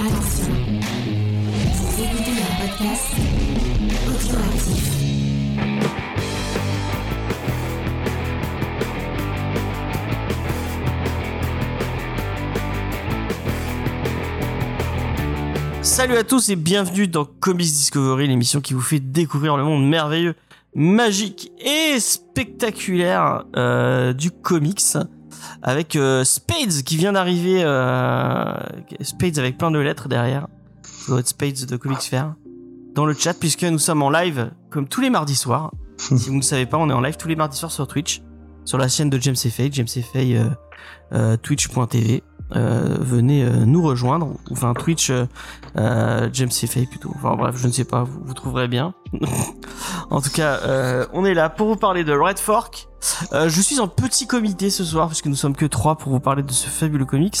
Attention, vous écoutez un podcast audioactif. Salut à tous et bienvenue dans Comics Discovery, l'émission qui vous fait découvrir le monde merveilleux, magique et spectaculaire du comics. Avec Spades qui vient d'arriver, Spades avec plein de lettres derrière, ça doit être Spades de Comics Fair, dans le chat, puisque nous sommes en live comme tous les mardis soirs. Si vous ne savez pas, on est en live tous les mardis soirs sur Twitch, sur la chaîne de James et Faye, twitch.tv. Venez nous rejoindre, enfin Twitch, James et Faye plutôt, enfin bref, je ne sais pas, vous trouverez bien. En tout cas, on est là pour vous parler de Red Fork. Je suis en petit comité ce soir puisque nous sommes que 3 pour vous parler de ce fabuleux comics.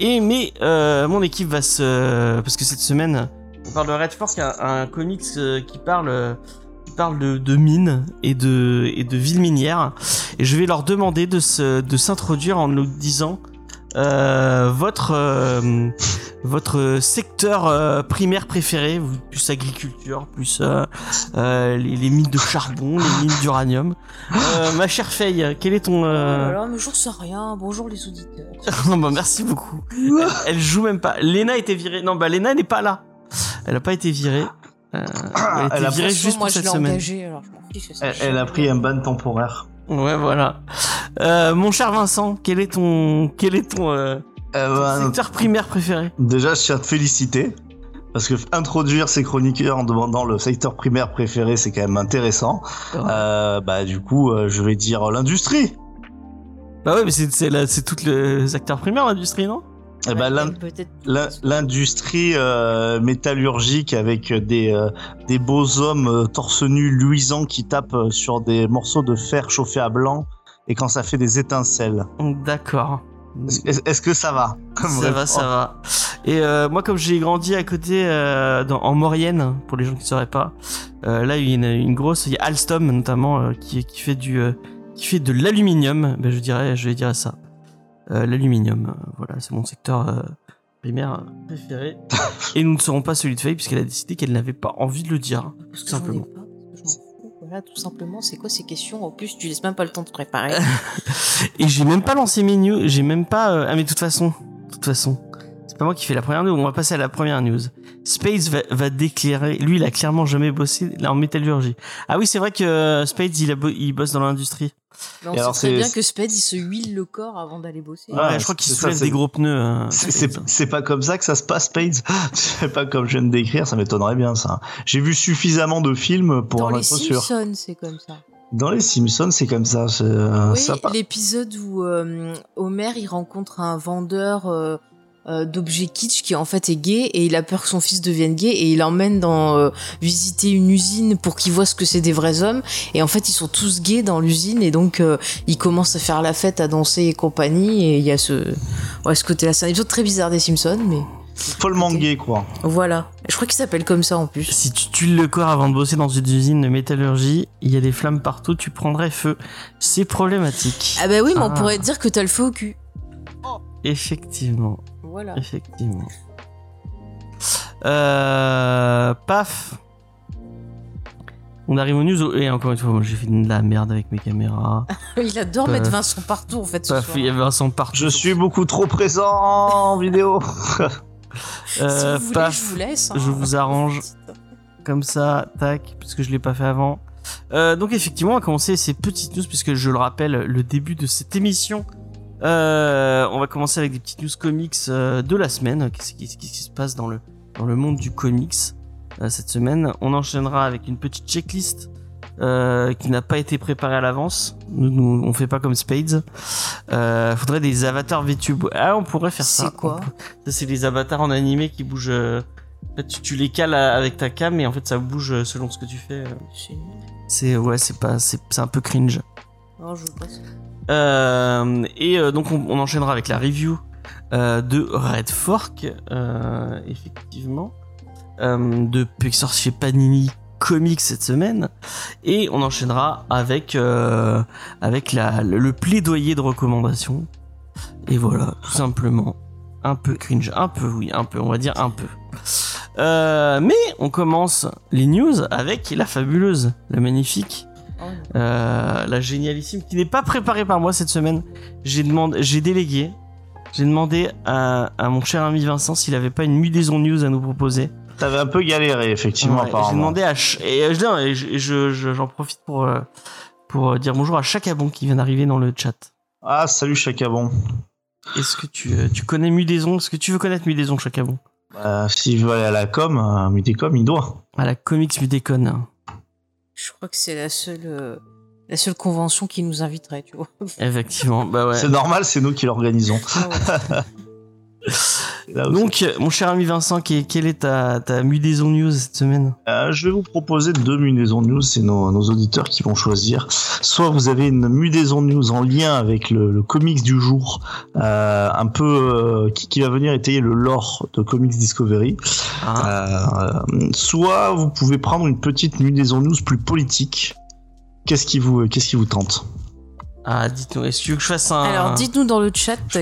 Mais mon équipe va parce que cette semaine on parle de Red Fork, un comics qui parle de mines et de villes minières. Et je vais leur demander de s'introduire en nous disant votre secteur primaire préféré, plus agriculture, plus les mines de charbon, les mines d'uranium. Ma chère Faye, quel est ton... Voilà, mais j'en sais rien, bonjour les auditeurs. Non, bah merci beaucoup. Elle joue même pas. Léna était virée. Non, bah Léna n'est pas là. Elle n'a pas été virée. Elle a été virée juste pour cette semaine. Elle a pris un ban temporaire. Ouais, voilà. Mon cher Vincent, quel est ton secteur primaire préféré? Déjà, je tiens à te féliciter. Parce que introduire ses chroniqueurs en demandant le secteur primaire préféré, c'est quand même intéressant. Oh. Du coup, je vais dire l'industrie. Bah ouais, mais c'est tout le secteur primaire, l'industrie, non? L'industrie métallurgique avec des beaux hommes torse nus luisants qui tapent sur des morceaux de fer chauffés à blanc et quand ça fait des étincelles. D'accord. Est-ce que ça va? Ça va. Et moi, comme j'ai grandi à côté en Maurienne, pour les gens qui ne sauraient pas, là il y a une grosse, il y a Alstom notamment qui fait de l'aluminium. Ben je vais dire ça. L'aluminium, voilà, c'est mon secteur primaire préféré. Et nous ne serons pas celui de Faye puisqu'elle a décidé qu'elle n'avait pas envie de le dire, tout simplement. Voilà, tout simplement, c'est quoi ces questions? En plus, tu laisses même pas le temps de te préparer. Et j'ai même pas lancé mes news, j'ai même pas... Ah mais de toute façon, c'est pas moi qui fais la première news, on va passer à la première news. Spades va déclarer, lui il a clairement jamais bossé là, en métallurgie. Ah oui, c'est vrai que Spades il bosse dans l'industrie. Non, et alors c'est bien que Spades il se huile le corps avant d'aller bosser. Ouais, je crois qu'il soulève des gros pneus. C'est pas comme ça que ça se passe, Spades. C'est pas comme je viens de décrire, ça m'étonnerait bien ça. J'ai vu suffisamment de films pour en être sûr. Dans les Simpsons, c'est comme ça. Dans les Simpsons, c'est comme ça. C'est, oui, sympa. L'épisode où Homer il rencontre un vendeur d'objets kitsch qui en fait est gay et il a peur que son fils devienne gay et il l'emmène visiter une usine pour qu'il voit ce que c'est des vrais hommes et en fait ils sont tous gays dans l'usine et donc ils commencent à faire la fête, à danser et compagnie et il y a ce côté là, c'est un épisode très bizarre des Simpsons mais... Follement gay quoi. Voilà, je crois qu'il s'appelle comme ça en plus. Si tu tuiles le corps avant de bosser dans une usine de métallurgie, il y a des flammes partout, tu prendrais feu, c'est problématique. Ah bah oui mais on pourrait dire que t'as le feu au cul. Effectivement. Voilà. Effectivement. Paf. On arrive aux news. Et encore une fois, moi j'ai fait de la merde avec mes caméras. Il adore mettre Vincent partout en fait. Ce soir. Il y a Vincent partout. Je suis beaucoup trop présent en vidéo. Si vous voulez, paf, je vous laisse. Hein. Je vous arrange. Comme ça, tac, parce que je l'ai pas fait avant. Donc effectivement, on va commencer ces petites news puisque je le rappelle, le début de cette émission. On va commencer avec des petites news comics de la semaine. Qu'est-ce qui se passe dans le monde du comics cette semaine? On enchaînera avec une petite checklist qui n'a pas été préparée à l'avance. Nous on fait pas comme Spades. Faudrait des avatars vêtus. Ah, on pourrait faire ça. C'est quoi ça? C'est des avatars en animé qui bougent. Tu les cales avec ta cam et en fait ça bouge selon ce que tu fais. C'est un peu cringe. Non, je veux pas ça. Donc on enchaînera avec la review de Red Fork, effectivement, de Pixar chez Panini Comics cette semaine, et on enchaînera avec le plaidoyer de recommandation. Et voilà, tout simplement. un peu cringe, un peu, oui, un peu, on va dire un peu. Mais on commence les news avec la fabuleuse, la magnifique, la génialissime, qui n'est pas préparée par moi cette semaine. J'ai demandé à mon cher ami Vincent s'il n'avait pas une Mudécon news à nous proposer. T'avais un peu galéré, effectivement, ouais, apparemment. J'ai demandé à... j'en profite pour dire bonjour à Chacabon qui vient d'arriver dans le chat. Ah, salut Chacabon. Est-ce que tu connais Mudécon ? Est-ce que tu veux connaître Mudécon, Chacabon ? S'il veut aller à la com, Mudécon, il doit. À la Comics Mudécon. Je crois que c'est la seule convention qui nous inviterait, tu vois. Effectivement, bah ouais. C'est normal, c'est nous qui l'organisons. Ah ouais. Donc, mon cher ami Vincent, quelle est ta Mudécon News cette semaine ? Je vais vous proposer deux Mudécon News, c'est nos auditeurs qui vont choisir. Soit vous avez une Mudécon News en lien avec le comics du jour, un peu qui va venir étayer le lore de Comics Discovery. Ah. Soit vous pouvez prendre une petite Mudécon News plus politique. Qu'est-ce qui vous tente ? Ah, dites-nous, est-ce que tu veux que je fasse un... Alors, dites-nous dans le chat... Je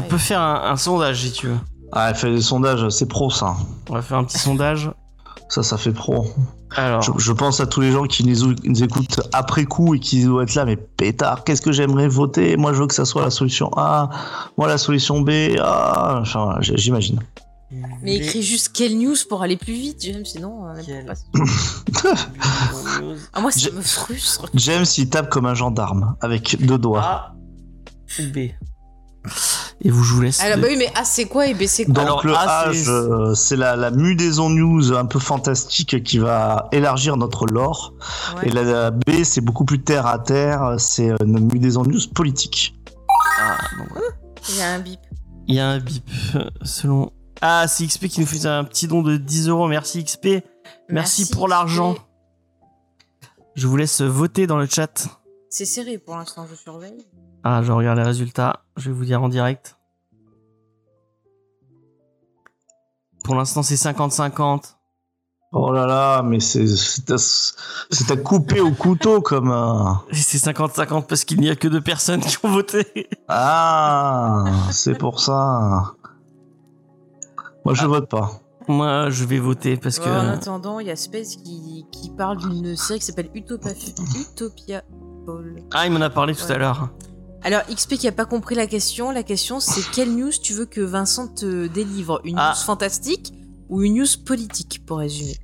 peux faire un sondage, si tu veux. Ah, fais des sondages, c'est pro, ça. On va faire un petit sondage. Ça fait pro. Alors... Je pense à tous les gens qui nous écoutent après coup et qui doivent être là, mais pétard, qu'est-ce que j'aimerais voter ? Moi, je veux que ça soit la solution A, moi, la solution B, A... Enfin, j'imagine. Mais écris juste quelle news pour aller plus vite, James, sinon on n'a pas... Ah, moi, ça me frustre. James, il tape comme un gendarme, avec deux doigts. A ou B. Et je vous laisse... Alors, bah oui, mais A, c'est quoi, et B, c'est quoi ? Donc, le A, c'est la Mudécon News un peu fantastique qui va élargir notre lore. Ouais. Et la B, c'est beaucoup plus terre à terre, c'est une Mudécon News politique. Ah, bon, voilà. Il y a un bip, selon... Ah, c'est XP qui nous fait un petit don de 10€. Merci XP. Merci pour l'argent. Je vous laisse voter dans le chat. C'est serré pour l'instant, je surveille. Ah, je regarde les résultats. Je vais vous dire en direct. Pour l'instant, c'est 50-50. Oh là là, mais c'est à couper au couteau comme un... C'est 50-50 parce qu'il n'y a que 2 personnes qui ont voté. Ah, c'est pour ça. Moi, je vote pas. Moi, je vais voter parce que... En attendant, il y a Space qui parle d'une série qui s'appelle Utopia Ball. Ah, il m'en a parlé tout à l'heure. Alors, XP qui a pas compris la question c'est quelle news tu veux que Vincent te délivre ? Une news fantastique ou une news politique, pour résumer ?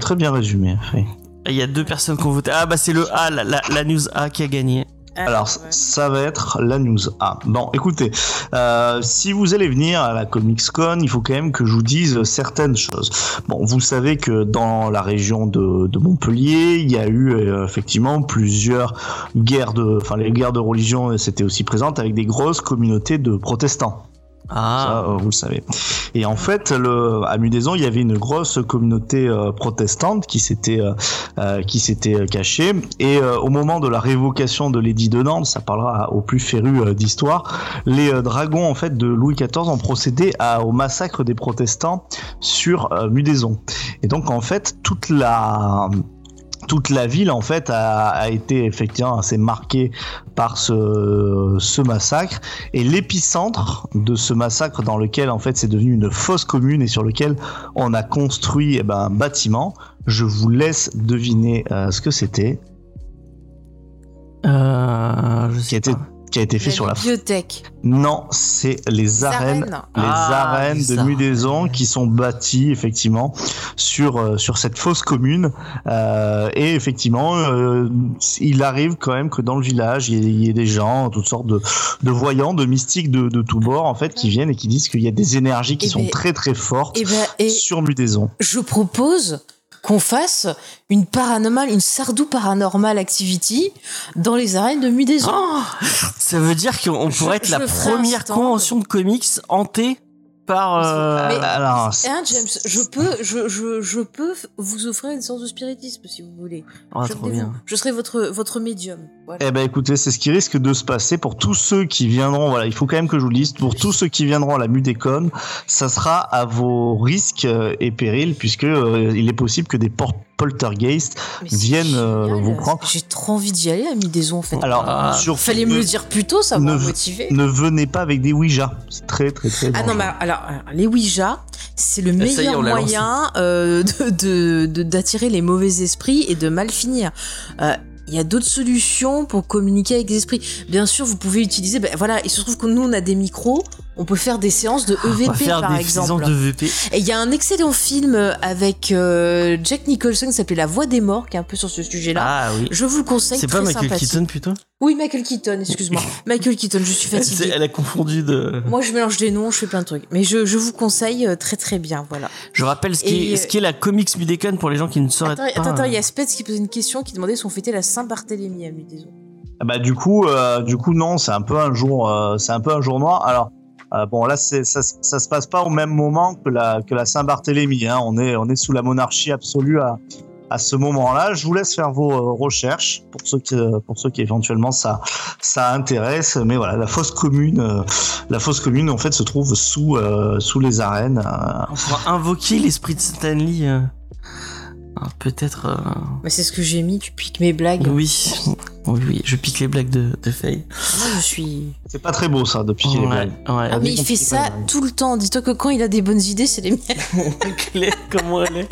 Très bien résumé, oui. Il y a 2 personnes qui ont voté. Ah, bah c'est le A, la news A qui a gagné. Alors, ouais. Ça va être la news A. Bon, écoutez, si vous allez venir à la Comics-Con, il faut quand même que je vous dise certaines choses. Bon, vous savez que dans la région de Montpellier, il y a eu effectivement plusieurs guerres les guerres de religion, c'était aussi présente avec des grosses communautés de protestants. Ah. Ça, vous le savez. Et en fait, à Mudécon, il y avait une grosse communauté protestante qui s'était cachée. Et au moment de la révocation de l'édit de Nantes, ça parlera aux plus férus d'histoire, les dragons en fait de Louis XIV ont procédé au massacre des protestants sur Mudécon. Et donc en fait, toute la ville en fait a été effectivement assez marquée par ce massacre, et l'épicentre de ce massacre dans lequel en fait c'est devenu une fosse commune et sur lequel on a construit un bâtiment. Je vous laisse deviner ce que c'était. Je sais pas. Qui a été fait sur la bibliothèque. Non, c'est les arènes de Mudécon qui sont bâties effectivement sur cette fosse commune et effectivement il arrive quand même que dans le village il y ait des gens, toutes sortes de voyants, de mystiques de tous bords en fait qui viennent et qui disent qu'il y a des énergies qui sont très très fortes sur Mudécon. Je propose qu'on fasse une Sardou Paranormal Activity dans les arènes de Mudécon. Oh, ça veut dire qu'on pourrait être la première convention de comics hantée par... Alors, James, je peux vous offrir une séance de spiritisme si vous voulez. Oh, trop bien. Je serai votre médium. Voilà. Eh ben écoutez, c'est ce qui risque de se passer pour tous ceux qui viendront. Voilà, il faut quand même que je vous le dise. Pour tous ceux qui viendront à la Mudécon, ça sera à vos risques et périls puisque il est possible que des portes Poltergeist viennent vous prendre. J'ai trop envie d'y aller, Amis des Ombres, en fait. Alors, fallait me le dire plus tôt, ça m'a motivé. Ne venez pas avec des Ouija. C'est très, très, très. Ah non, mais alors, les Ouija, c'est le meilleur moyen d'attirer les mauvais esprits et de mal finir. Il y a d'autres solutions pour communiquer avec des esprits. Bien sûr, vous pouvez utiliser... Ben voilà, il se trouve que nous, on a des micros. On peut faire des séances de EVP, par exemple. Et il y a un excellent film avec Jack Nicholson qui s'appelait La Voix des Morts, qui est un peu sur ce sujet-là. Ah oui. Je vous le conseille, c'est très sympathique. C'est pas Michael Keaton, plutôt ? Oui, Michael Keaton, excuse-moi. Michael Keaton, je suis fatiguée. Elle a confondu de... Moi, je mélange des noms, je fais plein de trucs. Mais je vous conseille très très bien, voilà. Je rappelle ce qu'est la Comics Mudécon pour les gens qui ne sauraient pas... Attends, il y a Spetz qui posait une question, qui demandait si on fêtait la Saint-Barthélemy à Mudaison. Bah du coup, non, c'est un peu un jour noir. Alors... bon là ça se passe pas au même moment que la Saint-Barthélemy, hein. On est sous la monarchie absolue à ce moment-là. Je vous laisse faire vos recherches pour ceux qui éventuellement ça intéresse, mais voilà, la fosse commune en fait se trouve sous les arènes. On pourra invoquer l'esprit de Stanley. Peut-être. Mais c'est ce que j'ai mis. Tu piques mes blagues. Oui, je pique les blagues de Faye. Moi, je suis. C'est pas très beau ça de piquer les blagues. Ouais, mais il fait ça tout le temps. Dis-toi que quand il a des bonnes idées, c'est les miennes. Comment elle est.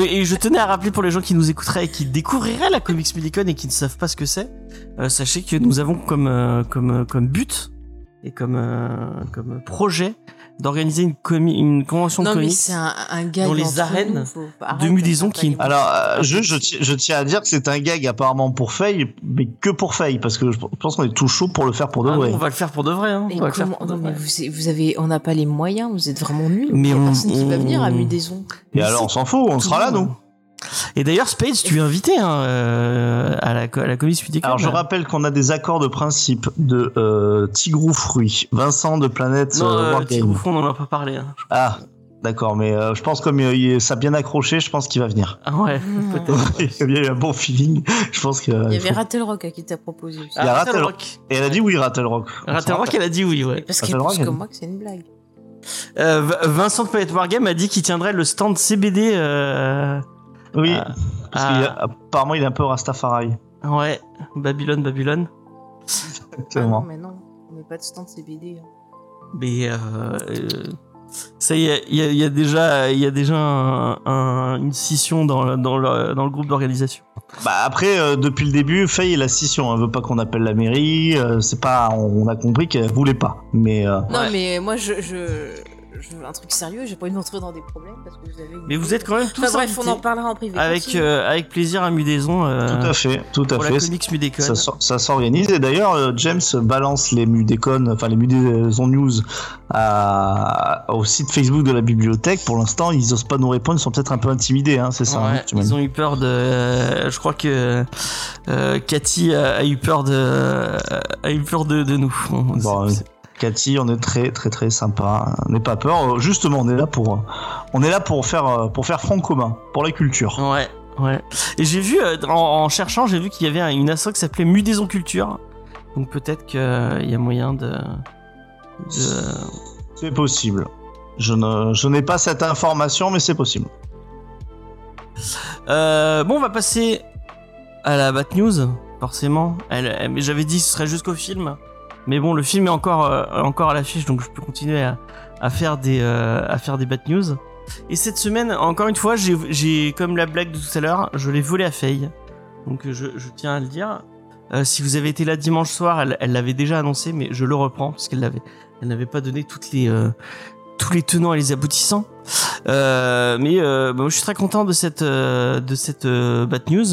Et je tenais à rappeler pour les gens qui nous écouteraient et qui découvriraient la Comics Mudécon et qui ne savent pas ce que c'est, sachez que nous avons comme but et comme projet d'organiser une convention de comics dans les arènes de Mudaison. Alors, je tiens à dire que c'est un gag apparemment pour Faye, mais que pour Faye, parce que je pense qu'on est tout chaud pour le faire pour de vrai. On va le faire pour de vrai. On n'a pas les moyens, vous êtes vraiment nuls. Il n'y a personne qui va venir à Mudaison. Et alors, on s'en fout, on sera là, nous. Et d'ailleurs, Spades, tu es invité à la Comics Mudécon. Alors, je rappelle qu'on a des accords de principe de Tigrou Fruit, Vincent de Planète... Non, Tigrou Fruit, on n'en a pas parlé. Hein. Ah, d'accord, mais je pense comme ça a bien accroché, je pense qu'il va venir. Ah ouais, peut-être. Il y a eu un bon feeling. Je pense que, il y avait Rattlerock qui t'a proposé aussi. Il y a Rattlerock. Et elle a dit oui, Rattlerock. Rattlerock, elle a dit oui, ouais. Parce qu'elle pense comme moi que c'est une blague. Vincent de Planète Wargame a dit qu'il tiendrait le stand CBD... Oui, parce qu'apparemment il est un peu Rastafari. Ouais, Babylone. Exactement. Ah non, mais non, on n'est pas de stand CBD. Hein. Mais ça y est, il y a déjà une scission dans le groupe d'organisation. Bah après, depuis le début, Faye la scission. Elle veut pas qu'on appelle la mairie. C'est pas, on a compris qu'elle voulait pas. Mais non, ouais. Mais moi je veux un truc sérieux, j'ai pas envie de me retrouver dans des problèmes parce que vous avez. Mais vous êtes quand même tous. Enfin bref, on en parlera en privé. Avec plaisir à Mudaison. Tout à fait. La Comics Mudécon. Ça s'organise et d'ailleurs James balance les Mudécon, enfin les Mudaison News au site Facebook de la bibliothèque. Pour l'instant, ils osent pas nous répondre, ils sont peut-être un peu intimidés, hein, c'est ça. Ouais, hein, ils ont eu peur de. Je crois que Cathy a eu peur de nous. Bon, Cathy, on est très très très sympa. On n'est pas peur. Justement, on est là pour faire front commun, pour la culture. Ouais. Et j'ai vu en cherchant, j'ai vu qu'il y avait une asso qui s'appelait Mudaison Culture. Donc peut-être qu'il y a moyen de. C'est possible. Je n'ai pas cette information, mais c'est possible. Bon, on va passer à la Bat News. Forcément. J'avais dit que ce serait jusqu'au film. Mais bon, le film est encore à l'affiche, donc je peux continuer à faire des bad news. Et cette semaine, encore une fois, j'ai comme la blague de tout à l'heure, je l'ai volé à Faye. Donc je tiens à le dire. Si vous avez été là dimanche soir, elle l'avait déjà annoncé, mais je le reprends parce qu'elle n'avait pas donné tous les tenants et les aboutissants. Mais je suis très content de cette bad news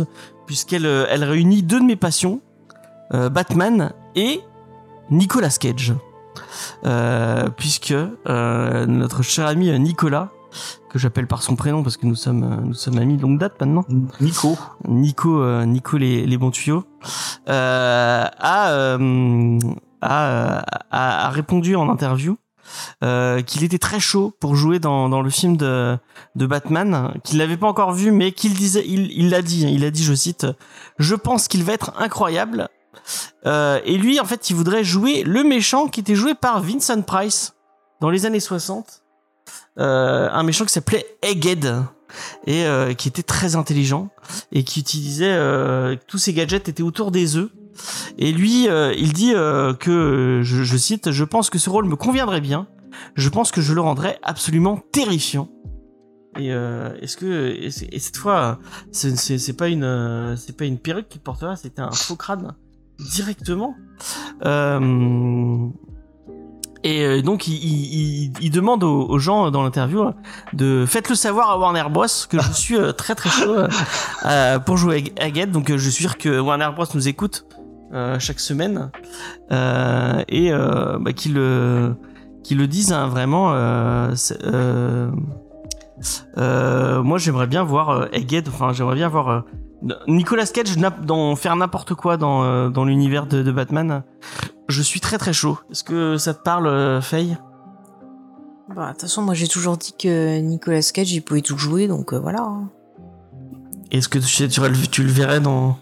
puisqu'elle réunit deux de mes passions, Batman et Nicolas Cage, puisque notre cher ami Nicolas, que j'appelle par son prénom parce que nous sommes amis de longue date maintenant, Nico les bons tuyaux, a répondu en interview qu'il était très chaud pour jouer dans le film de Batman, qu'il l'avait pas encore vu, mais qu'il disait, il a dit, je cite, je pense qu'il va être incroyable. Et lui, en fait, il voudrait jouer le méchant qui était joué par Vincent Price dans les années 60. Un méchant qui s'appelait Egghead. et qui était très intelligent et qui utilisait tous ses gadgets étaient autour des œufs. Et lui, il dit que, je cite, « Je pense que ce rôle me conviendrait bien. Je pense que je le rendrais absolument terrifiant. » Et est-ce que et cette fois, c'est pas une perruque qu'il portera, c'était un faux crâne directement. Et donc il demande aux gens dans l'interview de faites-le savoir à Warner Bros que je suis très très chaud pour jouer à Egghead. Donc je suis sûr que Warner Bros nous écoute chaque semaine et bah, qu'ils le disent hein, vraiment. Moi j'aimerais bien voir Egghead, enfin j'aimerais bien voir Nicolas Cage faire n'importe quoi dans l'univers de Batman. Je suis très très chaud. Est-ce que ça te parle, Faye ? Bah, de toute façon, moi j'ai toujours dit que Nicolas Cage il pouvait tout jouer, donc voilà. Est-ce que tu le verrais dans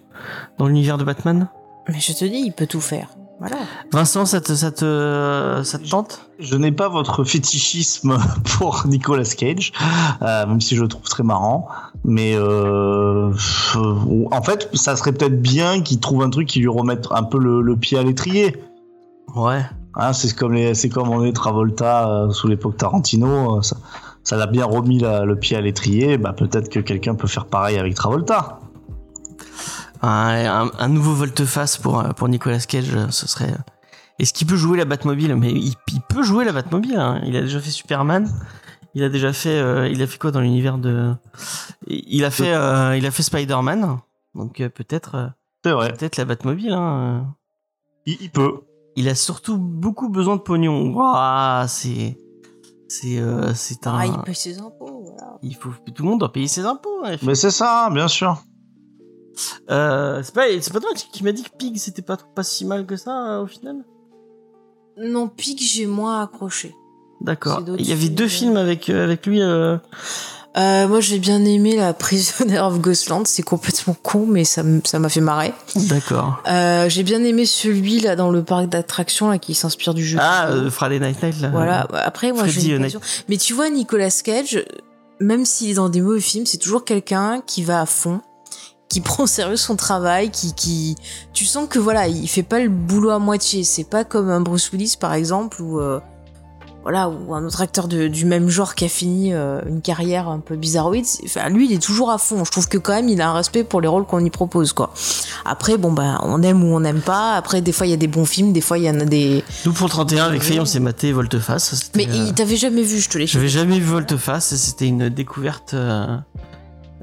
l'univers de Batman ? Mais je te dis, il peut tout faire. Voilà. Vincent, ça te tente ? Je n'ai pas votre fétichisme pour Nicolas Cage, même si je le trouve très marrant. Mais en fait, ça serait peut-être bien qu'il trouve un truc qui lui remette un peu le pied à l'étrier. Ouais. Hein, c'est comme on est Travolta sous l'époque Tarantino. Ça l'a bien remis le pied à l'étrier. Bah, peut-être que quelqu'un peut faire pareil avec Travolta. Un nouveau volte-face pour Nicolas Cage, ce serait. Est-ce qu'il peut jouer la Batmobile ? Mais il peut jouer la Batmobile. Hein. Il a déjà fait Superman. Il a déjà fait. Il a fait quoi dans l'univers de. Il a fait Spider-Man. Donc peut-être. C'est vrai. Peut-être la Batmobile. Hein. Il peut. Il a surtout beaucoup besoin de pognon. Waouh, c'est un. Ah, il paye ses impôts. Voilà. Il faut tout le monde doit payer ses impôts. Hein, mais c'est ça, bien sûr. C'est pas toi qui m'a dit que Pig c'était pas si mal que ça au final. Non, Pig j'ai moins accroché. D'accord. Il y avait deux films avec lui. Moi j'ai bien aimé la Prisoner of Ghostland, c'est complètement con mais ça m'a fait marrer. D'accord. J'ai bien aimé celui là dans le parc d'attractions là qui s'inspire du jeu. Ah, Friday Night Night là. Voilà. Après moi j'ai une question. Mais tu vois Nicolas Cage, même s'il est dans des mauvais films, c'est toujours quelqu'un qui va à fond, qui prend au sérieux son travail, qui tu sens que voilà, il fait pas le boulot à moitié, c'est pas comme un Bruce Willis par exemple ou voilà, ou un autre acteur du même genre qui a fini une carrière un peu bizarroïde. Enfin lui, il est toujours à fond. Je trouve que quand même il a un respect pour les rôles qu'on lui propose quoi. Après bon bah on aime ou on n'aime pas. Après des fois il y a des bons films, des fois il y en a des. Nous pour le 31 avec Faye on s'est maté Volte-face. Mais t'avais jamais vu, je te l'ai fait. J'avais jamais vu Volte-face, c'était une découverte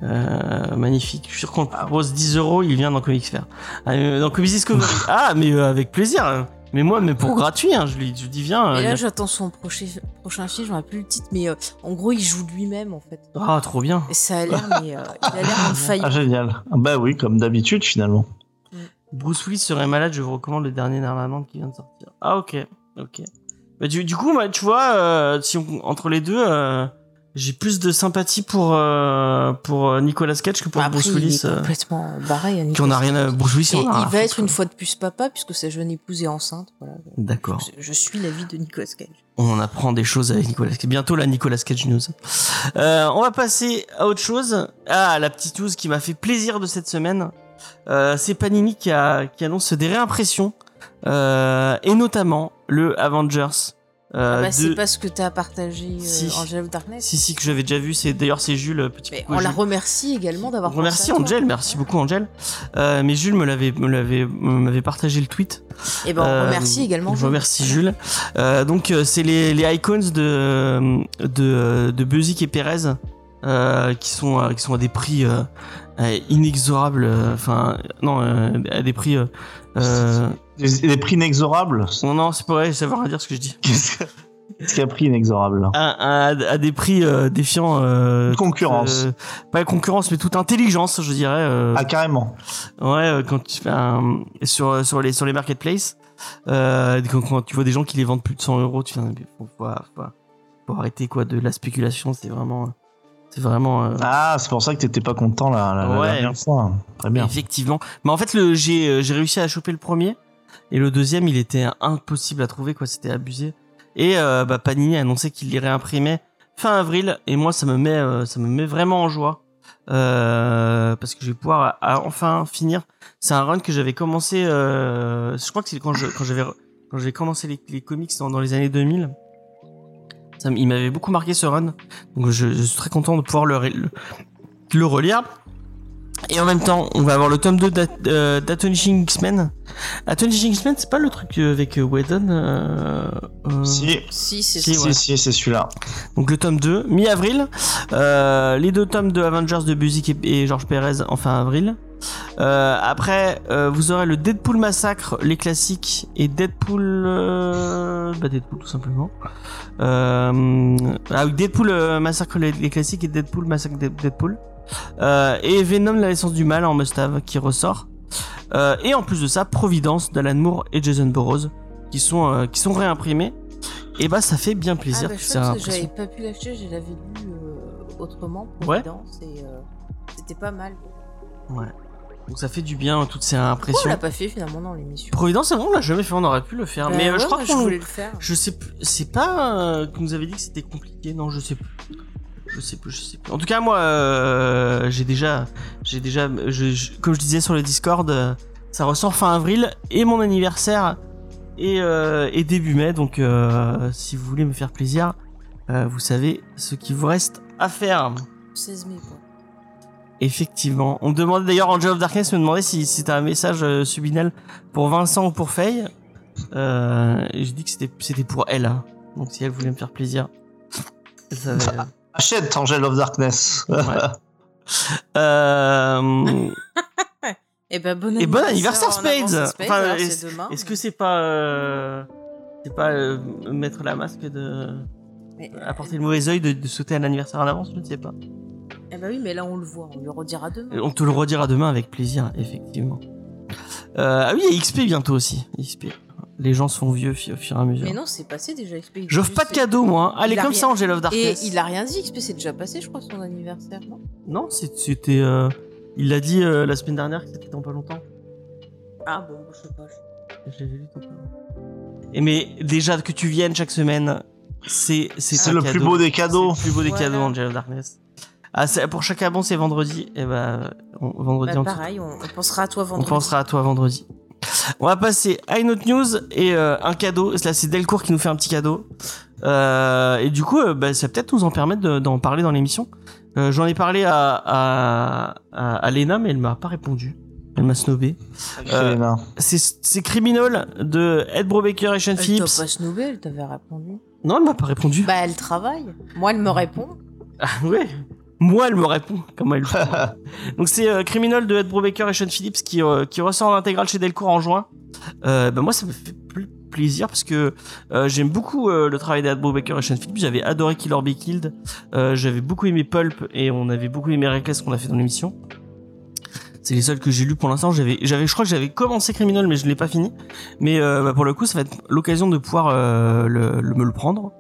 magnifique. Je suis sûr qu'on le propose 10€, il vient dans Comics Fair. Dans Comics Discovery. Ah, mais avec plaisir. Mais moi, mais pour gratuit, hein, je dis viens. Et là, j'attends son prochain film, j'en ai plus le titre, mais en gros, il joue lui-même en fait. Ah, trop bien. Et ça a l'air, mais il a l'air infaillible. Ah, génial. Bah oui, comme d'habitude finalement. Bruce Willis serait malade, je vous recommande le dernier Narland qui vient de sortir. Ah, ok. Bah, du coup, bah, tu vois, entre les deux. J'ai plus de sympathie pour Nicolas Cage que pour Bruce Willis. Il est complètement barré. Qu'on a rien à Bruce Willis. Il va être une fois de plus papa puisque sa jeune épouse est enceinte. Voilà. D'accord. Je suis la vie de Nicolas Cage. On apprend des choses avec Nicolas Cage. Bientôt la Nicolas Cage News. On va passer à autre chose. Ah, la petite news qui m'a fait plaisir de cette semaine. C'est Panini qui annonce des réimpressions et notamment le Avengers. C'est pas ce que t'as partagé Angel of Darkness. Si que j'avais déjà vu, c'est Jules petit. Mais on la remercie également d'avoir remercié Angel, merci beaucoup Angel. Mais Jules m'avait partagé le tweet. Et ben on remercie également. Je remercie Jules. Donc c'est les icons de Busiek et Perez qui sont à des prix inexorables. À des prix. Des prix inexorables. Non, c'est pas vrai, ça veut rien dire ce que je dis. Qu'est-ce qu'il y a prix inexorable à des prix défiant concurrence. Pas concurrence mais toute intelligence, je dirais. Ah carrément. Ouais, quand tu fais sur les marketplaces, quand tu vois des gens qui les vendent plus de 100€, tu viens faut arrêter quoi de la spéculation, c'est vraiment. Ah, c'est pour ça que t'étais pas content la dernière fois. Très bien. Effectivement. Mais en fait, j'ai réussi à choper le premier et le deuxième, il était impossible à trouver quoi. C'était abusé. Et Panini a annoncé qu'il les réimprimait fin avril, et moi ça me met vraiment en joie, parce que je vais pouvoir enfin finir. C'est un run que j'avais commencé, je crois que c'est quand j'ai commencé les comics dans les années 2000. Il m'avait beaucoup marqué ce run, donc je suis très content de pouvoir le relire. Et en même temps, on va avoir le tome 2 d'Astonishing X-Men. Astonishing X-Men, c'est pas le truc avec Whedon Si, c'est celui-là. Donc le tome 2, mi-avril. Les deux tomes de Avengers de Busiek et George Perez en fin avril. Après, vous aurez le Deadpool Massacre, les classiques, et Deadpool tout simplement. Deadpool Massacre, les classiques, et Deadpool Massacre, Deadpool. Et Venom, la naissance du mal en must-have qui ressort. Et en plus de ça, Providence d'Alan Moore et Jason Burroughs qui sont réimprimés. Et bah ça fait bien plaisir. J'avais pas pu l'acheter, je l'avais lu autrement, Providence, ouais. Et c'était pas mal. Ouais. Donc ça fait du bien, toutes ces impressions. On l'a pas fait finalement dans l'émission. Providence, c'est bon, on l'a jamais fait, on aurait pu le faire. Mais ouais, je crois que je voulais le faire. Je sais plus, c'est pas qu'on nous avait dit que c'était compliqué, non, je sais plus. Je sais plus. En tout cas, moi, j'ai déjà, comme je disais sur le Discord, ça ressort fin avril, et mon anniversaire et début mai. Donc, si vous voulez me faire plaisir, vous savez ce qu'il vous reste à faire. 16 mai, quoi. Effectivement. On me demandait d'ailleurs, Angel of Darkness me demandait si c'était un message subliminal pour Vincent ou pour Faye. J'ai dit que c'était pour elle. Hein. Donc, si elle voulait me faire plaisir, elle savait. Achète Angel of Darkness. Ouais. Et bon anniversaire, Spades. Enfin, est-ce que c'est pas mettre la masque de apporter le mauvais œil de sauter un anniversaire en avance, je ne sais pas. Eh ben oui, mais là on le voit, on le redira demain. Et on te le redira demain avec plaisir, effectivement. Il y a XP bientôt aussi. XP. Les gens se font vieux au fur et à mesure. Mais non, c'est passé déjà, XP. J'offre pas de cadeaux, moi. Allez, comme ça, Angel of Darkness. Et il a rien dit, XP, c'est déjà passé, je crois, son anniversaire, non ? Non, c'était... Il l'a dit la semaine dernière, que c'était dans pas longtemps. Ah bon, je sais pas. Je l'avais lu tout le... Et mais déjà, que tu viennes chaque semaine, c'est le plus beau des cadeaux. C'est le plus beau des cadeaux, Angel of Darkness. Ah, pour chaque abon, c'est vendredi. Et vendredi... pareil, on pensera à toi vendredi. On va passer à une autre news et un cadeau. Là, c'est Delcourt qui nous fait un petit cadeau. Et du coup, ça va peut-être nous en permettre d'en parler dans l'émission. J'en ai parlé à Léna, mais elle m'a pas répondu. Elle m'a snobé. C'est Criminal de Ed Brubaker et Sean Phillips. Elle t'a pas snobé, elle t'avait répondu. Non, elle m'a pas répondu. Bah, elle travaille. Moi, elle me répond. Ah, ouais. Moi, elle me répond. Comment elle fait. Donc, c'est Criminal de Ed Brubaker et Sean Phillips qui ressort en intégrale chez Delcourt en juin. Moi, ça me fait plaisir parce que j'aime beaucoup le travail d'Ed Brubaker et Sean Phillips. J'avais adoré Kill or Be Killed. J'avais beaucoup aimé Pulp et on avait beaucoup aimé Reckless qu'on a fait dans l'émission. C'est les seuls que j'ai lus pour l'instant. Je crois que j'avais commencé Criminal, mais je ne l'ai pas fini. Mais pour le coup, ça va être l'occasion de pouvoir me le prendre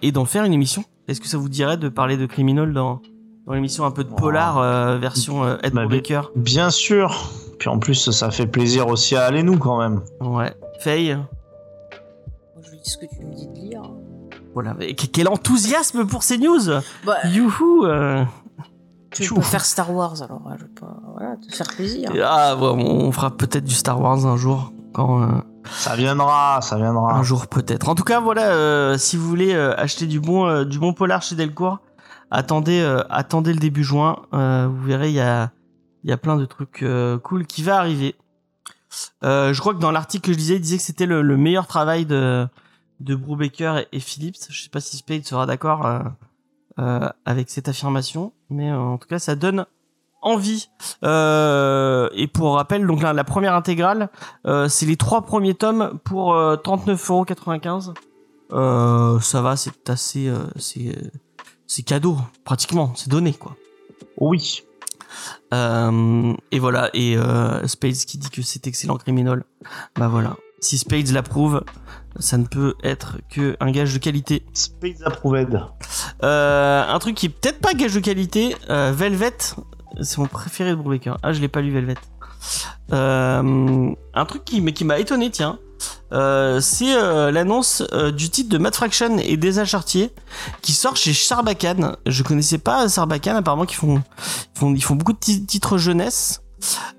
et d'en faire une émission. Est-ce que ça vous dirait de parler de Criminal dans l'émission un peu de polar version Ed Brubaker ? Bien sûr. Puis en plus, ça fait plaisir aussi à aller nous quand même. Ouais. Faye ? Je lis ce que tu me dis de lire. Voilà. Mais quel enthousiasme pour ces news ! Youhou Tu veux pas faire Star Wars alors ? Je veux pas te faire plaisir. Ah ouais, on fera peut-être du Star Wars un jour quand... Ça viendra. Un jour peut-être. En tout cas, voilà, si vous voulez acheter du bon polar chez Delcourt, attendez le début juin. Vous verrez, il y a plein de trucs cool qui va arriver. Je crois que dans l'article que je lisais, il disait que c'était le meilleur travail de Brubaker et Phillips. Je sais pas si Spade sera d'accord avec cette affirmation, mais en tout cas, ça donne envie. Et pour rappel, donc la première intégrale, c'est les 3 premiers tomes pour 39,95€. Ça va, c'est assez, c'est cadeau pratiquement, c'est donné quoi. Oui. Et voilà. Et Spades qui dit que c'est excellent Criminal. Bah voilà. Si Spades l'approuve, ça ne peut être qu'un gage de qualité. Spades approved. Un truc qui est peut-être pas gage de qualité, Velvet. C'est mon préféré de Brubaker. Ah, je l'ai pas lu Velvet. Un truc qui m'a étonné, tiens. c'est l'annonce du titre de Matt Fraction et Desa Chartier qui sort chez Sarbacane. Je connaissais pas Sarbacane, apparemment qu'ils font beaucoup de titres jeunesse.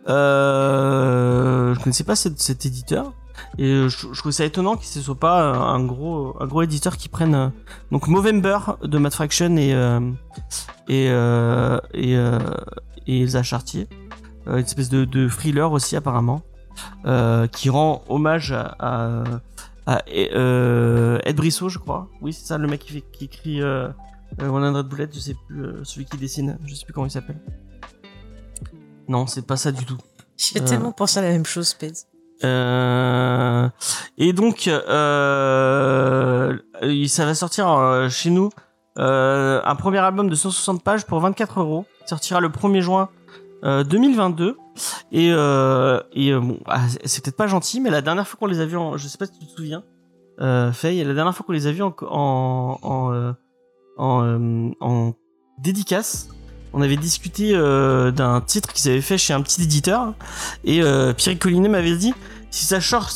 Je connaissais pas cet éditeur. Et je trouve ça étonnant que ce soit pas un gros éditeur qui prenne donc Movember de Matt Fraction et Elsa Chartier, une espèce de thriller aussi apparemment, qui rend hommage à Ed Brissot, je crois. Oui, c'est ça, le mec qui écrit One Hundred Bullet, je sais plus, celui qui dessine, je sais plus comment il s'appelle. Non, c'est pas ça du tout. J'ai tellement pensé à la même chose, Pez. Et donc ça va sortir chez nous, un premier album de 160 pages pour 24€, sortira le 1er juin 2022 et bon, c'est peut-être pas gentil, mais la dernière fois qu'on les a vus je sais pas si tu te souviens, Faye, la dernière fois qu'on les a vus en dédicace, on avait discuté d'un titre qu'ils avaient fait chez un petit éditeur, et Pierre Collinet m'avait dit si ça sort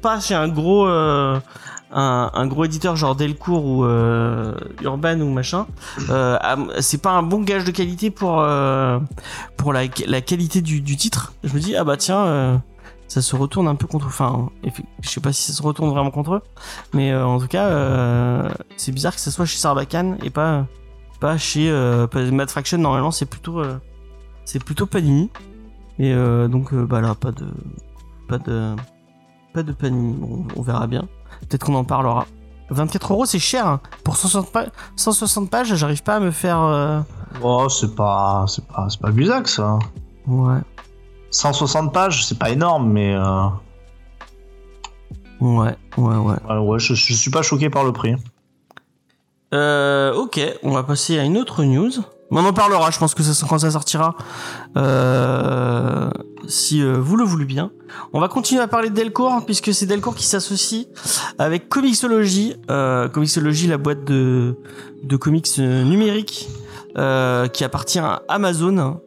pas chez un gros un gros éditeur genre Delcourt ou Urban ou machin, c'est pas un bon gage de qualité pour la qualité du titre. Je me dis ah bah tiens, ça se retourne un peu contre, enfin je sais pas si ça se retourne vraiment contre eux, mais en tout cas c'est bizarre que ça soit chez Sarbacane et pas chez Matt Fraction. Normalement c'est plutôt Panini, et donc bah là pas de Panini. Bon, on verra bien, peut-être qu'on en parlera. 24€, c'est cher, hein. Pour 160 pages, j'arrive pas à me faire oh, c'est pas Busiek, ça. Ouais. 160 pages, c'est pas énorme, mais ouais. Alors, ouais, je suis pas choqué par le prix. Ok, on va passer à une autre news. Mais on en parlera, je pense que ça, quand ça sortira, si vous le voulez bien. On va continuer à parler de Delcourt, puisque c'est Delcourt qui s'associe avec Comixology. Comixology, la boîte de comics numériques qui appartient à Amazon.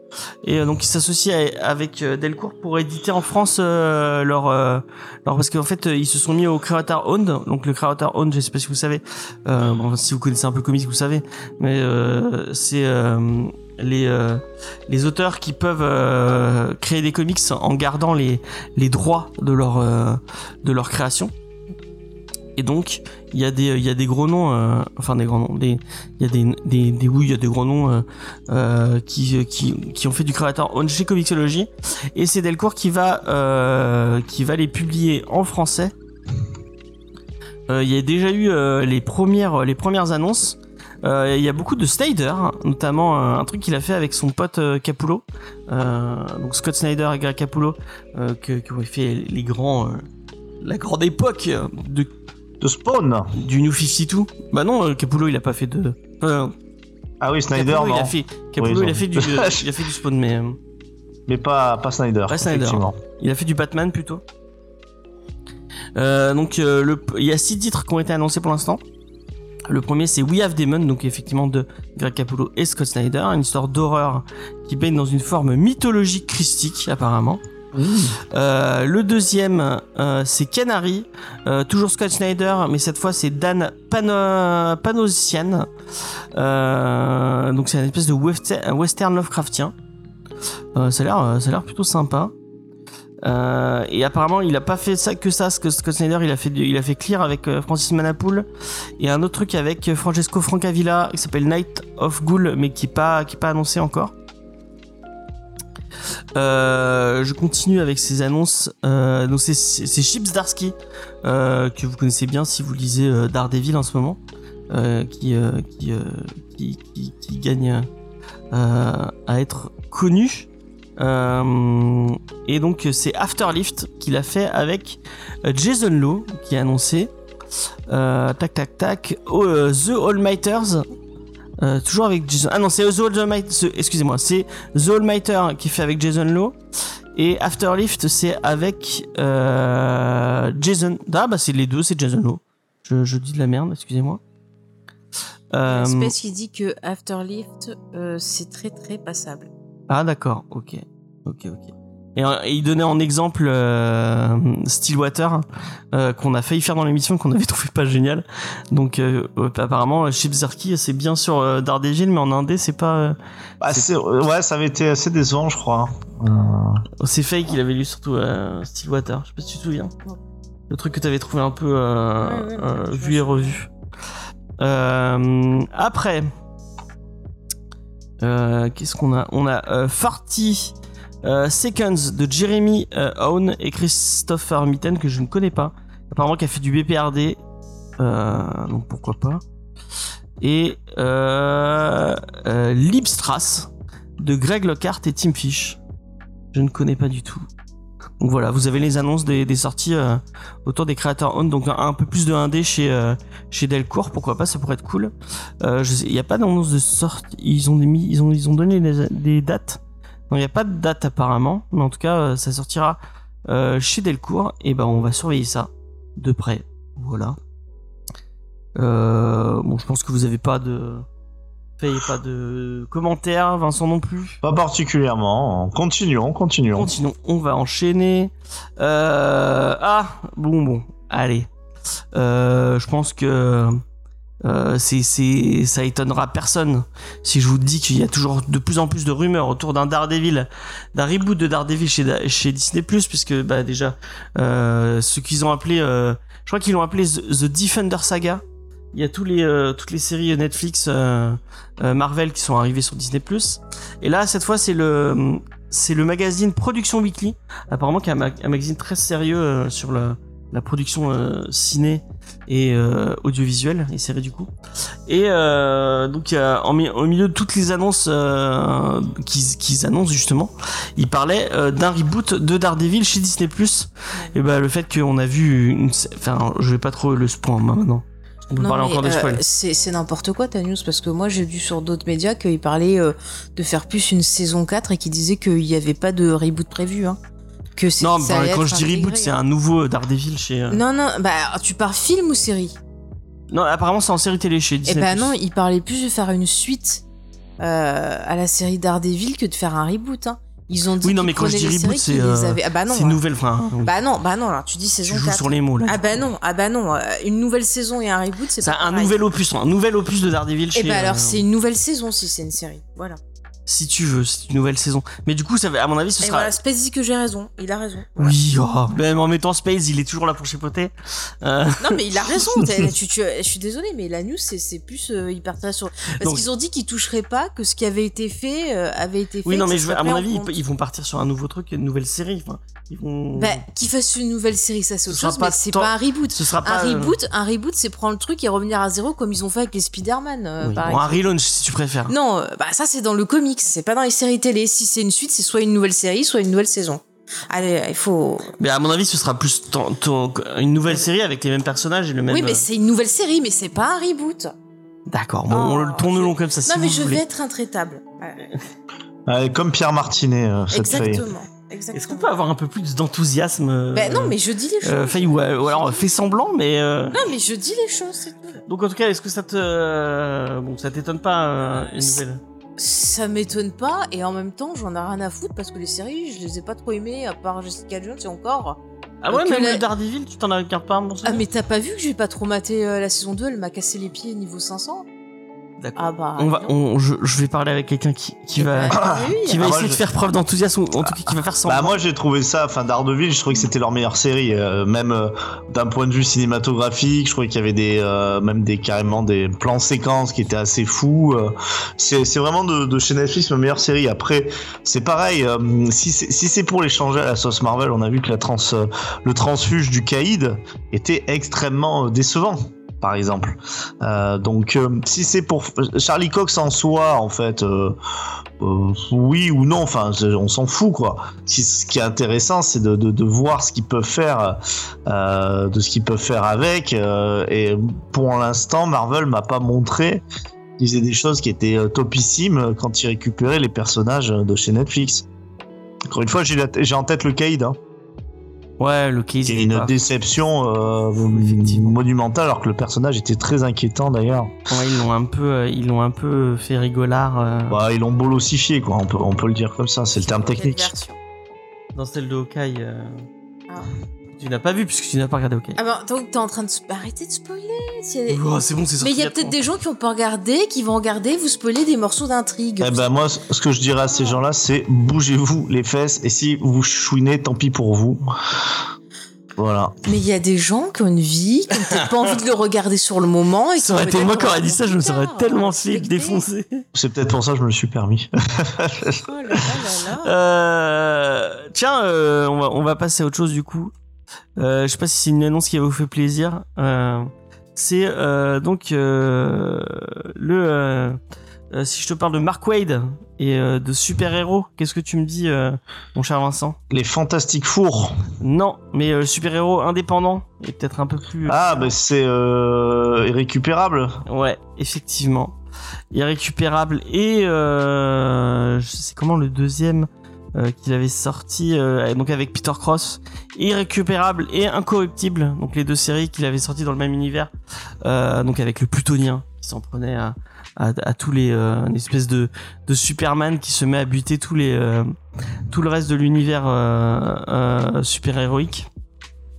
Et donc ils s'associent avec Delcourt pour éditer en France leur parce qu'en fait ils se sont mis au Creator Owned. Donc le Creator Owned, je sais pas si vous savez, bon, si vous connaissez un peu comics vous savez, mais c'est les auteurs qui peuvent créer des comics en gardant les droits de leur création. Et donc il y a des gros noms, enfin des grands noms, il y a des gros noms qui ont fait du créateur on chez Comixology, et c'est Delcourt qui va les publier en français. Il y a déjà eu les premières annonces. Il y a beaucoup de Snyder, notamment un truc qu'il a fait avec son pote Capullo, donc Scott Snyder et Greg Capullo, qui ont fait les grands la grande époque de Spawn, du New 52. Bah non, Capullo il a pas fait de ah oui, Snyder Capullo, non. Capullo oui, il a fait du Spawn, mais pas Snyder. Pas Snyder. Il a fait du Batman plutôt. Donc il y a 6 titres qui ont été annoncés pour l'instant. Le premier, c'est We Have Demon, donc effectivement de Greg Capullo et Scott Snyder, une histoire d'horreur qui baigne dans une forme mythologique christique apparemment. Le deuxième, c'est Canary, toujours Scott Snyder, mais cette fois c'est Dan Panosian, donc c'est une espèce de western Lovecraftien. Ça a l'air plutôt sympa. Et apparemment il a pas fait ça, Scott Snyder, il a fait Clear avec Francis Manapoul, et un autre truc avec Francesco Francavilla qui s'appelle Night of Ghoul, mais qui est pas annoncé encore. Je continue avec ces annonces. Donc c'est Chip Zdarsky, que vous connaissez bien si vous lisez Daredevil en ce moment, qui gagne à être connu. Et donc c'est Afterlift qu'il a fait avec Jason Lowe qui est annoncé. The All-Mighters. Toujours avec Jason. Ah non, c'est The All-Mighter qui est fait avec Jason Lowe, et Afterlift c'est avec Jason. Ah bah c'est les deux, c'est Jason Lowe. Je dis de la merde, excusez-moi. Espèce qui dit que Afterlift c'est très très passable. Ah d'accord, ok. Et il donnait en exemple Stillwater qu'on a failli faire dans l'émission, qu'on avait trouvé pas génial. Donc apparemment Chibzarki c'est bien sur Daredevil, mais en indé c'est pas ouais, ça avait été assez décevant je crois. C'est Faye qu'il avait lu surtout Stillwater, je sais pas si tu te souviens. Le truc que t'avais trouvé un peu vu et revu. Après qu'est-ce qu'on a ? On a Farty Seconds de Jeremy Owen et Christophe Armiten, que je ne connais pas, apparemment qui a fait du BPRD, donc pourquoi pas. Et Lipstrass de Greg Lockhart et Tim Fish, je ne connais pas du tout. Donc voilà, vous avez les annonces des sorties autour des créateurs own, donc un peu plus de 1D chez Delcourt, pourquoi pas, ça pourrait être cool. Il n'y a pas d'annonce de sortie, ils ont donné des dates. Non, il n'y a pas de date apparemment, mais en tout cas, ça sortira chez Delcourt, et ben on va surveiller ça de près. Voilà. Bon, je pense que vous n'avez pas de... Payez pas de commentaires, Vincent non plus. Pas particulièrement. Continuons. On va enchaîner. Bon. Allez. Je pense que... ça étonnera personne si je vous dis qu'il y a toujours de plus en plus de rumeurs autour d'un reboot de Daredevil chez Disney Plus, puisque bah déjà ce qu'ils ont appelé, je crois qu'ils l'ont appelé The Defender Saga. Il y a toutes les séries Netflix, Marvel qui sont arrivées sur Disney Plus. Et là cette fois c'est le magazine Production Weekly, apparemment qui est un magazine très sérieux sur la production ciné et audiovisuelle et série du coup, et donc au milieu de toutes les annonces qu'ils annoncent, justement ils parlaient d'un reboot de Daredevil chez Disney+. Et bah le fait qu'on a vu je vais pas trop le spoil maintenant. On peut parler encore des spoils. C'est n'importe quoi ta news, parce que moi j'ai vu sur d'autres médias qu'ils parlaient de faire plus une saison 4 et qu'ils disaient qu'il n'y avait pas de reboot prévu hein. Non, bah, quand je dis reboot, c'est un nouveau Daredevil chez... Non, bah tu parles film ou série ? Non, apparemment c'est en série télé chez Disney+. Eh ben non, il parlait plus de faire une suite à la série Daredevil que de faire un reboot. Hein. Ils ont dit mais quand je dis reboot, c'est nouvelle. Enfin, bah non, alors, tu dis saison 4. Tu joues sur les mots, là. Ah bah non, une nouvelle saison et un reboot, c'est pas pareil. Un nouvel opus de Daredevil chez... Eh bah alors c'est une nouvelle saison si c'est une série, voilà. Si tu veux, c'est une nouvelle saison. Mais du coup, ça, à mon avis, ce sera... Voilà, Space dit que j'ai raison. Il a raison. Ouais. Oui, même en mettant Space, il est toujours là pour chipoter. Non, mais il a raison. Je suis désolée, mais la news, c'est plus... il partirait sur... Parce qu'ils ont dit qu'ils toucheraient pas, que ce qui avait été fait avait été fait. Oui, non, mais à mon avis, ils vont partir sur un nouveau truc, une nouvelle série. Enfin, ils vont... Bah, qu'ils fassent une nouvelle série, ça, c'est autre chose, mais c'est pas un reboot. Ce sera pas... Un reboot, c'est prendre le truc et revenir à zéro, comme ils ont fait avec les Spider-Man, par exemple. Un relaunch, si tu préfères. Non, bah ça, c'est dans le comics. C'est pas dans les séries télé. Si c'est une suite, c'est soit une nouvelle série, soit une nouvelle saison. Allez, il faut... Mais à mon avis, ce sera plus une nouvelle série avec les mêmes personnages et le même... Oui, mais c'est une nouvelle série, mais c'est pas un reboot. D'accord, bon, on le tourne long comme ça, si vous voulez. Non, mais je vais être intraitable. Comme Pierre Martinet, cette série. Exactement. Est-ce qu'on peut avoir un peu plus d'enthousiasme non, mais je dis les choses. Ou alors, fais semblant, mais... Non, mais je dis les choses, c'est tout. Donc, en tout cas, est-ce que ça te... Bon, ça t'étonne pas, une nouvelle... Ça m'étonne pas, et en même temps, j'en ai rien à foutre parce que les séries, je les ai pas trop aimées, à part Jessica Jones et encore. Ah ouais, mais le Daredevil, tu t'en as pas un bon souvenir. Ah, mais t'as pas vu que j'ai pas trop maté la saison 2, elle m'a cassé les pieds niveau 500. D'accord. Ah bah. Je vais parler avec quelqu'un qui va, qui va essayer de faire preuve d'enthousiasme, en tout cas qui va faire semblant. Bah, moi j'ai trouvé ça, Daredevil, je trouvais que c'était leur meilleure série, même d'un point de vue cinématographique, je trouvais qu'il y avait carrément des plans séquences qui étaient assez fous. C'est vraiment de chez Netflix ma meilleure série. Après, c'est pareil, si c'est pour les changer à la sauce Marvel, on a vu que le transfuge du Caïd était extrêmement décevant. Par exemple, si c'est pour Charlie Cox en soi, en fait, oui ou non, on s'en fout quoi. Ce qui est intéressant, c'est de voir ce qu'ils peuvent faire, de ce qu'ils peuvent faire avec. Et pour l'instant, Marvel m'a pas montré qu'ils faisaient des choses qui étaient topissimes quand ils récupéraient les personnages de chez Netflix. Encore une fois, j'ai en tête le Caïd. Hein. Ouais, le case. C'est une déception monumentale, alors que le personnage était très inquiétant d'ailleurs. Ouais, ils l'ont un peu fait rigolard. Bah, ils l'ont bolossifié, quoi. On peut le dire comme ça. C'est le terme technique. dans celle de Hawkeye. Ah. Tu n'as pas vu puisque tu n'as pas regardé Hawkeye. Ah ben, donc t'es en train de... Arrêtez de spoiler. Oh, c'est bon, c'est sorti. Mais il y a peut-être des gens qui n'ont pas regardé, qui vont regarder, vous spoiler des morceaux d'intrigue. Eh ben moi, ce que je dirais à ces gens-là, c'est bougez-vous les fesses, et si vous chouinez, tant pis pour vous. Voilà. Mais il y a des gens qui ont une vie, qui n'ont peut-être pas envie de le regarder sur le moment. Et ça aurait été moi qui aurais dit ça, je me serais tellement fait défoncer. C'est peut-être pour ça que je me le suis permis. Oh là là là là. Tiens, on va passer à autre chose du coup. Je sais pas si c'est une annonce qui va vous faire plaisir. C'est donc si je te parle de Mark Waid et de super-héros, qu'est-ce que tu me dis, mon cher Vincent ? Les Fantastiques Fours. Non, mais super-héros indépendant et peut-être un peu plus... bah c'est irrécupérable. Ouais, effectivement. Irrécupérable et je sais comment le deuxième qu'il avait sorti donc avec Peter Cross, Irrécupérable et Incorruptible, donc les deux séries qu'il avait sorties dans le même univers, donc avec le Plutonien qui s'en prenait à tous les une espèce de Superman qui se met à buter tous les tout le reste de l'univers super-héroïque.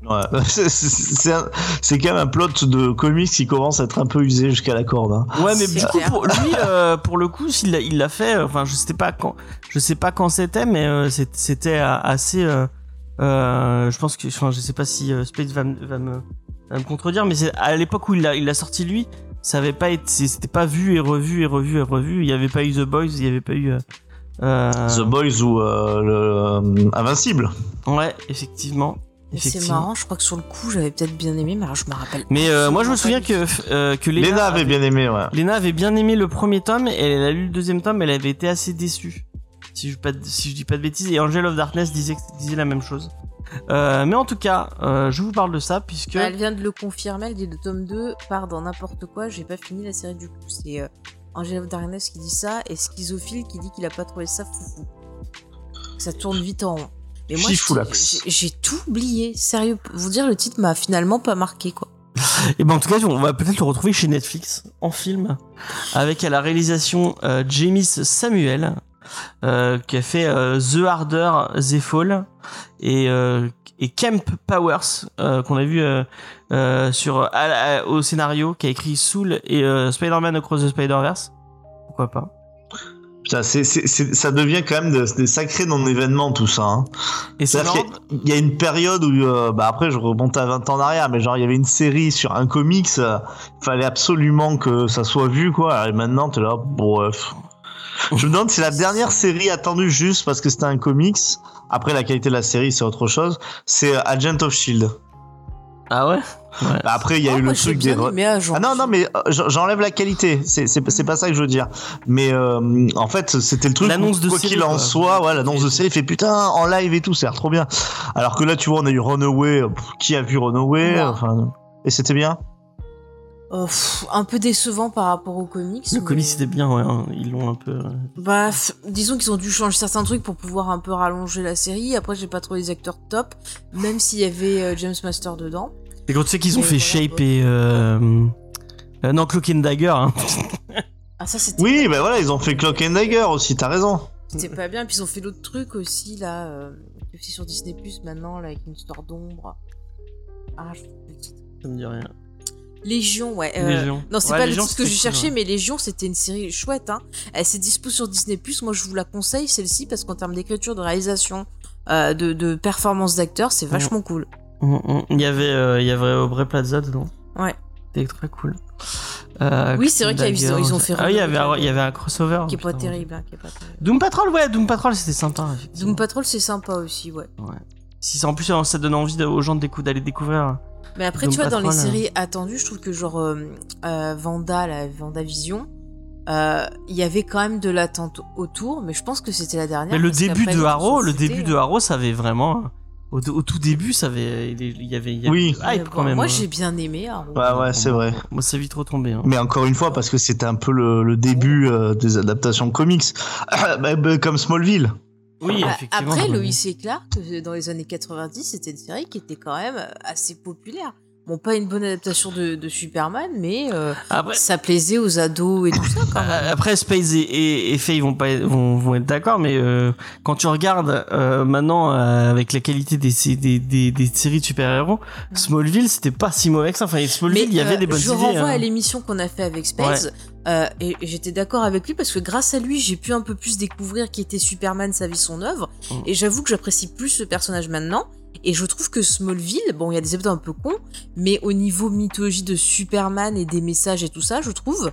Ouais, c'est quand même un plot de comics qui commence à être un peu usé jusqu'à la corde. Hein. Ouais, mais du coup pour lui, pour le coup, il l'a fait. Enfin, je sais pas quand c'était, mais c'était assez. Je pense que, enfin, je sais pas si Space va me contredire, mais c'est à l'époque où il l'a sorti lui, ça avait pas été, c'était pas vu et revu et revu et revu. Il y avait pas eu The Boys, il y avait pas eu. The Boys ou Invincible. Ouais, effectivement. C'est marrant, je crois que sur le coup j'avais peut-être bien aimé, mais alors je me rappelle. Mais moi je me souviens que Léna avait bien aimé, ouais. Léna avait bien aimé le premier tome, et elle a lu le deuxième tome, elle avait été assez déçue. Si je dis pas de bêtises, et Angel of Darkness disait la même chose. Mais en tout cas, je vous parle de ça puisque... Elle vient de le confirmer, elle dit le tome 2 part dans n'importe quoi, j'ai pas fini la série du coup. C'est Angel of Darkness qui dit ça, et Schizophile qui dit qu'il a pas trouvé ça foufou. Ça tourne vite en rond. Mais moi, j'ai tout oublié. Sérieux, vous dire, le titre m'a finalement pas marqué, quoi. Et ben, en tout cas, on va peut-être le retrouver chez Netflix, en film, avec à la réalisation James Samuel, qui a fait The Harder, The Fall, et Camp Powers, qu'on a vu au scénario, qui a écrit Soul et Spider-Man Across the Spider-Verse. Pourquoi pas? Putain, ça devient quand même des sacrés non-événements tout ça. Hein. Et c'est marrant. Il y a une période où, après je remonte à 20 ans en arrière, mais genre il y avait une série sur un comics, fallait absolument que ça soit vu quoi, et maintenant t'es là, bref. Je me demande si la dernière série attendue juste parce que c'était un comics, après la qualité de la série c'est autre chose, c'est Agent of Shield. Ah ouais? Ouais. Après, il y a eu le truc des. Non, mais j'enlève la qualité. C'est pas ça que je veux dire. Mais en fait, c'était le truc. L'annonce de quoi série, qu'il en soit, ouais, l'annonce de série fait putain en live et tout, ça a l'air trop bien. Alors que là, tu vois, on a eu Runaway. Qui a vu Runaway? Enfin, et c'était bien. Un peu décevant par rapport aux comics. Le comics c'était bien, ouais. Hein. Ils l'ont un peu. Disons qu'ils ont dû changer certains trucs pour pouvoir un peu rallonger la série. Après, j'ai pas trouvé les acteurs top, même s'il y avait James Master dedans. Et quand tu sais qu'ils ont fait Shape et non, Cloak and Dagger. Hein. Ah ça c'était. Oui, bah voilà, ils ont fait Cloak and Dagger aussi. T'as raison. C'était pas bien. Puis ils ont fait l'autre truc aussi là, aussi sur Disney Plus maintenant, là, avec une histoire d'ombre. Ah, je trouve le titre. Ça me dit rien. Légion, ouais. Légion. Non, c'est pas le titre que je cherchais, mais Légion, c'était une série chouette. Hein. Elle s'est dispo sur Disney+. Moi, je vous la conseille, celle-ci, parce qu'en termes d'écriture, de réalisation, de performance d'acteur, c'est vachement cool. Il y avait Aubrey Plaza dedans. Ouais. C'était très cool. Oui, c'est vrai qu'ils ont fait. Ah oui, il y avait un crossover. Qui est pas terrible. Hein, Doom Patrol, ouais. Doom Patrol, c'était sympa. Doom Patrol, c'est sympa aussi, ouais. Ouais. Si en plus, ça donne envie aux gens d'aller découvrir. Mais après, tu vois, dans les séries attendues, je trouve que genre Vendavision, il y avait quand même de l'attente autour, mais je pense que c'était la dernière. Mais le début de Arrow, ça avait vraiment... Au tout début, ça avait... Il y avait oui. Hype quand même. Moi, j'ai bien aimé Arrow. Bah ouais, c'est vrai. Moi, c'est vite retombé. Hein. Mais encore une fois, parce que c'était un peu le début des adaptations comics, comme Smallville. Oui, effectivement. Après, Lois et Clark, dans les années 90, c'était une série qui était quand même assez populaire. Bon, pas une bonne adaptation de Superman, mais après, ça plaisait aux ados et tout ça, quand même. Après, Space et Faye vont être d'accord, mais quand tu regardes maintenant avec la qualité des séries de super-héros, Smallville, c'était pas si mauvais que ça. Enfin, Smallville, il y avait des bonnes idées. Je renvoie à l'émission qu'on a fait avec Space, ouais. Et j'étais d'accord avec lui, parce que grâce à lui, j'ai pu un peu plus découvrir qui était Superman, sa vie, son œuvre. Et j'avoue que j'apprécie plus ce personnage maintenant. Et je trouve que Smallville, bon, il y a des épisodes un peu cons, mais au niveau mythologie de Superman et des messages et tout ça, je trouve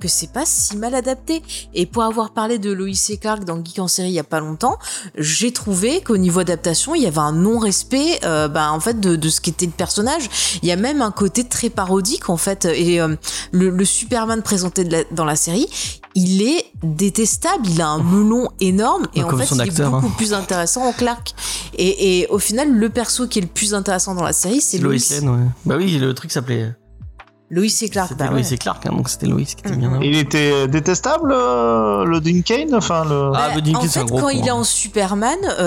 que c'est pas si mal adapté. Et pour avoir parlé de Lois et Clark dans Geek en série il y a pas longtemps, j'ai trouvé qu'au niveau adaptation, il y avait un non-respect en fait de ce qu'était le personnage. Il y a même un côté très parodique en fait. Et le Superman présenté dans la série, il est détestable, il a un melon énorme et en fait il est beaucoup plus intéressant en Clark. Et au final, le perso qui est le plus intéressant dans la série, c'est Lois Lane. Ouais. Bah oui, le truc s'appelait Lois et Clark. C'était Lois et Clark, hein, donc c'était Lois qui était bien. Il était détestable, le Dean Cain. Le Dean Cain, c'est un gros. En fait, quand il est en Superman, il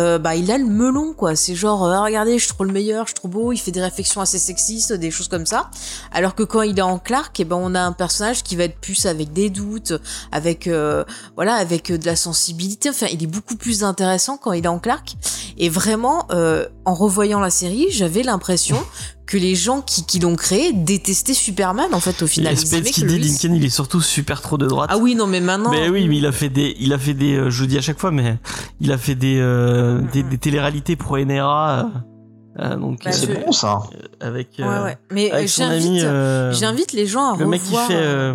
a le melon, quoi. C'est genre, regardez, je suis trop le meilleur, je suis trop beau. Il fait des réflexions assez sexistes, des choses comme ça. Alors que quand il est en Clark, on a un personnage qui va être plus avec des doutes, avec de la sensibilité. Enfin, il est beaucoup plus intéressant quand il est en Clark. Et vraiment, en revoyant la série, j'avais l'impression que les gens qui l'ont créé détestaient Superman, en fait, au final. Espèce qui dit Lincoln, il est surtout super trop de droite. Ah oui, non, mais maintenant. Mais oui, mais il a fait des, je le dis à chaque fois, mais il a fait des téléréalités pro NRA. Donc, c'est bon ça. Avec. Ouais. Mais avec j'invite les gens à revoir. Le mec qui fait.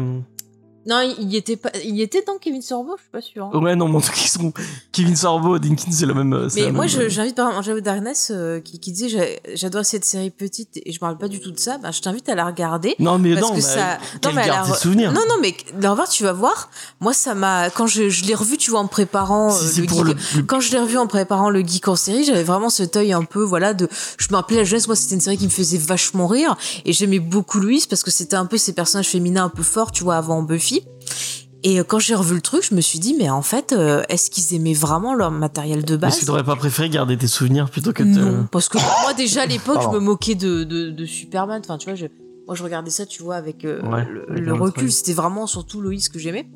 Non, il y était dans Kevin Sorbo, je suis pas sûre. Hein. Ouais, non, mais en tout cas, ils sont Kevin Sorbo, Dinkins, c'est le même. Mais moi, j'invite par exemple Angelo Darnès qui disait j'adore cette série petite et je parle pas du tout de ça. Je t'invite à la regarder. Non, mais parce que ça. Non, mais garde tes souvenirs. Non, mais d'abord, tu vas voir. Moi, ça m'a quand je l'ai revu, tu vois, en préparant quand je l'ai revu en préparant le geek en série, j'avais vraiment cet œil un peu de. Je me rappelais la jeunesse. Moi, c'était une série qui me faisait vachement rire et j'aimais beaucoup Louise parce que c'était un peu ces personnages féminins un peu forts, tu vois, avant Buffy. Et quand j'ai revu le truc, je me suis dit, mais en fait, est-ce qu'ils aimaient vraiment leur matériel de base ? Est-ce que t'aurais pas préféré garder tes souvenirs plutôt que Non, parce que moi, déjà à l'époque, je me moquais de Superman. Enfin, tu vois, je regardais ça, tu vois, avec le recul. Truc. C'était vraiment surtout Loïs que j'aimais.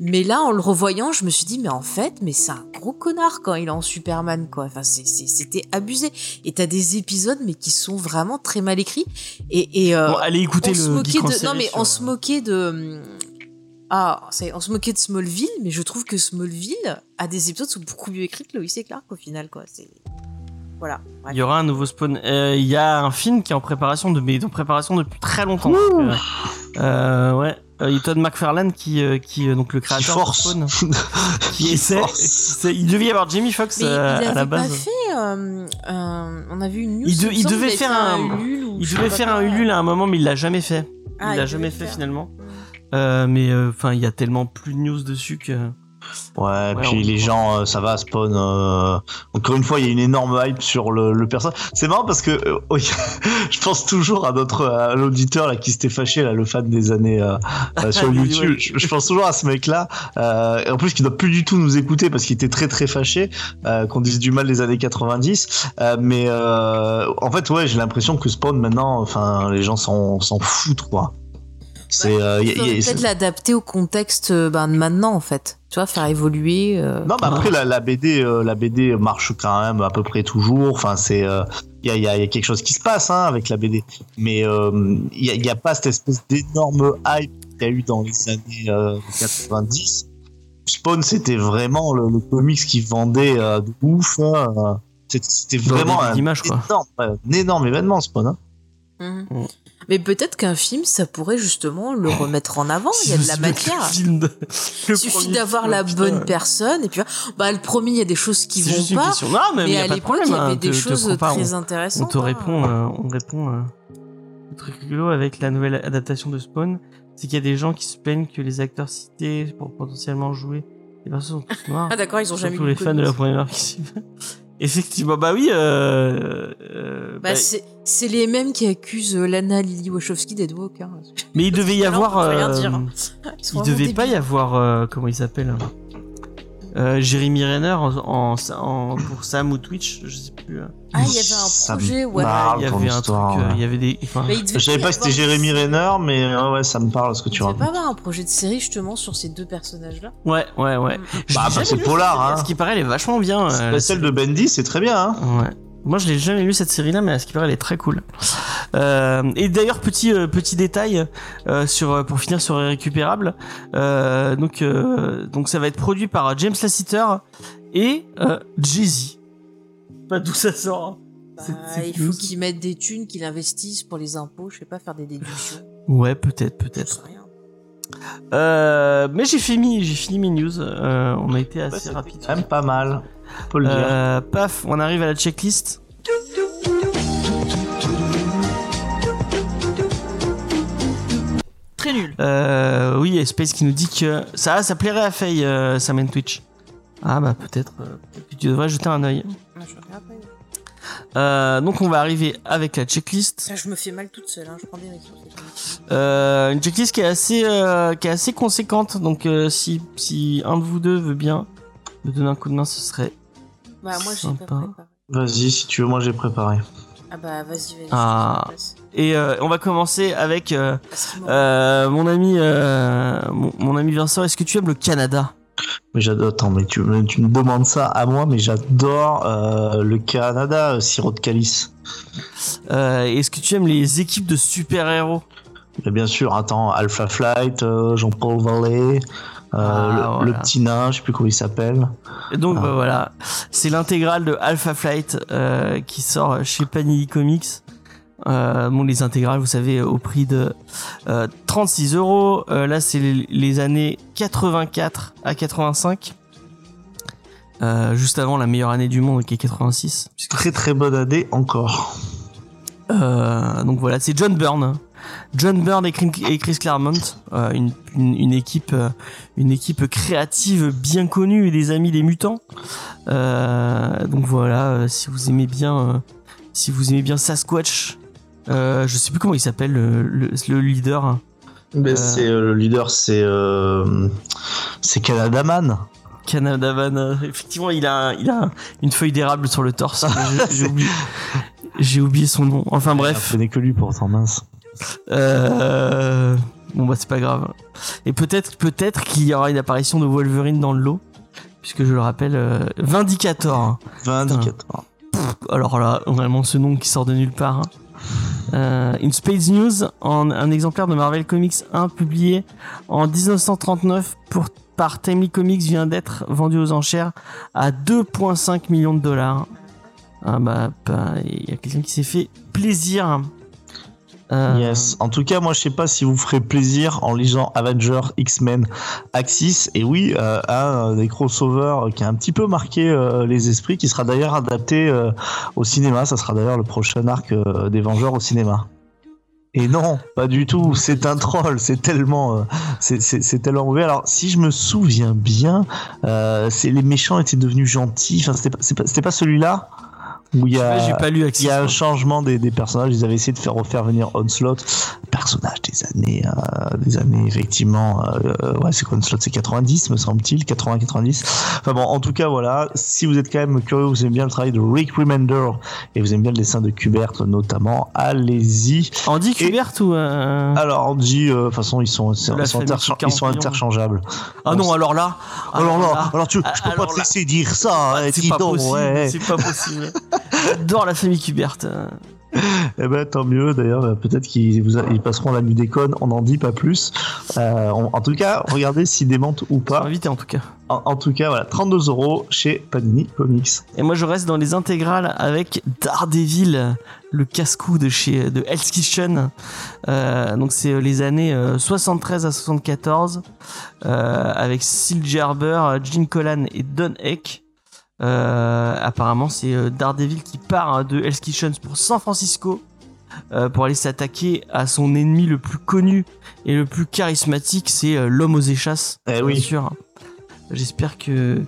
Mais là, en le revoyant, je me suis dit, mais en fait, c'est un gros connard quand il est en Superman, quoi. Enfin, c'était abusé. Et t'as des épisodes, mais qui sont vraiment très mal écrits. Bon, allez écouter le Geek en série. Non, mais on se moquait de. Ah, on se moquait de Smallville, mais je trouve que Smallville a des épisodes qui sont beaucoup mieux écrits que Lois et Clark au final, quoi. C'est... Voilà. Bref. Il y aura un nouveau Spawn. Il y a un film qui est en préparation depuis très longtemps. Todd McFarlane qui donc le créateur de Spawn, qui essaie. Il devait y avoir Jamie Foxx à la base. On a vu une news. Il devait faire un Ulule à un moment, mais il l'a jamais fait. Il l'a jamais fait finalement. Mais il y a tellement plus de news dessus que. Ouais, puis les gens, ça va, Spawn. Encore une fois, il y a une énorme hype sur le personnage. C'est marrant parce que je pense toujours à l'auditeur là, qui s'était fâché, là, le fan des années sur YouTube. Je pense toujours à ce mec-là. En plus, qui ne doit plus du tout nous écouter parce qu'il était très très fâché qu'on dise du mal des années 90. Mais en fait, ouais, j'ai l'impression que Spawn maintenant, les gens s'en foutent, quoi. Peut-être l'adapter au contexte de maintenant en fait. Tu vois, faire évoluer. Non, mais après la BD marche quand même à peu près toujours. Enfin, c'est il y a quelque chose qui se passe avec la BD, mais il y a pas cette espèce d'énorme hype qu'il y a eu dans les années 90. Spawn, c'était vraiment le comics qui vendait de ouf. C'était vraiment un énorme événement, Spawn. Mais peut-être qu'un film, ça pourrait justement le remettre en avant. Il y a de la matière. Il suffit d'avoir la bonne personne. Et puis, le premier, il y a des choses qui vont pas. Non, mais à l'époque, il y avait des choses très intéressantes. On répond au truc rigolo avec la nouvelle adaptation de Spawn. C'est qu'il y a des gens qui se plaignent que les acteurs cités pour potentiellement jouer les personnes sont tous noirs. Ah d'accord, ils ont jamais vu. Tous les fans de la première heure qui s'y va. Effectivement, c'est les mêmes qui accusent Lana Lily Wachowski d'être woke. Hein. Mais il devait y avoir. Il devait pas y avoir. Comment il s'appelle Jérémy Renner pour Sam ou Twitch, je sais plus. Ah, il y avait un projet, ouais. Il y avait un truc, il y avait des. Enfin, je savais pas que c'était Jérémy Renner, mais ouais, ça me parle ce que tu racontes. Il devait pas avoir un projet de série justement sur ces deux personnages-là. Ouais. Bah, c'est polar, hein. Ce qui paraît, elle est vachement bien. La celle de Bendy, c'est très bien, hein. Ouais. Moi, je l'ai jamais lu cette série-là, mais à ce qui paraît, elle est très cool. Et d'ailleurs, petit détail pour finir sur Irrécupérable. Donc ça va être produit par James Lasseter et Jay-Z. Pas d'où ça sort. Bah, c'est il faut qu'ils mettent des thunes, qu'ils investissent pour les impôts, je sais pas, faire des déductions. Ouais, peut-être. Mais j'ai fini mes news. On a été assez rapide. Quand même pas mal. Paf, on arrive à la checklist. Très nul. Oui, Space qui nous dit que ça plairait à Faye, Sam Twitch. Ah bah peut-être que tu devrais jeter un œil. Donc on va arriver avec la checklist. Je me fais mal toute seule, hein. Je prends des risques. Une checklist qui est assez conséquente. Donc si un de vous deux veut bien me donner un coup de main, ce serait. Bah moi j'ai pas préparé. Vas-y, si tu veux, moi j'ai préparé. Ah bah vas-y. Et on va commencer avec mon ami Vincent. Est-ce que tu aimes le Canada? Mais j'adore. Attends, mais tu me demandes ça à moi, mais j'adore le Canada, sirop de calice. Est-ce que tu aimes les équipes de super-héros? Bien sûr, attends, Alpha Flight, Jean-Paul Vallée, le petit nain, je sais plus comment il s'appelle. Donc voilà, c'est l'intégrale de Alpha Flight qui sort chez Panini Comics. Les intégrales, vous savez, au prix de 36€. Là, c'est les années 84 à 85. Juste avant la meilleure année du monde, qui est 86. Très très bonne année encore. Donc voilà, c'est John Byrne et Chris Claremont, une équipe créative bien connue et des amis des mutants. Donc voilà, si vous aimez bien Sasquatch, je sais plus comment il s'appelle le leader. Mais c'est le leader, c'est Canadaman. Canadaman, effectivement, il a une feuille d'érable sur le torse. J'ai oublié son nom. Enfin bref. Je connais que lui pourtant, mince. Bon bah c'est pas grave. Et peut-être qu'il y aura une apparition de Wolverine dans le lot, puisque je le rappelle, Vindicator. Pff, alors là vraiment ce nom qui sort de nulle part, hein. Une Space News, un exemplaire de Marvel Comics 1 publié en 1939 par Timely Comics vient d'être vendu aux enchères à 2,5 millions de dollars. Bah, il y a quelqu'un qui s'est fait plaisir. Yes. En tout cas, moi, je sais pas si vous ferez plaisir en lisant Avengers, X-Men, Axis, et oui, un des crossovers qui a un petit peu marqué les esprits, qui sera d'ailleurs adapté au cinéma. Ça sera d'ailleurs le prochain arc des Vengeurs au cinéma. Et non, pas du tout. C'est un troll. C'est tellement mauvais. Alors, si je me souviens bien, les méchants étaient devenus gentils. Enfin, c'était pas celui-là. Où il y a, j'ai pas lu Axis, il y a un changement des personnages. Ils avaient essayé de faire refaire venir Onslaught, personnage des années effectivement. Ouais, c'est quoi Onslaught? C'est 90, me semble-t-il, 80-90. Enfin bon, en tout cas voilà. Si vous êtes quand même curieux, vous aimez bien le travail de Rick Remender et vous aimez bien le dessin de Kubert notamment, allez-y. On dit Kubert ou alors on dit de toute façon ils sont interchangeables. Ah non, alors je peux alors pas te laisser dire ça. C'est pas possible. Ouais. C'est pas possible. J'adore la famille Kubert. Eh ben tant mieux d'ailleurs. Peut-être qu'ils passeront la Mudécon. On n'en dit pas plus. En tout cas, regardez s'ils démentent ou pas. Invité en tout cas. En tout cas, voilà, 32€ chez Panini Comics. Et moi, je reste dans les intégrales avec Daredevil, le casse-cou de Hell's Kitchen. Donc c'est les années 73 à 74 avec Syl Gerber, Gene Colan et Don Heck. Apparemment c'est Daredevil qui part de Hell's Kitchen pour San Francisco pour aller s'attaquer à son ennemi le plus connu et le plus charismatique, c'est l'homme aux échasses. Bien sûr. J'espère que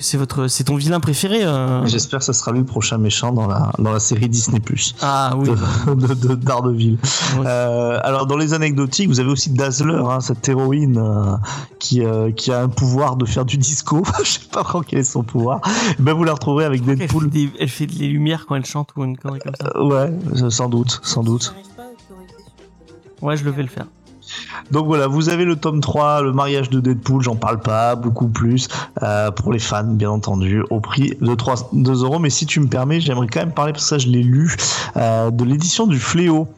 C'est ton vilain préféré. J'espère que ça sera lui le prochain méchant dans la série Disney Plus. Ah oui. De Daredevil. Oui. Alors dans les anecdotiques, vous avez aussi Dazzler, hein, cette héroïne qui a un pouvoir de faire du disco. Je sais pas vraiment quel est son pouvoir. Ben vous la retrouverez avec Deadpool. Elle fait des lumières quand elle chante ou une connerie comme ça. Ouais, sans doute. Ouais, je le vais le faire. Donc voilà, vous avez le tome 3, le mariage de Deadpool, j'en parle pas beaucoup plus, pour les fans bien entendu, au prix de 2 euros. Mais si tu me permets, j'aimerais quand même parler, parce que ça je l'ai lu, de l'édition du Fléau,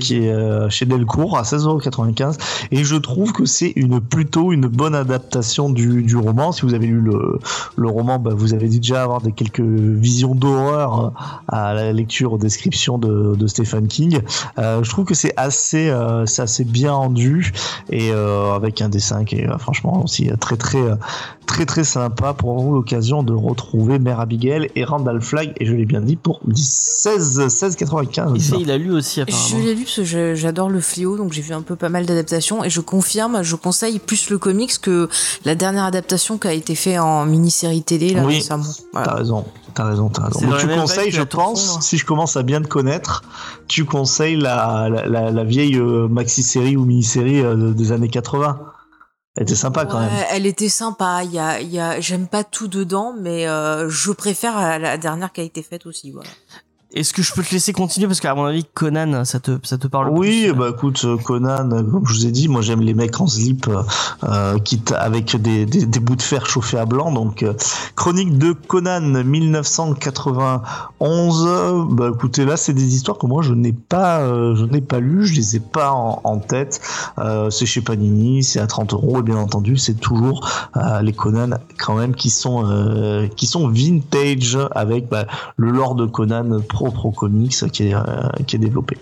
qui est chez Delcourt à 16,95 €, et je trouve que c'est plutôt une bonne adaptation du roman. Si vous avez lu le roman, bah, vous avez déjà avoir quelques visions d'horreur à la lecture aux descriptions de Stephen King. Je trouve que c'est assez bien rendu, et avec un dessin qui est franchement aussi très très sympa. Pour vous, l'occasion de retrouver Mère Abigail et Randall Flagg, et je l'ai bien dit, pour 16,95 €. Il a lu aussi apparemment. Je l'ai lu parce que j'adore le Fléau, donc j'ai vu un peu pas mal d'adaptations, et je confirme, je conseille plus le comics que la dernière adaptation qui a été faite en mini-série télé là, récemment. Voilà. T'as raison. Donc, tu conseilles, je pense, si je commence à bien te connaître, tu conseilles la vieille maxi-série ou mini-série des années 80. Elle était sympa quand même. Elle était sympa. J'aime pas tout dedans, mais je préfère la dernière qui a été faite aussi. Voilà. Est-ce que je peux te laisser continuer, parce qu'à mon avis Conan ça te parle? Oui, plus. Bah écoute, Conan, comme je vous ai dit, moi j'aime les mecs en slip quitte avec des bouts de fer chauffés à blanc. Donc Chronique de Conan 1991. Bah écoutez, là c'est des histoires que moi je n'ai pas lues, je les ai pas en tête. C'est chez Panini, c'est à 30 €, et bien entendu c'est toujours les Conan quand même qui sont vintage, avec le lore de Conan Pro Comics qui est développé.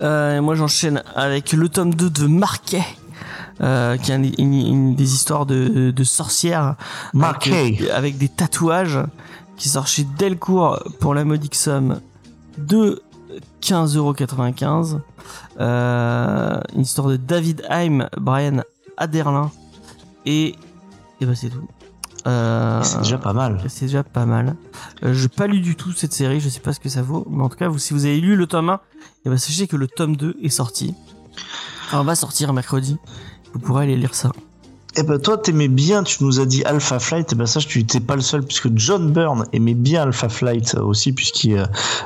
Moi j'enchaîne avec le tome 2 de Marquet, qui est une des histoires de sorcières, avec des tatouages, qui sort chez Delcourt pour la modique somme de 15,95 €. Une histoire de David Heim, Brian Aderlin, et c'est tout. C'est déjà pas mal. Je n'ai pas lu du tout cette série, je sais pas ce que ça vaut, mais en tout cas, si vous avez lu le tome 1, et sachez que le tome 2 est sorti. Enfin, va sortir mercredi. Vous pourrez aller lire ça. Eh ben toi t'aimais bien, tu nous as dit Alpha Flight, et ça tu n'étais pas le seul, puisque John Byrne aimait bien Alpha Flight aussi, puisqu'il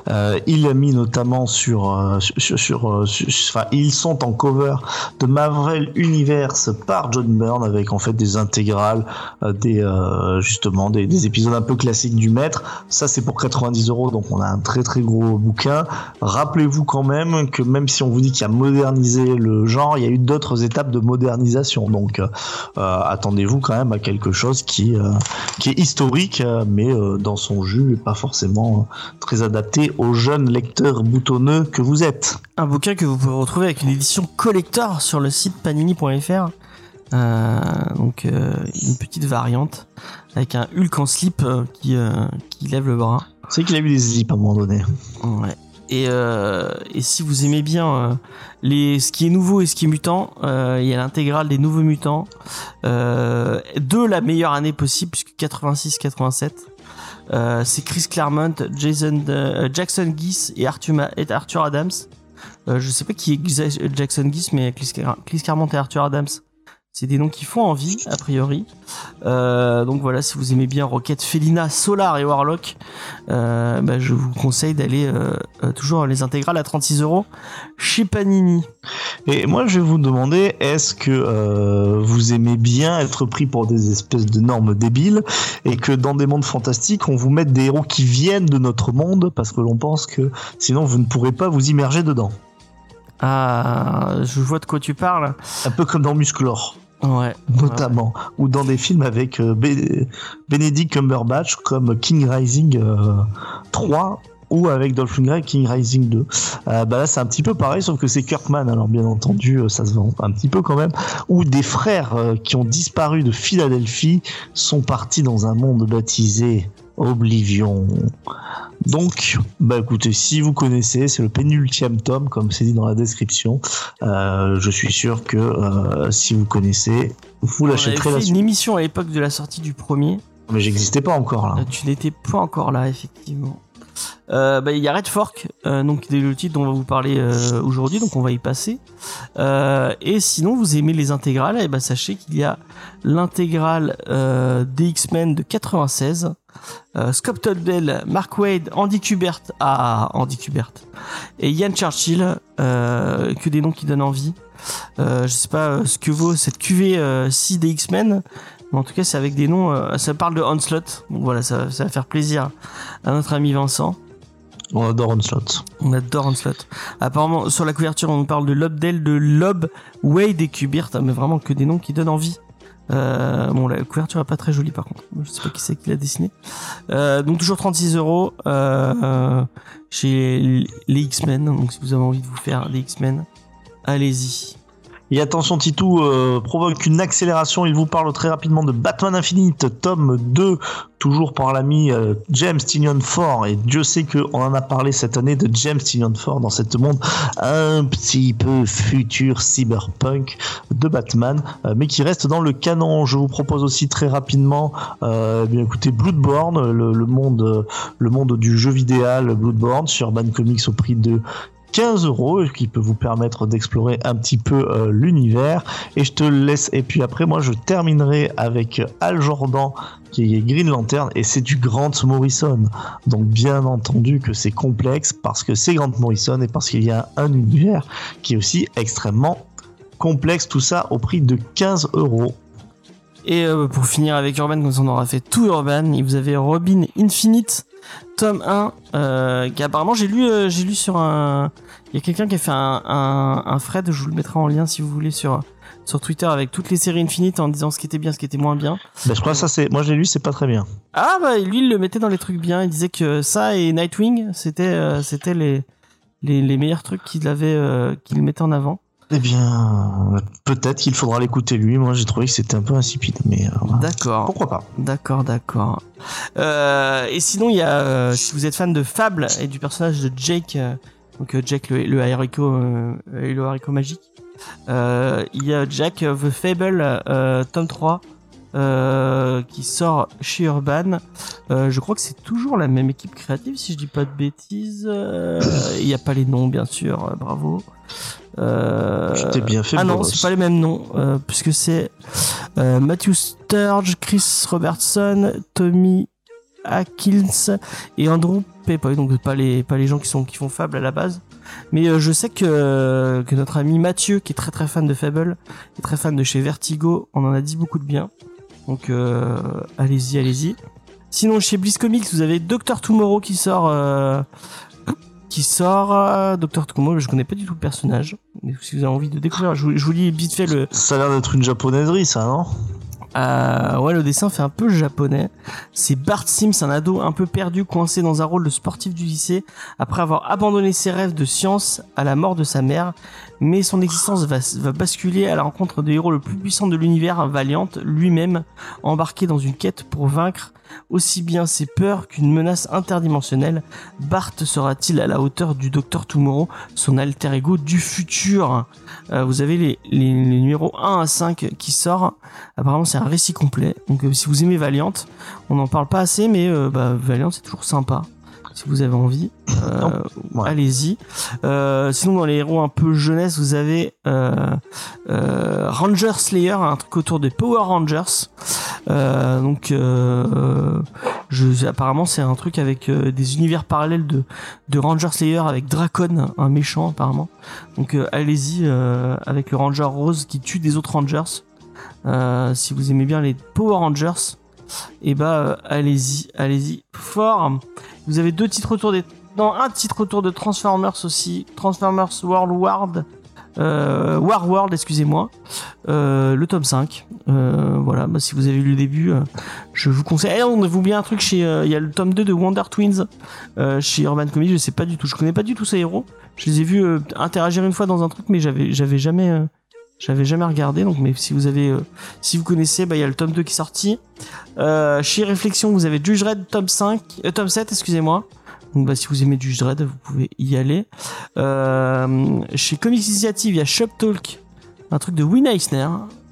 a mis notamment ils sont en cover de Marvel Universe par John Byrne, avec en fait des intégrales, justement des épisodes un peu classiques du maître. Ça c'est pour 90 €, donc on a un très très gros bouquin. Rappelez-vous quand même que même si on vous dit qu'il a modernisé le genre, il y a eu d'autres étapes de modernisation, donc attendez-vous quand même à quelque chose qui est historique, mais dans son jus, et pas forcément très adapté aux jeunes lecteurs boutonneux que vous êtes. Un bouquin que vous pouvez retrouver avec une édition collector sur le site panini.fr. Donc une petite variante avec un Hulk en slip qui lève le bras. C'est vrai qu'il a eu des zips à un moment donné. Ouais. Et si vous aimez bien ce qui est nouveau et ce qui est mutant, il y a l'intégrale des nouveaux mutants de la meilleure année possible, puisque 86-87. C'est Chris Claremont, Jackson Gies et Arthur Adams. Je sais pas qui est Jackson Gies, mais Chris Claremont et Arthur Adams, c'est des noms qui font envie a priori. Donc voilà, si vous aimez bien Rocket, Felina, Solar et Warlock, je vous conseille d'aller toujours les intégrales à 36 € chez Panini. Et moi je vais vous demander, est-ce que vous aimez bien être pris pour des espèces de normes débiles, et que dans des mondes fantastiques on vous mette des héros qui viennent de notre monde, parce que l'on pense que sinon vous ne pourrez pas vous immerger dedans? Ah, je vois de quoi tu parles. Un peu comme dans Musclor. Ouais. Notamment. Ouais. Ou dans des films avec Benedict Cumberbatch, comme King Rising 3, ou avec Dolph Lundgren, King Rising 2. Là, c'est un petit peu pareil, sauf que c'est Kirkman. Alors, bien entendu, ça se vend un petit peu quand même. Ou des frères qui ont disparu de Philadelphie sont partis dans un monde baptisé Oblivion. Donc, bah écoutez, si vous connaissez, c'est le pénultième tome, comme c'est dit dans la description. Je suis sûr que si vous connaissez, vous l'achèterez. On avait fait une émission à l'époque de la sortie du premier. Mais j'existais pas encore là. Tu n'étais pas encore là, effectivement. Bah, y a Red Fork, donc le titre dont on va vous parler aujourd'hui, donc on va y passer. Et sinon, vous aimez les intégrales, et bah, sachez qu'il y a l'intégrale des X-Men de 96. Scott Tobdell, Mark Waid, Andy Kubert et Ian Churchill, que des noms qui donnent envie. Je sais pas ce que vaut cette cuvée si des X-Men. En tout cas, c'est avec des noms. Ça parle de Onslaught. Donc voilà, ça va faire plaisir à notre ami Vincent. On adore Onslaught. Apparemment, sur la couverture, on nous parle de Lobdell, de Lob, Wade et Kubert. Mais vraiment que des noms qui donnent envie. Bon, la couverture est pas très jolie par contre. Je sais pas qui c'est qui l'a dessiné. Donc toujours 36€ chez les X-Men. Donc si vous avez envie de vous faire les X-Men, allez-y. Et attention, Titou provoque une accélération. Il vous parle très rapidement de Batman Infinite, tome 2, toujours par l'ami James Tynion Ford. Et Dieu sait qu'on en a parlé cette année de James Tynion Ford dans cette monde un petit peu futur cyberpunk de Batman, mais qui reste dans le canon. Je vous propose aussi très rapidement, bien écoutez, Bloodborne, le monde du jeu vidéo, Bloodborne, sur Urban Comics au prix de 15€, qui peut vous permettre d'explorer un petit peu l'univers. Et je te laisse, et puis après moi je terminerai avec Hal Jordan qui est Green Lantern, et c'est du Grant Morrison, donc bien entendu que c'est complexe parce que c'est Grant Morrison et parce qu'il y a un univers qui est aussi extrêmement complexe, tout ça au prix de 15€. Et pour finir avec Urban, comme ça on aura fait tout Urban, et vous avez Robin Infinite tome 1, qui apparemment j'ai lu sur un... Il y a quelqu'un qui a fait un thread, je vous le mettrai en lien si vous voulez sur Twitter, avec toutes les séries Infinite en disant ce qui était bien, ce qui était moins bien. Bah, je crois que ça c'est... Moi j'ai lu, c'est pas très bien. Ah bah lui il le mettait dans les trucs bien, il disait que ça et Nightwing c'était les meilleurs trucs qu'il mettait en avant. Eh bien, peut-être qu'il faudra l'écouter lui. Moi, j'ai trouvé que c'était un peu insipide, mais d'accord. Pourquoi pas ? D'accord. Et sinon, il y a, si vous êtes fan de Fable et du personnage de Jake, donc Jake le haricot, le haricot magique, il y a Jack the Fable, tome 3, qui sort chez Urban. Je crois que c'est toujours la même équipe créative, si je dis pas de bêtises. Il n'y a pas les noms, bien sûr. Bravo. J'étais bien fait. Ah non, c'est pas les mêmes noms, puisque c'est Matthew Sturge, Chris Robertson, Tommy Atkins et Andrew Pepoy, donc pas les gens qui font Fable à la base. Mais je sais que notre ami Mathieu, qui est très très fan de Fable, est très fan de chez Vertigo, on en a dit beaucoup de bien. Donc allez-y. Sinon chez Bliss Comics, vous avez Doctor Tomorrow qui sort Doctor Tomorrow. Je connais pas du tout le personnage, mais si vous avez envie de découvrir, je vous lis vite fait le... Ça a l'air d'être une japonaiserie, ça, non ? Ouais, le dessin fait un peu japonais. C'est Bart Sims, un ado un peu perdu, coincé dans un rôle de sportif du lycée, après avoir abandonné ses rêves de science à la mort de sa mère. Mais son existence va basculer à la rencontre de héros le plus puissant de l'univers, Valiant, lui-même, embarqué dans une quête pour vaincre aussi bien ses peurs qu'une menace interdimensionnelle. Bart sera-t-il à la hauteur du Docteur Tomorrow, son alter ego du futur ? Vous avez les numéros 1 à 5 qui sortent. Apparemment, c'est un récit complet. Donc, si vous aimez Valiant, on n'en parle pas assez, mais Valiant, c'est toujours sympa. Si vous avez envie, allez-y. Sinon, dans les héros un peu jeunesse, vous avez Ranger Slayer, un truc autour des Power Rangers. Apparemment, c'est un truc avec des univers parallèles de Ranger Slayer avec Dracon, un méchant apparemment. Donc allez-y avec le Ranger Rose qui tue des autres Rangers. Si vous aimez bien les Power Rangers, et allez-y fort. Vous avez un titre autour de Transformers aussi, Transformers War World, excusez-moi, le tome 5. Voilà, si vous avez lu le début, je vous conseille. On a oublié un truc chez, il y a le tome 2 de Wonder Twins chez Urban Comics. Je connais pas du tout ces héros. Je les ai vus interagir une fois dans un truc, mais j'avais jamais regardé. Donc, mais si vous connaissez, il y a le tome 2 qui est sorti. Chez Reflexion, vous avez Judge Red tome 7, excusez-moi. Donc bah, si vous aimez du Dread, vous pouvez y aller. Chez Comics Initiative, il y a Shop Talk, un truc de Win Eisner.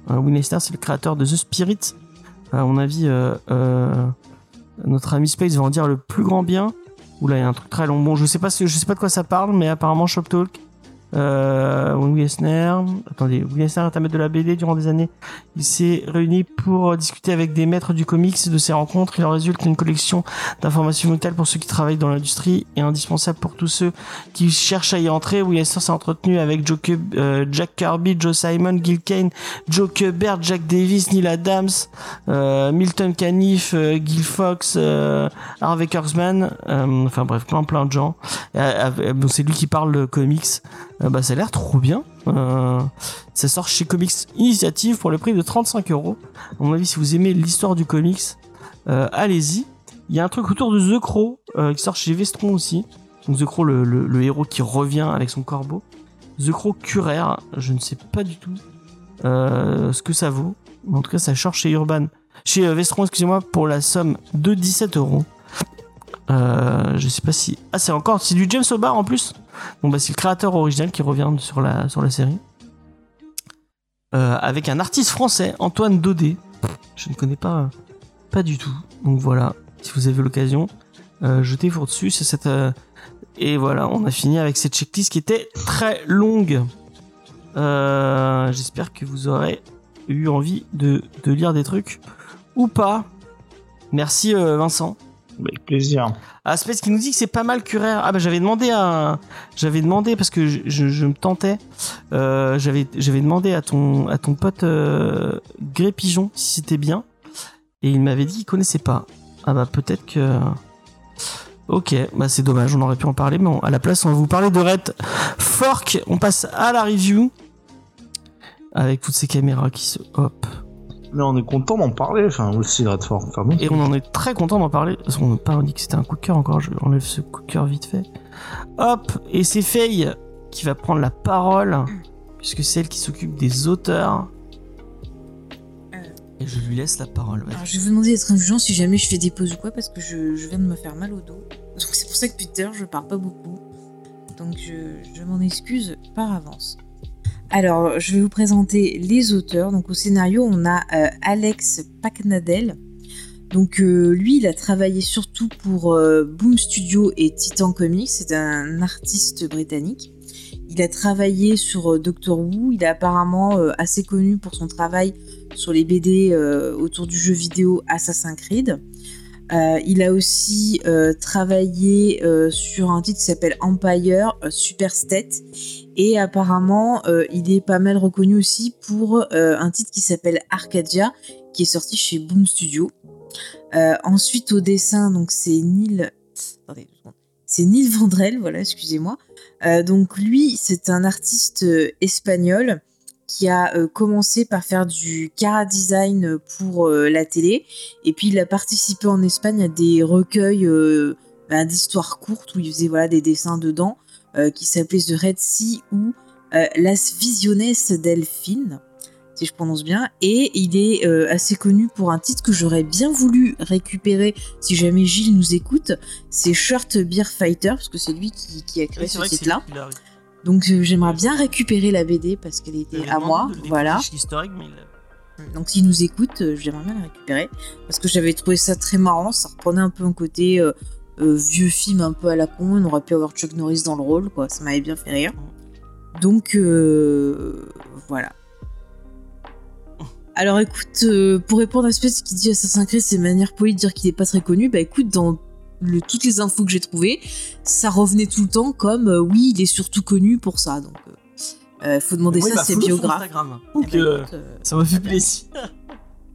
Win Eisner, c'est le créateur de The Spirit. À mon avis, notre ami Space va en dire le plus grand bien. Oula, il y a un truc très long. Bon, je sais pas de quoi ça parle, mais apparemment Shop Talk. Will Eisner est un maître de la BD. Durant des années, il s'est réuni pour discuter avec des maîtres du comics. De ces rencontres, il en résulte une collection d'informations vitales pour ceux qui travaillent dans l'industrie et indispensable pour tous ceux qui cherchent à y entrer. Will Eisner s'est entretenu avec Jack Kirby, Joe Simon, Gil Kane, Joe Kubert, Jack Davis, Neil Adams, Milton Caniff, Gil Fox, Harvey Kurtzman, enfin bref, plein de gens. Bon, c'est lui qui parle de comics. Bah, ça a l'air trop bien. Ça sort chez Comics Initiative pour le prix de 35€. À mon avis, si vous aimez l'histoire du comics, allez-y. Il y a un truc autour de The Crow qui sort chez Vestron aussi. Donc The Crow, le héros qui revient avec son corbeau. The Crow Curaire, je ne sais pas du tout ce que ça vaut. En tout cas, ça sort chez Vestron, excusez-moi, pour la somme de 17€. Je sais pas si... Ah, c'est du James Hobart en plus. Bon bah c'est le créateur original qui revient sur la série. Avec un artiste français, Antoine Daudet. Je ne connais pas du tout. Donc voilà, si vous avez l'occasion, jetez-vous dessus. C'est cette, et voilà, on a fini avec cette checklist qui était très longue. J'espère que vous aurez eu envie de lire des trucs ou pas. Merci Vincent. Avec plaisir. Space qui nous dit que c'est pas mal Curaire. Ah bah j'avais demandé parce que je me tentais. J'avais demandé à ton pote Gré Pigeon si c'était bien et il m'avait dit qu'il connaissait pas. Ah bah peut-être que. Ok, bah c'est dommage. On aurait pu en parler, mais à la place on va vous parler de Red Fork. On passe à la review avec toutes ces caméras qui se hop. Mais on est content d'en parler, enfin aussi de Red Fork, pardon. Et on en est très content d'en parler, parce qu'on n'a pas dit que c'était un coup de cœur encore, je enlève ce coup de cœur vite fait. Hop, et c'est Faye qui va prendre la parole, puisque c'est elle qui s'occupe des auteurs. Et je lui laisse la parole. Ouais. Alors je vais vous demander d'être indulgent si jamais je fais des pauses ou quoi, parce que je viens de me faire mal au dos. Donc c'est pour ça que depuis tout à l'heure je parle pas beaucoup. Donc je m'en excuse par avance. Alors, je vais vous présenter les auteurs. Donc, au scénario, on a Alex Pacnadel. Donc, lui, il a travaillé surtout pour Boom Studio et Titan Comics. C'est un artiste britannique. Il a travaillé sur Doctor Who. Il est apparemment assez connu pour son travail sur les BD autour du jeu vidéo Assassin's Creed. Il a aussi travaillé sur un titre qui s'appelle Empire Super State et apparemment il est pas mal reconnu aussi pour un titre qui s'appelle Arcadia qui est sorti chez Boom Studio. Ensuite au dessin donc c'est Neil Vendrell, voilà, excusez-moi. Donc lui c'est un artiste espagnol qui a commencé par faire du chara-design pour la télé. Et puis, il a participé en Espagne à des recueils d'histoires courtes où il faisait voilà, des dessins dedans qui s'appelaient The Red Sea ou Las Visiones del Fin, si je prononce bien. Et il est assez connu pour un titre que j'aurais bien voulu récupérer si jamais Gilles nous écoute. C'est Shirt Beer Fighter, parce que c'est lui qui a créé ce titre-là. Donc j'aimerais bien récupérer la BD parce qu'elle était à moi, voilà. Donc s'il nous écoute, j'aimerais bien la récupérer parce que j'avais trouvé ça très marrant, ça reprenait un peu un côté vieux film un peu à la con, on aurait pu avoir Chuck Norris dans le rôle, quoi. Ça m'avait bien fait rire. Donc voilà. Alors écoute, pour répondre à ce qui dit Assassin's Creed, c'est manière polie de dire qu'il n'est pas très connu, bah écoute, dans toutes les infos que j'ai trouvées, ça revenait tout le temps comme oui, il est surtout connu pour ça. Donc, faut demander ça à ses biographes. Ça m'a fait plaisir.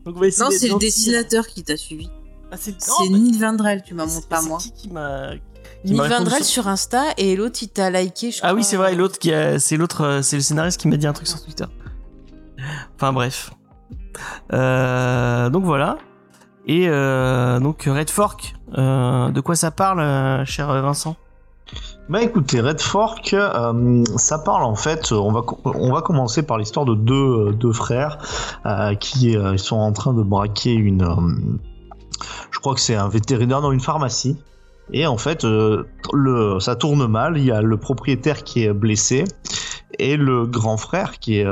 Donc, on va essayer. Non, c'est le dessinateur qui t'a suivi. Ah, c'est Neil Vendrell, tu m'as montré pas moi. C'est qui m'a. Neil Vendrell sur Insta et l'autre il t'a liké. Je crois. Ah oui, c'est vrai. L'autre qui a... c'est le scénariste qui m'a dit un truc sur Twitter. Enfin bref. Donc voilà. Et donc Red Fork, de quoi ça parle, cher Vincent ? Bah écoutez, Red Fork, ça parle en fait, on va commencer par l'histoire de deux frères qui sont en train de braquer je crois que c'est un vétérinaire dans une pharmacie. Et en fait, ça tourne mal. Il y a le propriétaire qui est blessé et le grand frère qui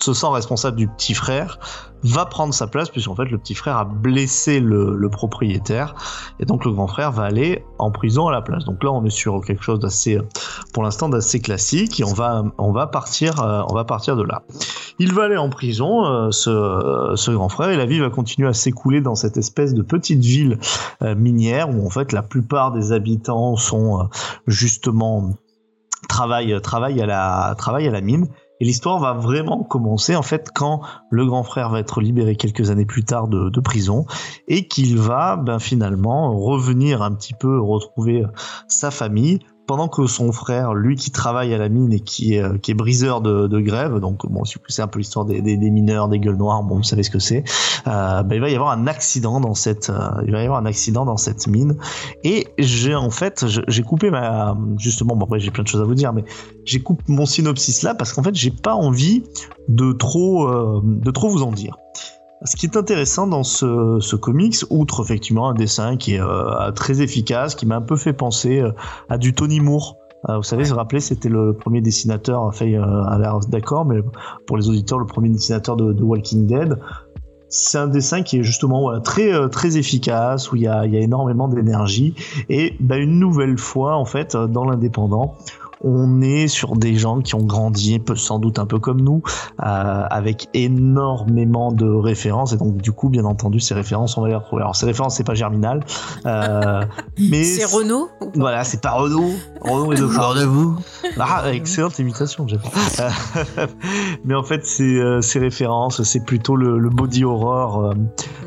se sent responsable du petit frère va prendre sa place, puisqu'en fait le petit frère a blessé le propriétaire, et donc le grand frère va aller en prison à la place. Donc là on est sur quelque chose d'assez, pour l'instant, d'assez classique, et on va partir de là. Il va aller en prison, ce grand frère, et la vie va continuer à s'écouler dans cette espèce de petite ville minière où en fait la plupart des habitants sont justement travaillent à la mine. Et l'histoire va vraiment commencer en fait quand le grand frère va être libéré quelques années plus tard de prison, et qu'il va finalement revenir un petit peu retrouver sa famille, pendant que son frère, lui qui travaille à la mine et qui est briseur de grève, donc bon, si vous connaissez un peu l'histoire des mineurs, des gueules noires, bon, vous savez ce que c'est, il va y avoir un accident dans cette mine. Et j'ai coupé ma, justement, bon, après j'ai plein de choses à vous dire, mais j'ai coupé mon synopsis là parce qu'en fait j'ai pas envie de trop vous en dire. Ce qui est intéressant dans ce comics, outre effectivement un dessin qui est très efficace, qui m'a un peu fait penser à du Tony Moore. Vous savez, vous rappelez, c'était le premier dessinateur, Faye a l'air d'accord, mais pour les auditeurs, le premier dessinateur de Walking Dead. C'est un dessin qui est justement très, très efficace, où il y a énormément d'énergie. Et une nouvelle fois, en fait, dans l'indépendant, on est sur des gens qui ont grandi sans doute un peu comme nous, avec énormément de références, et donc du coup bien entendu ces références on va les retrouver. Alors ces références, c'est pas Germinal, mais c'est Renaud. Voilà, c'est pas Renaud. Renaud est le joueur de vous. Ah, excellente imitation, j'aime. Mais en fait ces références, c'est plutôt le body horror,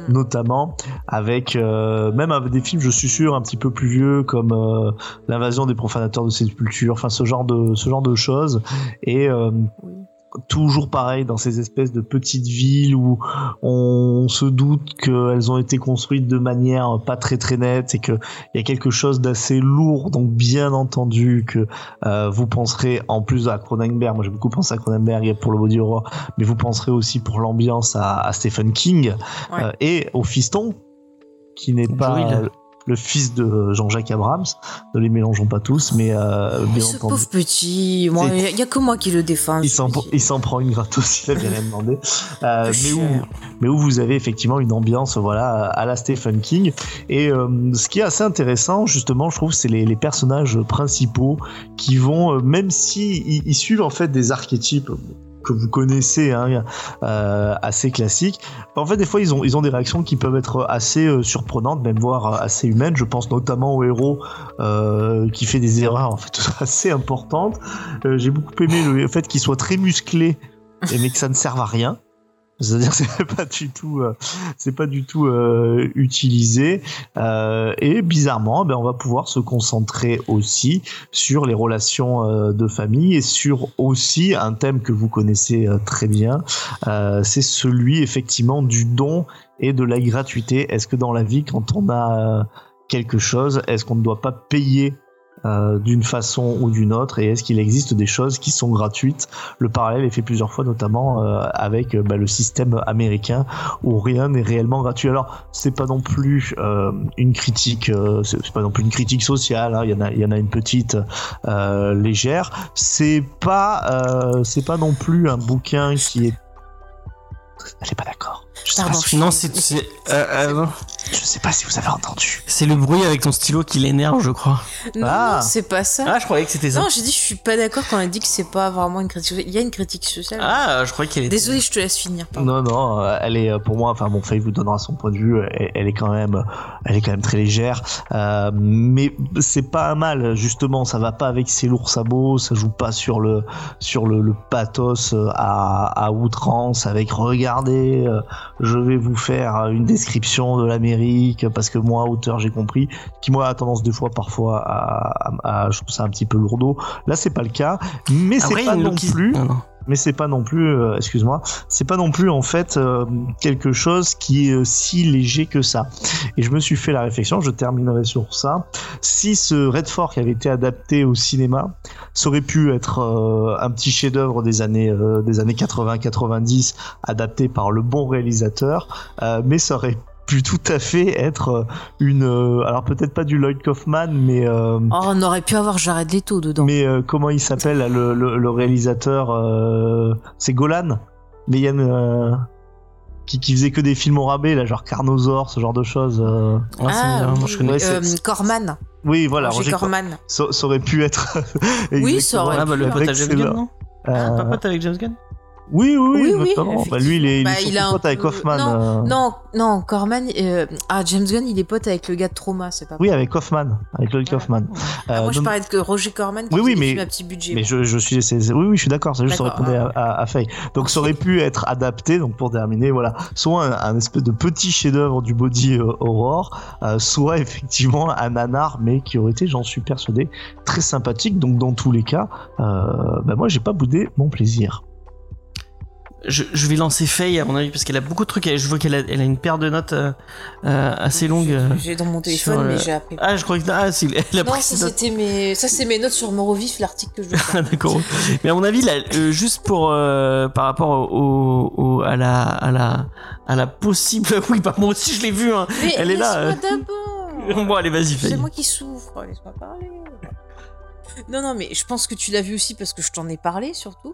notamment avec même avec des films, je suis sûr, un petit peu plus vieux, comme l'invasion des profanateurs de sépultures, enfin ce genre de choses. Et toujours pareil, dans ces espèces de petites villes où on se doute qu'elles ont été construites de manière pas très très nette, et qu'il y a quelque chose d'assez lourd. Donc bien entendu que vous penserez, en plus à Cronenberg, moi j'ai beaucoup pensé à Cronenberg pour le body horror, mais vous penserez aussi pour l'ambiance à Stephen King, ouais. Et au fiston, qui n'est pas... Joël. Le fils de Jean-Jacques Abrams, ne les mélangeons pas tous, mais bien entendu. Ce pauvre petit, il n'y a que moi qui le défends. Il s'en prend une gratos, il n'a rien demandé. mais où vous avez effectivement une ambiance, voilà, à la Stephen King. Et ce qui est assez intéressant, justement, je trouve, c'est les personnages principaux qui vont, même si ils suivent en fait des archétypes que vous connaissez, hein, assez classique. En fait, des fois, ils ont des réactions qui peuvent être assez surprenantes, même voire assez humaines. Je pense notamment au héros qui fait des erreurs en fait assez importantes. J'ai beaucoup aimé le fait qu'il soit très musclé, mais que ça ne serve à rien. C'est-à-dire que c'est pas du tout utilisé, et bizarrement on va pouvoir se concentrer aussi sur les relations de famille, et sur aussi un thème que vous connaissez très bien, c'est celui effectivement du don et de la gratuité. Est-ce que dans la vie, quand on a quelque chose, est-ce qu'on ne doit pas payer d'une façon ou d'une autre, et est-ce qu'il existe des choses qui sont gratuites? Le parallèle est fait plusieurs fois, notamment avec le système américain, où rien n'est réellement gratuit. Alors c'est pas non plus une critique, c'est pas non plus une critique sociale, hein. il y en a une petite, légère. C'est pas non plus un bouquin qui est... Elle est pas d'accord. Je sais pas si vous avez entendu. C'est le bruit avec ton stylo qui l'énerve, je crois. Non, c'est pas ça. Ah, je croyais que c'était ça. Non, j'ai dit je suis pas d'accord quand elle dit que c'est pas vraiment une critique sociale. Il y a une critique sociale. Ah, je croyais qu'elle était... Désolé, je te laisse finir. Pardon. Non, elle est, pour moi, enfin bon, Faye vous donnera son point de vue, elle est quand même très légère, mais c'est pas un mal, justement, ça va pas avec ses lourds sabots, ça joue pas sur le pathos à outrance, avec regardez, je vais vous faire une description de l'Amérique parce que moi, auteur, j'ai compris, qui moi a tendance des fois, parfois, à je trouve ça un petit peu lourdeau. Là, c'est pas le cas, mais c'est pas non plus. Mais c'est pas non plus, excuse-moi, c'est pas non plus en fait quelque chose qui est si léger que ça. Et je me suis fait la réflexion, je terminerai sur ça. Si ce Red Fork avait été adapté au cinéma, ça aurait pu être un petit chef-d'œuvre des années 80-90, adapté par le bon réalisateur, mais ça aurait pu tout à fait être une... alors peut-être pas du Lloyd Kaufman, mais... oh, on aurait pu avoir Jared Leto dedans. Mais comment il s'appelle, le réalisateur, c'est Golan, mais il y a une... qui faisait que des films au rabais, là, genre Carnosaur, ce genre de choses. Ouais, ah, c'est, oui, c'est... Corman. Oui, voilà. Roger Corman. Ça aurait pu être... oui, ça aurait pu. Le pote avec James Gunn, non? Un pote avec James Gunn? Oui. Bah, lui, il est pote avec Kaufman. Non, Corman. Ah, James Gunn, il est pote avec le gars de Trauma, c'est pas vrai. Oui, avec Kaufman, avec Lloyd Kaufman. Ah, moi, je parlais de Roger Corman, qui est un petit budget. Mais je suis, je suis d'accord. C'est juste répondre à Faye. Donc, ça aurait pu être adapté. Donc, pour terminer, voilà, soit un espèce de petit chef-d'œuvre du body horror, soit effectivement un nanar, mais qui aurait été, j'en suis persuadé, très sympathique. Donc, dans tous les cas, moi, j'ai pas boudé mon plaisir. Je vais lancer Faye à mon avis parce qu'elle a beaucoup de trucs. Je vois qu'elle a une paire de notes assez longues. J'ai dans mon téléphone, mais j'ai appris. Ah, je crois que elle a pris ça. Ça c'est mes notes sur Morovif, l'article que je veux faire. D'accord. Mais à mon avis, là, juste pour par rapport au à la possible. Oui, bah, moi aussi je l'ai vu. Hein. Mais elle est là. D'abord. Bon, allez, vas-y Faye. C'est moi qui souffre. Laisse-moi parler. Non, mais je pense que tu l'as vu aussi parce que je t'en ai parlé surtout.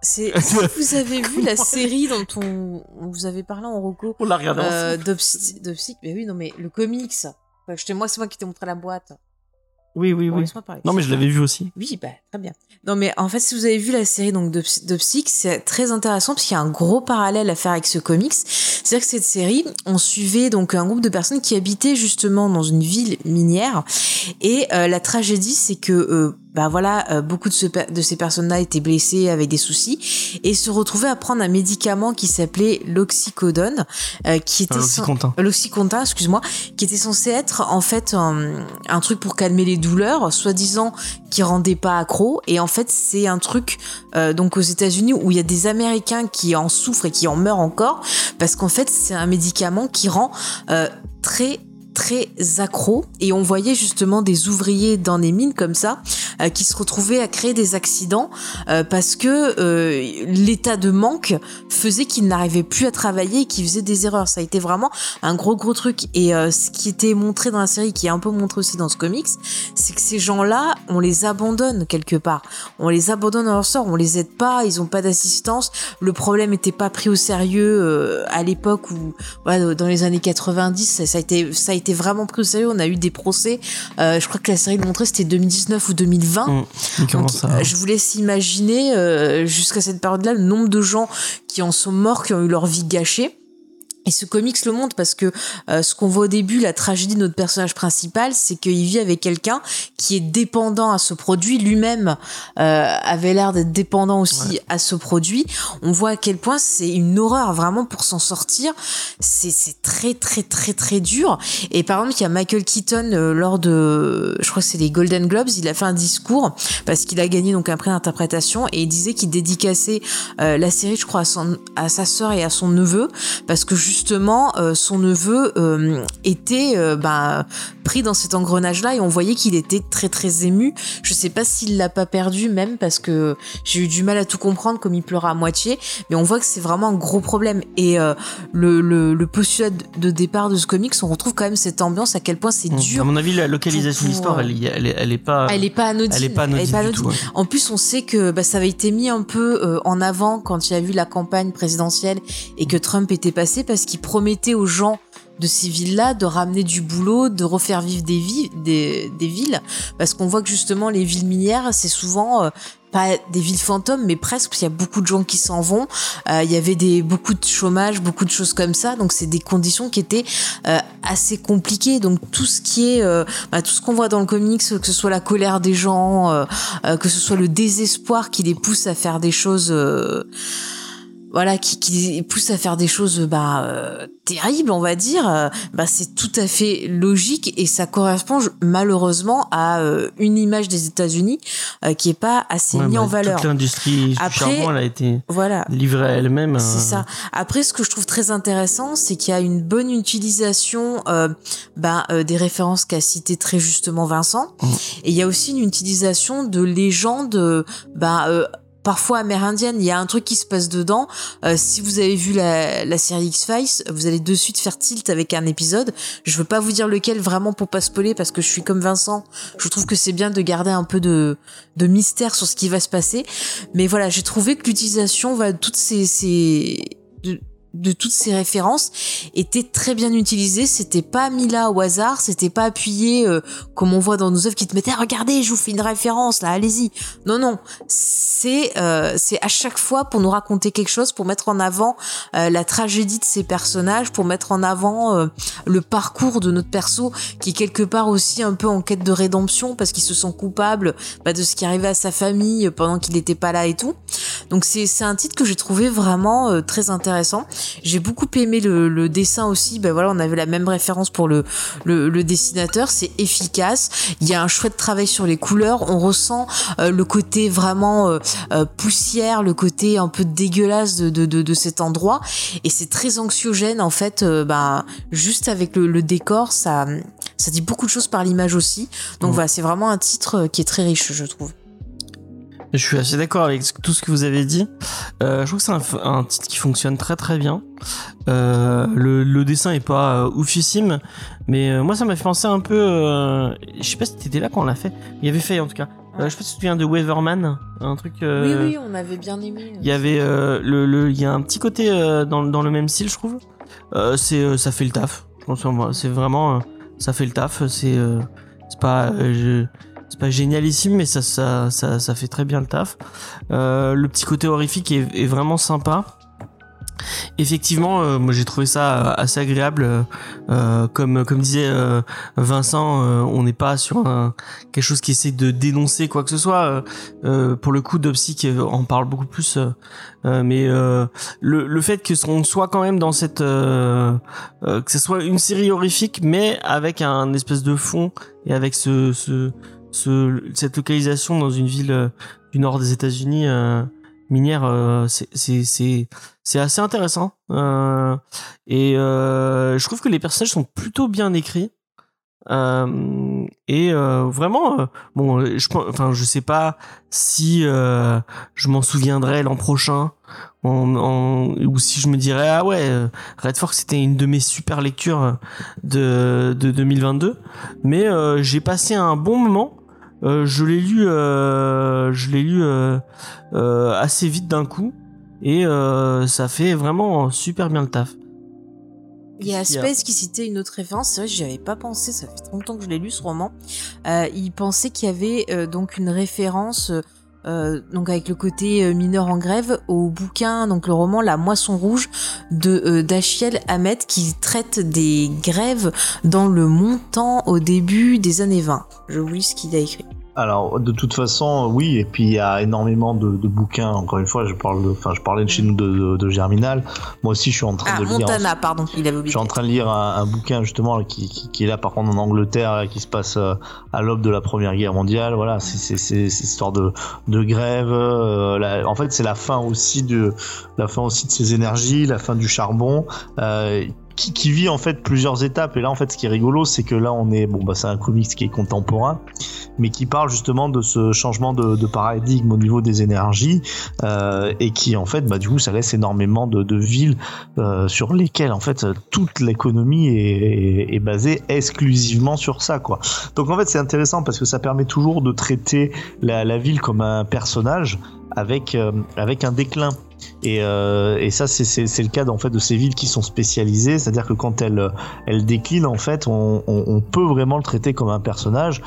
Si vous avez vu la série dont on vous avait parlé en reco, on l'a regardé Busiek, mais oui, non, mais le comics. Enfin, c'est moi qui t'ai montré la boîte. Oui. Laisse-moi parler. Non, mais je l'avais vu aussi. Oui, bah très bien. Non, mais en fait, si vous avez vu la série donc de Busiek, c'est très intéressant parce qu'il y a un gros parallèle à faire avec ce comics. C'est-à-dire que cette série, on suivait donc un groupe de personnes qui habitaient justement dans une ville minière, et la tragédie, c'est que beaucoup de ces personnes-là étaient blessées avec des soucis et se retrouvaient à prendre un médicament qui s'appelait l'oxycodone, l'oxycontin, excuse-moi, qui était censé être en fait un truc pour calmer les douleurs, soi-disant qui rendait pas accro, et en fait c'est un truc donc aux États-Unis où il y a des Américains qui en souffrent et qui en meurent encore parce qu'en fait c'est un médicament qui rend très accro, et on voyait justement des ouvriers dans les mines comme ça qui se retrouvaient à créer des accidents parce que l'état de manque faisait qu'ils n'arrivaient plus à travailler et qu'ils faisaient des erreurs. Ça a été vraiment un gros truc, et ce qui était montré dans la série, qui est un peu montré aussi dans ce comics, c'est que ces gens-là, on les abandonne quelque part, on les abandonne à leur sort, on les aide pas, ils ont pas d'assistance, le problème était pas pris au sérieux à l'époque où, voilà, dans les années 90, ça a été vraiment pris au sérieux, on a eu des procès. Je crois que la série le montrait, c'était 2019 ou 2020. Donc, je vous laisse imaginer jusqu'à cette période-là le nombre de gens qui en sont morts, qui ont eu leur vie gâchée. Et ce comics le montre parce que ce qu'on voit au début, la tragédie de notre personnage principal, c'est qu'il vit avec quelqu'un qui est dépendant à ce produit. Lui-même avait l'air d'être dépendant aussi à ce produit. On voit à quel point c'est une horreur, vraiment, pour s'en sortir. C'est très dur. Et par exemple, il y a Michael Keaton lors de, je crois que c'est les Golden Globes, il a fait un discours parce qu'il a gagné donc un prix d'interprétation, et il disait qu'il dédicaçait la série, je crois, à sa sœur et à son neveu, parce que justement, son neveu était pris dans cet engrenage-là, et on voyait qu'il était très ému. Je sais pas s'il l'a pas perdu, même, parce que j'ai eu du mal à tout comprendre, comme il pleura à moitié, mais on voit que c'est vraiment un gros problème. Et le postulat de départ de ce comics, on retrouve quand même cette ambiance, à quel point c'est dur. À mon avis, la localisation de l'histoire, elle est pas anodine. Elle est pas anodine. Ouais. En plus, on sait que ça avait été mis un peu en avant quand il y a eu la campagne présidentielle et que Trump était passé, parce qu'ils promettaient aux gens de ces villes-là de ramener du boulot, de refaire vivre des villes, parce qu'on voit que justement les villes minières, c'est souvent pas des villes fantômes, mais presque, parce qu'il y a beaucoup de gens qui s'en vont, il y avait beaucoup de chômage, beaucoup de choses comme ça, donc c'est des conditions qui étaient assez compliquées. Donc tout ce qui est tout ce qu'on voit dans le comics, que ce soit la colère des gens, que ce soit le désespoir qui les pousse à faire des choses qui pousse à faire des choses terribles, on va dire, c'est tout à fait logique, et ça correspond malheureusement à une image des États-Unis qui est pas assez mise en valeur. Toute l'industrie du charbon, elle a été livrée à elle-même. C'est ça. Après, ce que je trouve très intéressant, c'est qu'il y a une bonne utilisation des références qu'a citées très justement Vincent, et il y a aussi une utilisation de légendes parfois amérindienne, il y a un truc qui se passe dedans. Si vous avez vu la série X-Files, vous allez de suite faire tilt avec un épisode. Je veux pas vous dire lequel vraiment pour pas spoiler, parce que je suis comme Vincent, je trouve que c'est bien de garder un peu de mystère sur ce qui va se passer. Mais voilà, j'ai trouvé que l'utilisation de toutes ces références était très bien utilisée. C'était pas mis là au hasard, c'était pas appuyé comme on voit dans nos œuvres qui te mettent ah, regardez, je vous fais une référence là, allez-y. Non, c'est à chaque fois pour nous raconter quelque chose, pour mettre en avant la tragédie de ces personnages, pour mettre en avant le parcours de notre perso qui est quelque part aussi un peu en quête de rédemption parce qu'il se sent coupable de ce qui arrivait à sa famille pendant qu'il n'était pas là et tout. Donc c'est un titre que j'ai trouvé vraiment très intéressant. J'ai beaucoup aimé le dessin aussi. Voilà, on avait la même référence pour le dessinateur. C'est efficace. Il y a un chouette travail sur les couleurs. On ressent le côté vraiment poussière, le côté un peu dégueulasse de cet endroit. Et c'est très anxiogène en fait. Juste avec le décor, ça dit beaucoup de choses par l'image aussi. Donc voilà, c'est vraiment un titre qui est très riche, je trouve. Je suis assez d'accord avec tout ce que vous avez dit. Je trouve que c'est un titre qui fonctionne très très bien. Le dessin est pas oufissime, mais moi ça m'a fait penser un peu. Je sais pas si t'étais là quand on l'a fait. Il y avait Faye en tout cas. Je sais pas si tu te souviens de Waverman, un truc. Oui, on avait bien aimé. Il y avait il y a un petit côté dans le même style, je trouve. Ça fait le taf. Je pense c'est vraiment ça fait le taf. C'est pas génialissime, mais ça fait très bien le taf. Le petit côté horrifique est vraiment sympa. Effectivement, moi j'ai trouvé ça assez agréable. Comme disait Vincent, on n'est pas sur quelque chose qui essaie de dénoncer quoi que ce soit. Pour le coup, Dopsy qui en parle beaucoup plus. Mais le fait que on soit quand même dans cette que ce soit une série horrifique, mais avec un espèce de fond et avec cette localisation dans une ville du nord des États-Unis minière, c'est assez intéressant. Et je trouve que les personnages sont plutôt bien écrits. Vraiment, je sais pas si je m'en souviendrai l'an prochain ou si je me dirais ah ouais, Red Fork c'était une de mes super lectures de 2022, mais j'ai passé un bon moment. Je l'ai lu assez vite d'un coup et ça fait vraiment super bien le taf. Il y a Space qui citait une autre référence, c'est vrai que j'y avais pas pensé, ça fait 30 ans que je l'ai lu ce roman. Il pensait qu'il y avait donc une référence donc avec le côté mineur en grève au bouquin, donc le roman La Moisson Rouge d'Achiel Ahmed, qui traite des grèves dans le Montant au début des années 20. Je vous lis ce qu'il a écrit. Alors de toute façon oui, et puis il y a énormément de bouquins. Encore une fois, je parlais de chez nous de Germinal. Moi aussi je suis en train de lire Montana, pardon, il avait oublié. Je suis en train de lire un bouquin justement qui est là par contre en Angleterre, qui se passe à l'aube de la Première Guerre mondiale. Voilà, c'est histoire de grève. En fait c'est la fin aussi de ces énergies, la fin du charbon. Qui vit en fait plusieurs étapes, et là en fait ce qui est rigolo c'est que là on est c'est un comics qui est contemporain mais qui parle justement de ce changement de paradigme au niveau des énergies et qui en fait du coup ça laisse énormément de villes sur lesquelles en fait toute l'économie est basée exclusivement sur ça quoi. Donc en fait c'est intéressant parce que ça permet toujours de traiter la ville comme un personnage avec un déclin. Et ça c'est le cas en fait de ces villes qui sont spécialisées, c'est-à-dire que quand elles déclinent en fait on peut vraiment le traiter comme un personnage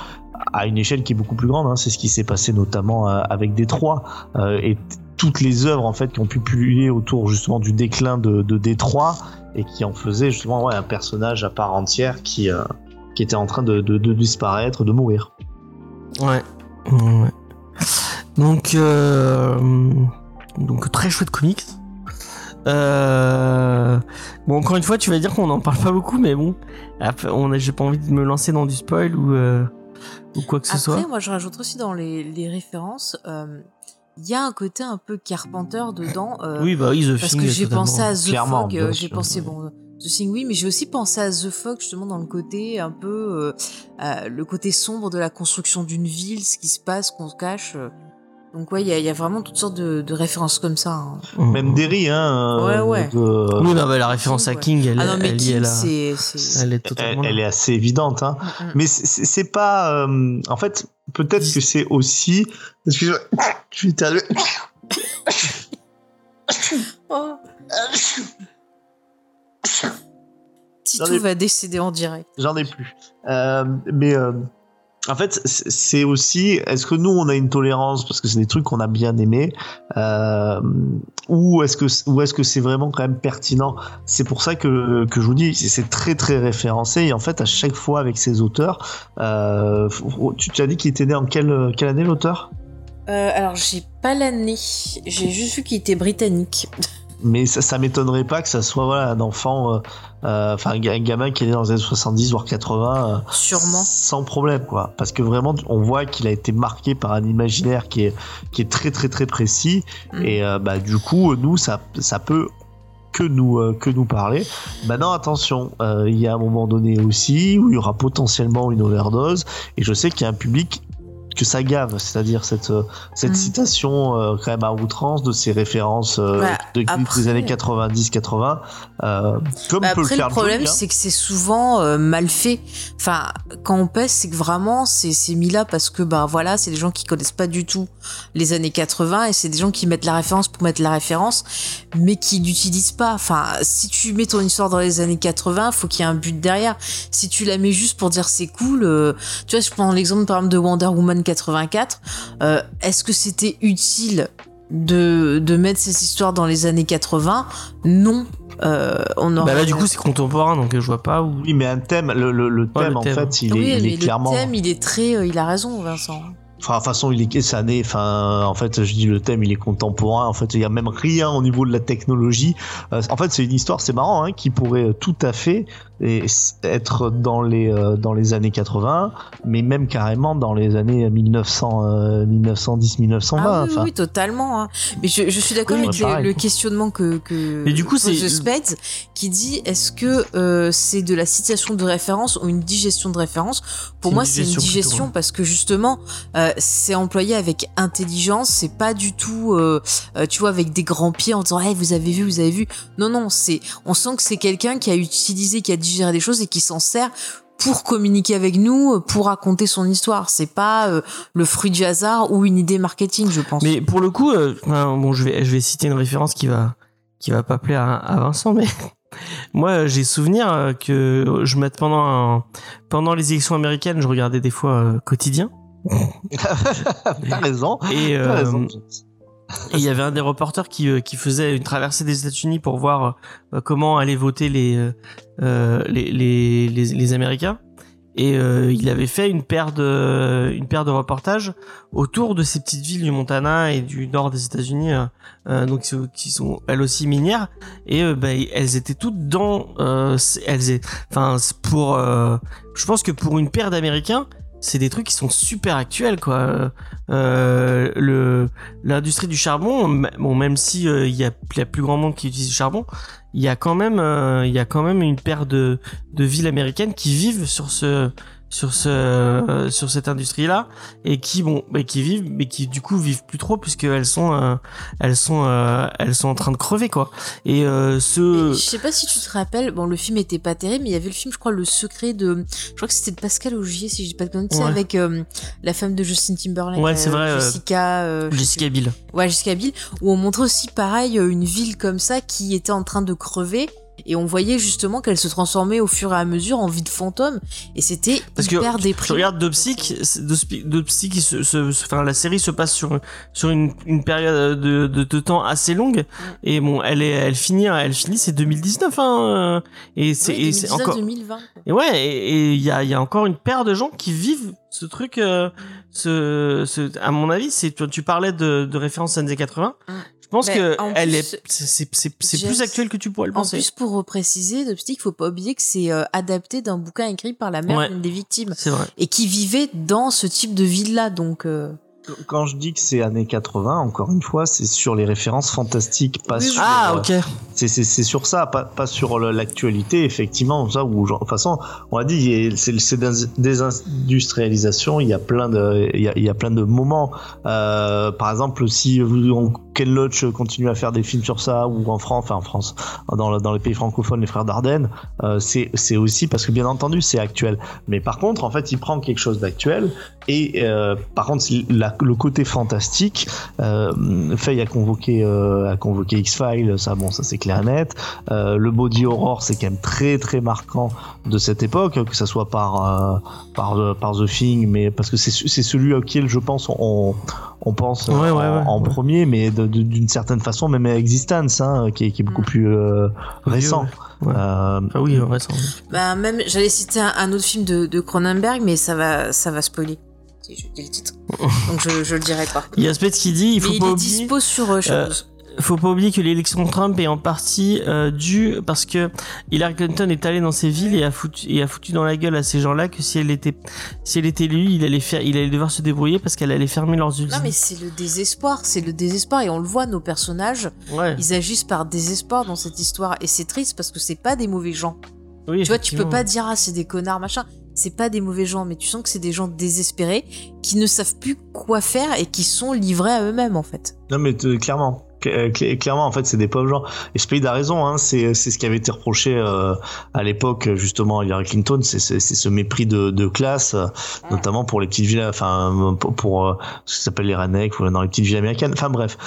à une échelle qui est beaucoup plus grande. C'est ce qui s'est passé notamment avec Détroit et toutes les œuvres en fait qui ont pu puller autour justement du déclin de Détroit et qui en faisaient justement un personnage à part entière qui était en train de disparaître, de mourir. Ouais. Donc très chouette comics. Encore une fois tu vas dire qu'on n'en parle pas beaucoup, mais j'ai pas envie de me lancer dans du spoil ou quoi que ce soit. Après moi je rajoute aussi dans les références il y a un côté un peu Carpenter dedans. Oui The Thing, parce que j'ai pensé à The Fog, j'ai pensé The Thing, oui, mais j'ai aussi pensé à The Fog justement dans le côté un peu le côté sombre de la construction d'une ville, ce qui se passe, qu'on se cache. Donc ouais, il y a vraiment toutes sortes de références comme ça. Hein. Même Derry, hein. Ouais, ouais. Oui, non, mais la référence à King, elle, ah non, elle, King, elle, c'est... elle est totalement... elle est assez évidente, hein. Mm-hmm. Mais c'est pas... en fait, peut-être que c'est aussi... Excuse-moi, je suis éternué. Oh. Titou va décéder en direct. J'en ai plus. Mais... en fait, c'est aussi, est-ce que nous on a une tolérance parce que c'est des trucs qu'on a bien aimés, ou est-ce que c'est vraiment quand même pertinent. C'est pour ça que je vous dis, c'est très très référencé, et en fait à chaque fois avec ces auteurs, tu as dit qu'il était né en quelle année l'auteur? Alors j'ai pas l'année, j'ai juste vu qu'il était britannique. Mais ça m'étonnerait pas que ça soit voilà, un enfant, enfin un gamin qui est né dans les années 70 voire 80, sûrement, sans problème quoi, parce que vraiment on voit qu'il a été marqué par un imaginaire qui est très très très précis, et bah du coup nous ça peut que nous parler. Maintenant attention, il y a un moment donné aussi où il y aura potentiellement une overdose, et je sais qu'il y a un public que ça gave, c'est-à-dire cette citation quand même à outrance de ces références des années 90-80, comme peut le faire le problème, hein. C'est que c'est souvent mal fait. Enfin, quand on pèse, c'est que vraiment c'est mis là parce que bah voilà, c'est des gens qui connaissent pas du tout les années 80, et c'est des gens qui mettent la référence pour mettre la référence, mais qui n'utilisent pas. Enfin, si tu mets ton histoire dans les années 80, faut qu'il y ait un but derrière. Si tu la mets juste pour dire c'est cool, tu vois, je prends l'exemple par exemple de Wonder Woman 84, est-ce que c'était utile de mettre ces histoires dans les années 80? Non. On aura... Bah là du coup c'est contemporain, donc je vois pas où... Oui, mais un thème, le thème. Fait il est clairement... Le thème il est très... il a raison Vincent. Enfin, de toute façon, en fait, je dis le thème, il est contemporain. En fait, il y a même rien au niveau de la technologie. En fait, c'est une histoire, c'est marrant, hein, qui pourrait tout à fait être dans les années 80, mais même carrément dans les années 1910, 1920. Ah oui, oui, totalement. Hein. Mais je suis d'accord avec le questionnement que mais du coup, pose c'est Speds, qui dit, est-ce que c'est de la citation de référence ou une digestion de référence? Pour moi, c'est une digestion plutôt, parce que justement, c'est employé avec intelligence, c'est pas du tout, tu vois, avec des grands pieds en disant, hey, vous avez vu. Non, on sent que c'est quelqu'un qui a utilisé, qui a digéré des choses et qui s'en sert pour communiquer avec nous, pour raconter son histoire. C'est pas le fruit du hasard ou une idée marketing, je pense. Mais pour le coup, bon, je vais citer une référence qui va pas plaire à Vincent, mais moi, j'ai souvenir que je mette pendant les élections américaines, je regardais des fois Quotidien. T'as raison. Et il y avait un des reporters qui faisait une traversée des États-Unis pour voir comment allaient voter les Américains. Et il avait fait une paire de reportages autour de ces petites villes du Montana et du nord des États-Unis, donc qui sont elles aussi minières, et elles étaient toutes dans je pense que pour une paire d'Américains, c'est des trucs qui sont super actuels, quoi. L'industrie du charbon, bon, même si il y a plus grand monde qui utilise le charbon, il y a quand même une paire de villes américaines qui vivent sur cette industrie-là, et qui du coup vivent plus trop, puisque elles sont en train de crever, quoi. Et je sais pas si tu te rappelles, bon, le film était pas terrible, mais il y avait le film, je crois, je crois que c'était de Pascal Augier, si je dis pas de conneries, ouais. Avec la femme de Justin Timberlake, ouais, c'est vrai, Jessica Biel. Ouais, Jessica Biel, où on montrait aussi pareil une ville comme ça qui était en train de crever. Et on voyait justement qu'elle se transformait au fur et à mesure en vie de fantôme, et c'était hyper déprimant. Je regarde Dopsy qui la série se passe sur une période de temps assez longue, et bon, elle finit c'est 2019, hein, et c'est, oui, 2019, et c'est encore 2020. Et ouais, et il y a encore une paire de gens qui vivent ce truc, à mon avis, c'est tu parlais de référence années 80. Je pense que c'est plus actuel que tu pourrais le penser. En plus, pour préciser, Dopstick, faut pas oublier que c'est adapté d'un bouquin écrit par la mère d'une des victimes, et qui vivait dans ce type de ville-là. Donc Quand je dis que c'est années 80, encore une fois, c'est sur les références fantastiques, pas sur. Ah, ok. C'est sur ça, pas sur l'actualité, effectivement. Ça, où, genre, de toute façon, on a dit, c'est des industrialisations. Il y a plein de, il y a plein de moments. Par exemple, si Ken Loach continue à faire des films sur ça, ou en France, dans les pays francophones, les frères Dardenne, c'est aussi parce que bien entendu, c'est actuel. Mais par contre, en fait, il prend quelque chose d'actuel et par contre, le côté fantastique, Faye a convoqué X-Files, ça c'est clair et net. Le body horror, c'est quand même très très marquant de cette époque, que ça soit par The Thing, mais parce que c'est celui auquel je pense on pense en premier, mais d'une certaine façon, même à Existence, hein, qui est beaucoup plus récent. Ouais. Ah oui, récent. Bah même, j'allais citer un autre film de Cronenberg, mais ça va spoiler. Je dis le titre, donc je le dirai pas. Il y a ce qui dit, faut pas oublier que l'élection de Trump est en partie due parce que Hillary Clinton est allée dans ces villes et a foutu dans la gueule à ces gens-là que si elle était élue, il allait devoir se débrouiller parce qu'elle allait fermer leurs usines. Non mais c'est le désespoir et on le voit, nos personnages, ils agissent par désespoir dans cette histoire et c'est triste parce que c'est pas des mauvais gens. Oui, tu vois, tu peux pas dire c'est des connards machin. C'est pas des mauvais gens, mais tu sens que c'est des gens désespérés qui ne savent plus quoi faire et qui sont livrés à eux-mêmes, en fait. Non, mais clairement. Clairement, en fait, c'est des pauvres gens. Et Spade a raison, hein, c'est ce qui avait été reproché à l'époque, justement, à Hillary Clinton, c'est ce mépris de classe, notamment pour les petites villes, enfin, pour ce qui s'appelle les rednecks, ou dans les petites villes américaines. Enfin, bref.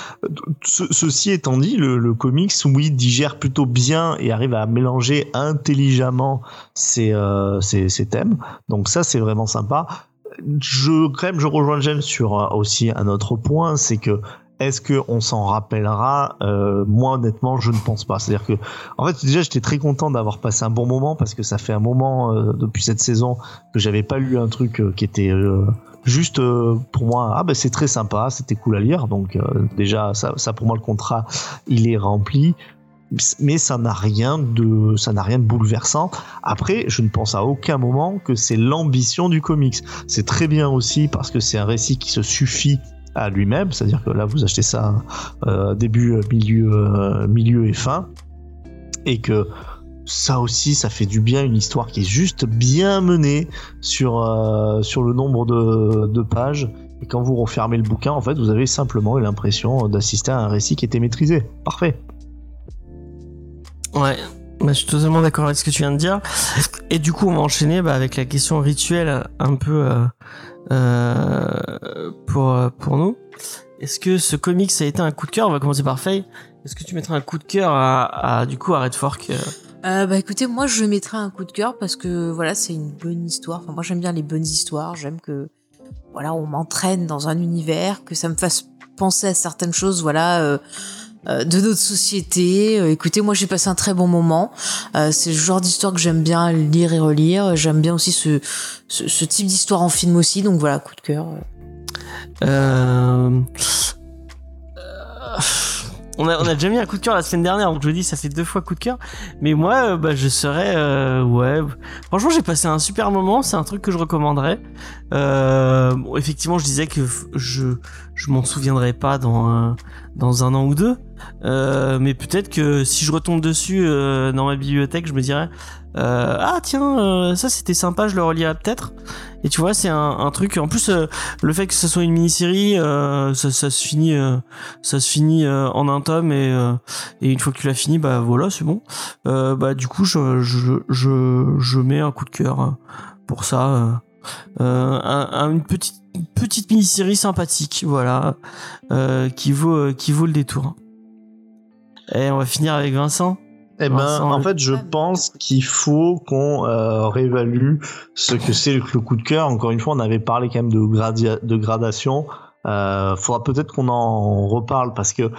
Ceci étant dit, le comics, oui, digère plutôt bien et arrive à mélanger intelligemment ces thèmes. Donc ça, c'est vraiment sympa. Je rejoins James sur aussi un autre point, c'est que est-ce qu'on s'en rappellera? Moi, honnêtement, je ne pense pas. C'est-à-dire que, en fait, déjà, j'étais très content d'avoir passé un bon moment parce que ça fait un moment depuis cette saison que j'avais pas lu un truc qui était juste pour moi. Ah ben c'est très sympa, c'était cool à lire. Donc déjà, ça pour moi le contrat, il est rempli. Mais ça n'a rien de bouleversant. Après, je ne pense à aucun moment que c'est l'ambition du comics. C'est très bien aussi parce que c'est un récit qui se suffit à lui-même, c'est-à-dire que là vous achetez ça début, milieu et fin, et que ça aussi ça fait du bien, une histoire qui est juste bien menée sur le nombre de pages, et quand vous refermez le bouquin, en fait vous avez simplement l'impression d'assister à un récit qui était maîtrisé. Parfait. Ouais. Bah, je suis totalement d'accord avec ce que tu viens de dire. Et du coup, on va enchaîner avec la question rituelle un peu pour nous. Est-ce que ce comics a été un coup de cœur ? On va commencer par Faye. Est-ce que tu mettrais un coup de cœur à Red Fork ? Bah écoutez, moi je mettrais un coup de cœur parce que voilà, c'est une bonne histoire. Enfin, moi j'aime bien les bonnes histoires. J'aime que voilà, on m'entraîne dans un univers, que ça me fasse penser à certaines choses. Voilà. De notre société. Écoutez, moi j'ai passé un très bon moment. C'est le genre d'histoire que j'aime bien lire et relire. J'aime bien aussi ce type d'histoire en film aussi. Donc voilà, coup de cœur. On a déjà mis un coup de cœur la semaine dernière, donc je vous dis ça fait 2 fois coup de cœur. Mais moi, je serais franchement, j'ai passé un super moment. C'est un truc que je recommanderais. Bon, effectivement, je disais que je m'en souviendrais pas dans 1 an ou 2, mais peut-être que si je retombe dessus dans ma bibliothèque, je me dirais ça c'était sympa, je le relirai peut-être. Et tu vois, c'est un truc. En plus, le fait que ce soit une mini-série, ça se finit en un tome et une fois que tu l'as fini, bah voilà, c'est bon. Du coup, je mets un coup de cœur pour ça. Une petite mini-série sympathique, voilà, qui vaut le détour. Et on va finir avec Vincent. Eh ben, en fait, je pense qu'il faut qu'on réévalue ce que c'est le coup de cœur. Encore une fois, on avait parlé quand même de gradation. Faudra peut-être qu'on en reparle parce que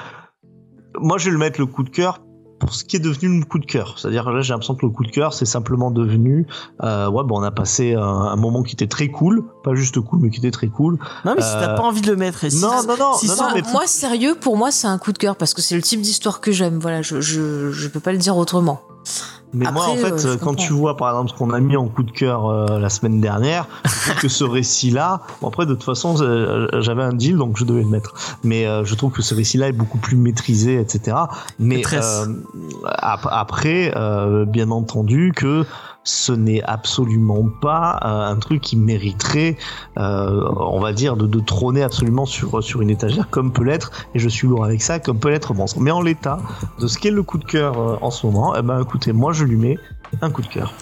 moi, je vais le mettre le coup de cœur pour ce qui est devenu le coup de cœur. C'est-à-dire là, j'ai l'impression que le coup de cœur, c'est simplement devenu on a passé un moment qui était très cool, pas juste cool, mais qui était très cool. Non, mais si t'as pas envie de le mettre, moi, sérieux, pour moi, c'est un coup de cœur parce que c'est le type d'histoire que j'aime. Voilà, je peux pas le dire autrement. Mais après, moi, en fait, quand tu vois, par exemple, ce qu'on a mis en coup de cœur la semaine dernière, je trouve que ce récit-là, bon, après, de toute façon, j'avais un deal, donc je devais le mettre. Mais je trouve que ce récit-là est beaucoup plus maîtrisé, etc. Mais après, bien entendu, que ce n'est absolument pas un truc qui mériterait, on va dire, de trôner absolument sur une étagère, comme peut l'être, et je suis lourd avec ça, comme peut l'être Vance. Mais en l'état de ce qu'est le coup de cœur en ce moment, eh ben écoutez, moi je lui mets un coup de cœur.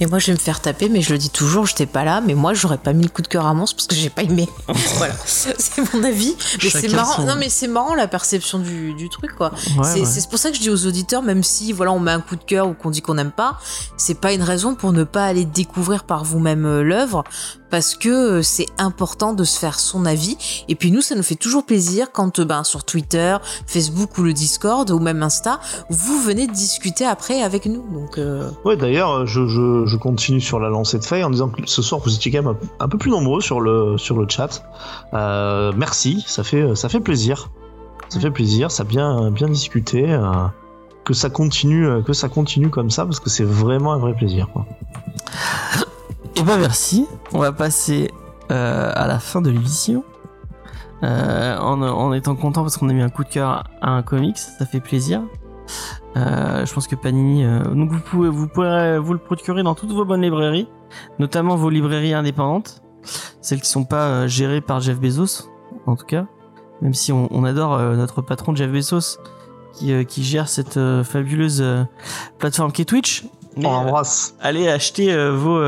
Mais moi je vais me faire taper, mais je le dis toujours, j'étais pas là, mais moi j'aurais pas mis le coup de cœur à Mons parce que j'ai pas aimé. Voilà, c'est mon avis. Mais c'est marrant. Non mais c'est marrant la perception du truc quoi. Ouais, c'est pour ça que je dis aux auditeurs, même si voilà on met un coup de cœur ou qu'on dit qu'on n'aime pas, c'est pas une raison pour ne pas aller découvrir par vous-même l'œuvre, parce que c'est important de se faire son avis. Et puis nous, ça nous fait toujours plaisir quand sur Twitter, Facebook ou le Discord ou même Insta, vous venez discuter après avec nous. Donc ouais, d'ailleurs, je continue sur la lancée de Faye en disant que ce soir vous étiez quand même un peu plus nombreux sur le chat. Merci, ça fait plaisir. Ça fait plaisir, ça a bien discuté. Que ça continue comme ça, parce que c'est vraiment un vrai plaisir quoi. Et ben merci, on va passer à la fin de l'émission en étant content parce qu'on a mis un coup de cœur à un comics, ça fait plaisir. Je pense que Panini donc vous pourrez vous le procurer dans toutes vos bonnes librairies, notamment vos librairies indépendantes, celles qui sont pas gérées par Jeff Bezos en tout cas, même si on adore notre patron Jeff Bezos qui gère cette fabuleuse plateforme qui est Twitch. Mais, allez acheter vos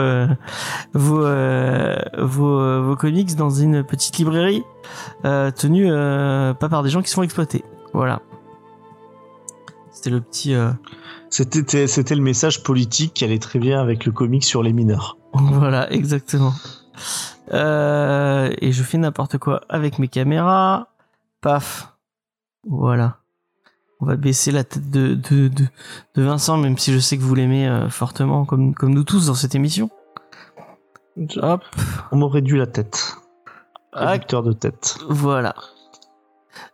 comics dans une petite librairie tenue pas par des gens qui se font exploiter. Voilà. C'était le petit. C'était le message politique qui allait très bien avec le comic sur les mineurs. Voilà, exactement. Et je fais n'importe quoi avec mes caméras. Paf. Voilà. On va baisser la tête de Vincent, même si je sais que vous l'aimez fortement, comme nous tous dans cette émission. Hop. On m'aurait dû la tête. Acteur de tête. Voilà.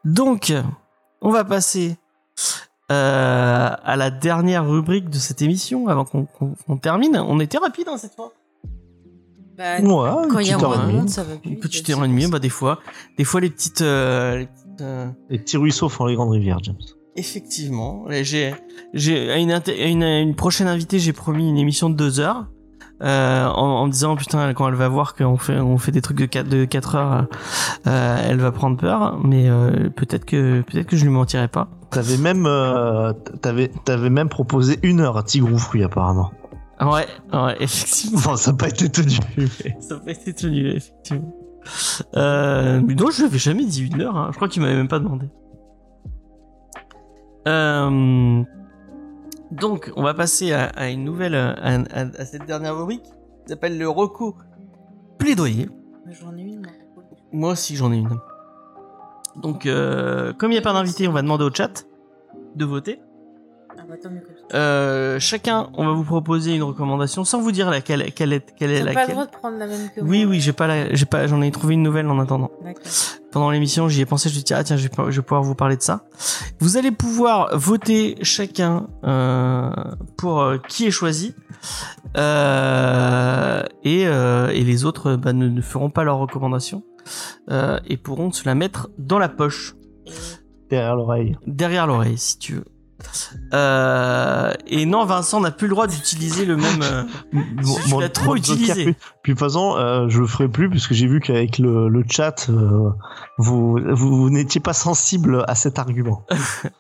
Donc, on va passer à la dernière rubrique de cette émission, avant qu'on termine. On était rapide hein, cette fois. Bah, ouais, quand il y a un monde, ça va plus. Une petite heure et demie, bah, des fois les petits ruisseaux font les grandes rivières, James. Effectivement, j'ai à une prochaine invitée, j'ai promis une émission de 2 heures en me disant putain quand elle va voir qu'on fait des trucs de 4 heures, elle va prendre peur, mais peut-être que je lui mentirai pas. T'avais même proposé 1 heure à Tigroufouille apparemment. Ouais, effectivement. Bon, ça n'a pas été tenu. Effectivement. Mais non, je lui avais jamais dit 1 heure. Hein. Je crois qu'il m'avait même pas demandé. Donc, on va passer à une nouvelle, à cette dernière rubrique qui s'appelle le Roco Plaidoyer. J'en ai une. Moi aussi, j'en ai une. Donc, comme il n'y a pas d'invité, on va demander au chat de voter. Chacun, on va vous proposer une recommandation sans vous dire laquelle. Quelle est laquelle. Pas le droit de prendre la même que vous. Oui, j'ai pas, j'en ai trouvé une nouvelle en attendant. D'accord. Pendant l'émission, j'y ai pensé, je me suis dit, ah tiens, je vais pouvoir vous parler de ça. Vous allez pouvoir voter chacun pour qui est choisi. Et les autres ne feront pas leurs recommandations et pourront se la mettre dans la poche. Derrière l'oreille, si tu veux. Et non, Vincent n'a plus le droit d'utiliser le même. Tu l'as trop utilisé. Puis de toute façon, je le ferai plus puisque j'ai vu qu'avec le chat, vous n'étiez pas sensible à cet argument.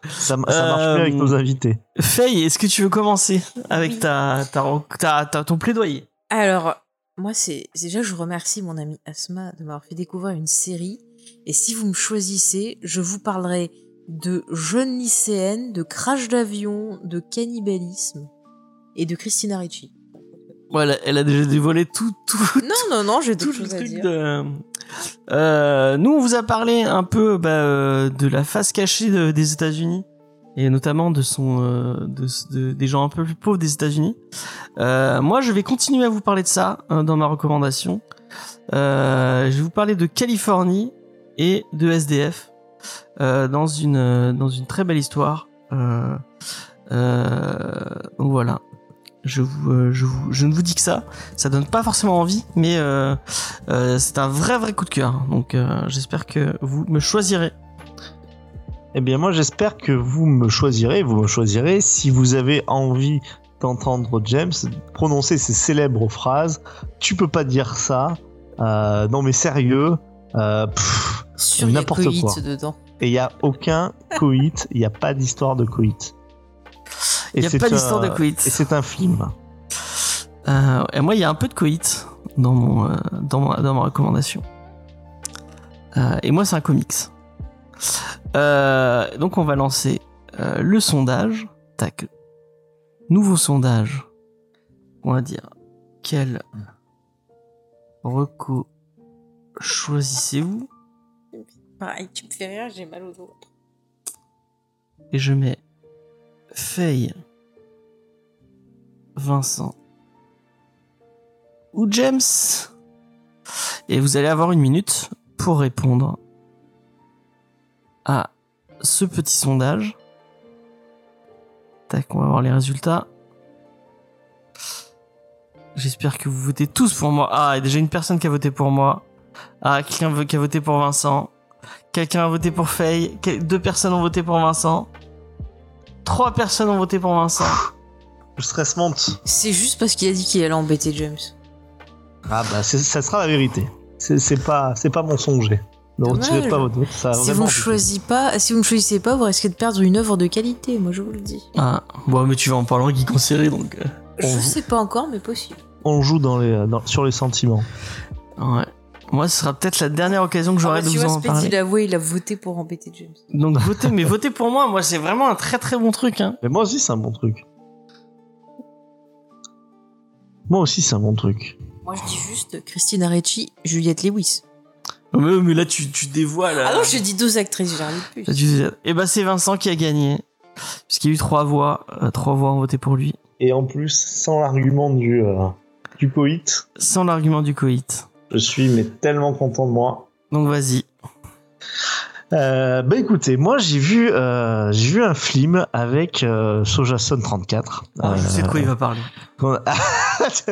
Ça marche plus avec nos invités. Faye, est-ce que tu veux commencer avec ton plaidoyer? Alors, moi, déjà, je remercie mon ami Asma de m'avoir fait découvrir une série. Et si vous me choisissez, je vous parlerai de jeunes lycéennes, de crash d'avion, de cannibalisme et de Christina Ricci. Voilà, elle a déjà dévoilé tout. Non, j'ai d'autres choses à dire. Nous, on vous a parlé un peu de la face cachée des États-Unis et notamment des gens un peu plus pauvres des États-Unis. Moi, je vais continuer à vous parler de ça dans ma recommandation. Je vais vous parler de Californie et de SDF. Dans une très belle histoire. Donc voilà. Je ne vous dis que ça. Ça donne pas forcément envie, mais c'est un vrai coup de cœur. Donc j'espère que vous me choisirez. Eh bien moi j'espère que vous me choisirez si vous avez envie d'entendre James prononcer ces célèbres phrases. Tu peux pas dire ça. Non mais sérieux. Sur n'importe quoi. Dedans. Et il n'y a aucun coït, il n'y a pas d'histoire de coït. Il n'y a pas d'histoire de coït. Et c'est un film. Et moi, il y a un peu de coït dans ma recommandation. Et moi, c'est un comics. Donc, on va lancer le sondage. Tac. Nouveau sondage. On va dire quel reco choisissez-vous. Pareil, tu me fais rire, j'ai mal au dos. Et je mets Faye, Vincent ou James. Et vous allez avoir une minute pour répondre à ce petit sondage. Tac, on va voir les résultats. J'espère que vous votez tous pour moi. Ah, il y a déjà une personne qui a voté pour moi. Ah, quelqu'un qui a voté pour Vincent. Quelqu'un a voté pour Faye. 2 personnes ont voté pour Vincent. 3 personnes ont voté pour Vincent. Le stress monte. C'est juste parce qu'il a dit qu'il allait embêter James. Ah bah ça sera la vérité. C'est pas mensonger. Ne retirez pas votre vote. Si vous ne choisissez pas, vous risquez de perdre une œuvre de qualité. Moi je vous le dis. Ah bon, mais tu vas en parler en geek en série donc. Je sais pas encore, mais possible. On joue sur les sentiments. Ouais. Moi, ce sera peut-être la dernière occasion que j'aurai de vous en parler. Il a voté pour embêter James. Donc, votez pour moi. Moi, c'est vraiment un très très bon truc. Hein. Mais moi aussi, c'est un bon truc. Moi, je dis juste Christina Ricci, Juliette Lewis. Mais là, tu dévoiles. Ah non, je dis 2 actrices, j'en ai plus. Et ben, c'est Vincent qui a gagné. Puisqu'il y a eu 3 voix. 3 voix ont voté pour lui. Et en plus, sans l'argument du coït. Je suis tellement content de moi. Donc vas-y. Bah écoutez, moi j'ai vu un film avec Sojason 34. Je sais de quoi il va parler. Vous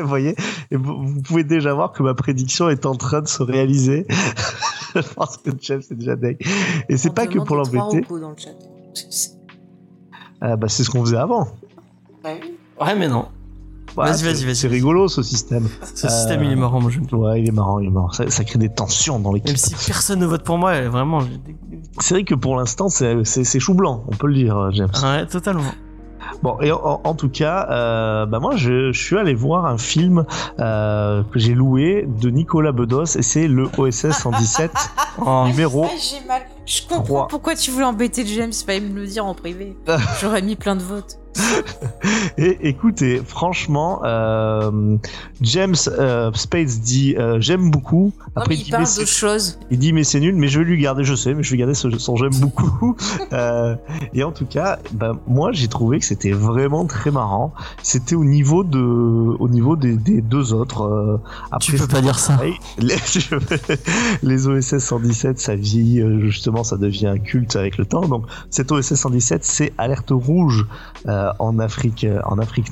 voyez, vous pouvez déjà voir que ma prédiction est en train de se réaliser. Je pense que le chef c'est déjà dingue. Et c'est pas que pour l'embêter. Bah c'est ce qu'on faisait avant. Ouais mais non. Ouais, vas-y. C'est rigolo ce système. Ce système il est marrant, moi j'aime. Ouais, il est marrant. Ça crée des tensions dans l'équipe. Même si personne ne vote pour moi, vraiment. C'est vrai que pour l'instant c'est chou blanc, on peut le dire, James. Ouais, totalement. Bon, et en tout cas, bah moi je suis allé voir un film que j'ai loué de Nicolas Bedos et c'est le OSS 117 en numéro. J'ai mal. Je comprends 3. Pourquoi tu voulais embêter James, fallait me le dire en privé. J'aurais mis plein de votes. Et écoutez, franchement, James Space dit j'aime beaucoup. Après, il parle d'autres choses. Il dit mais c'est nul, mais je vais lui garder, je sais, mais je vais garder son j'aime beaucoup. Et en tout cas, bah, moi j'ai trouvé que c'était vraiment très marrant. C'était au niveau des 2 autres. Après, tu peux pas dire ça. Les OSS 117, ça vieillit justement, ça devient un culte avec le temps. Donc cet OSS 117, c'est Alerte Rouge. En Afrique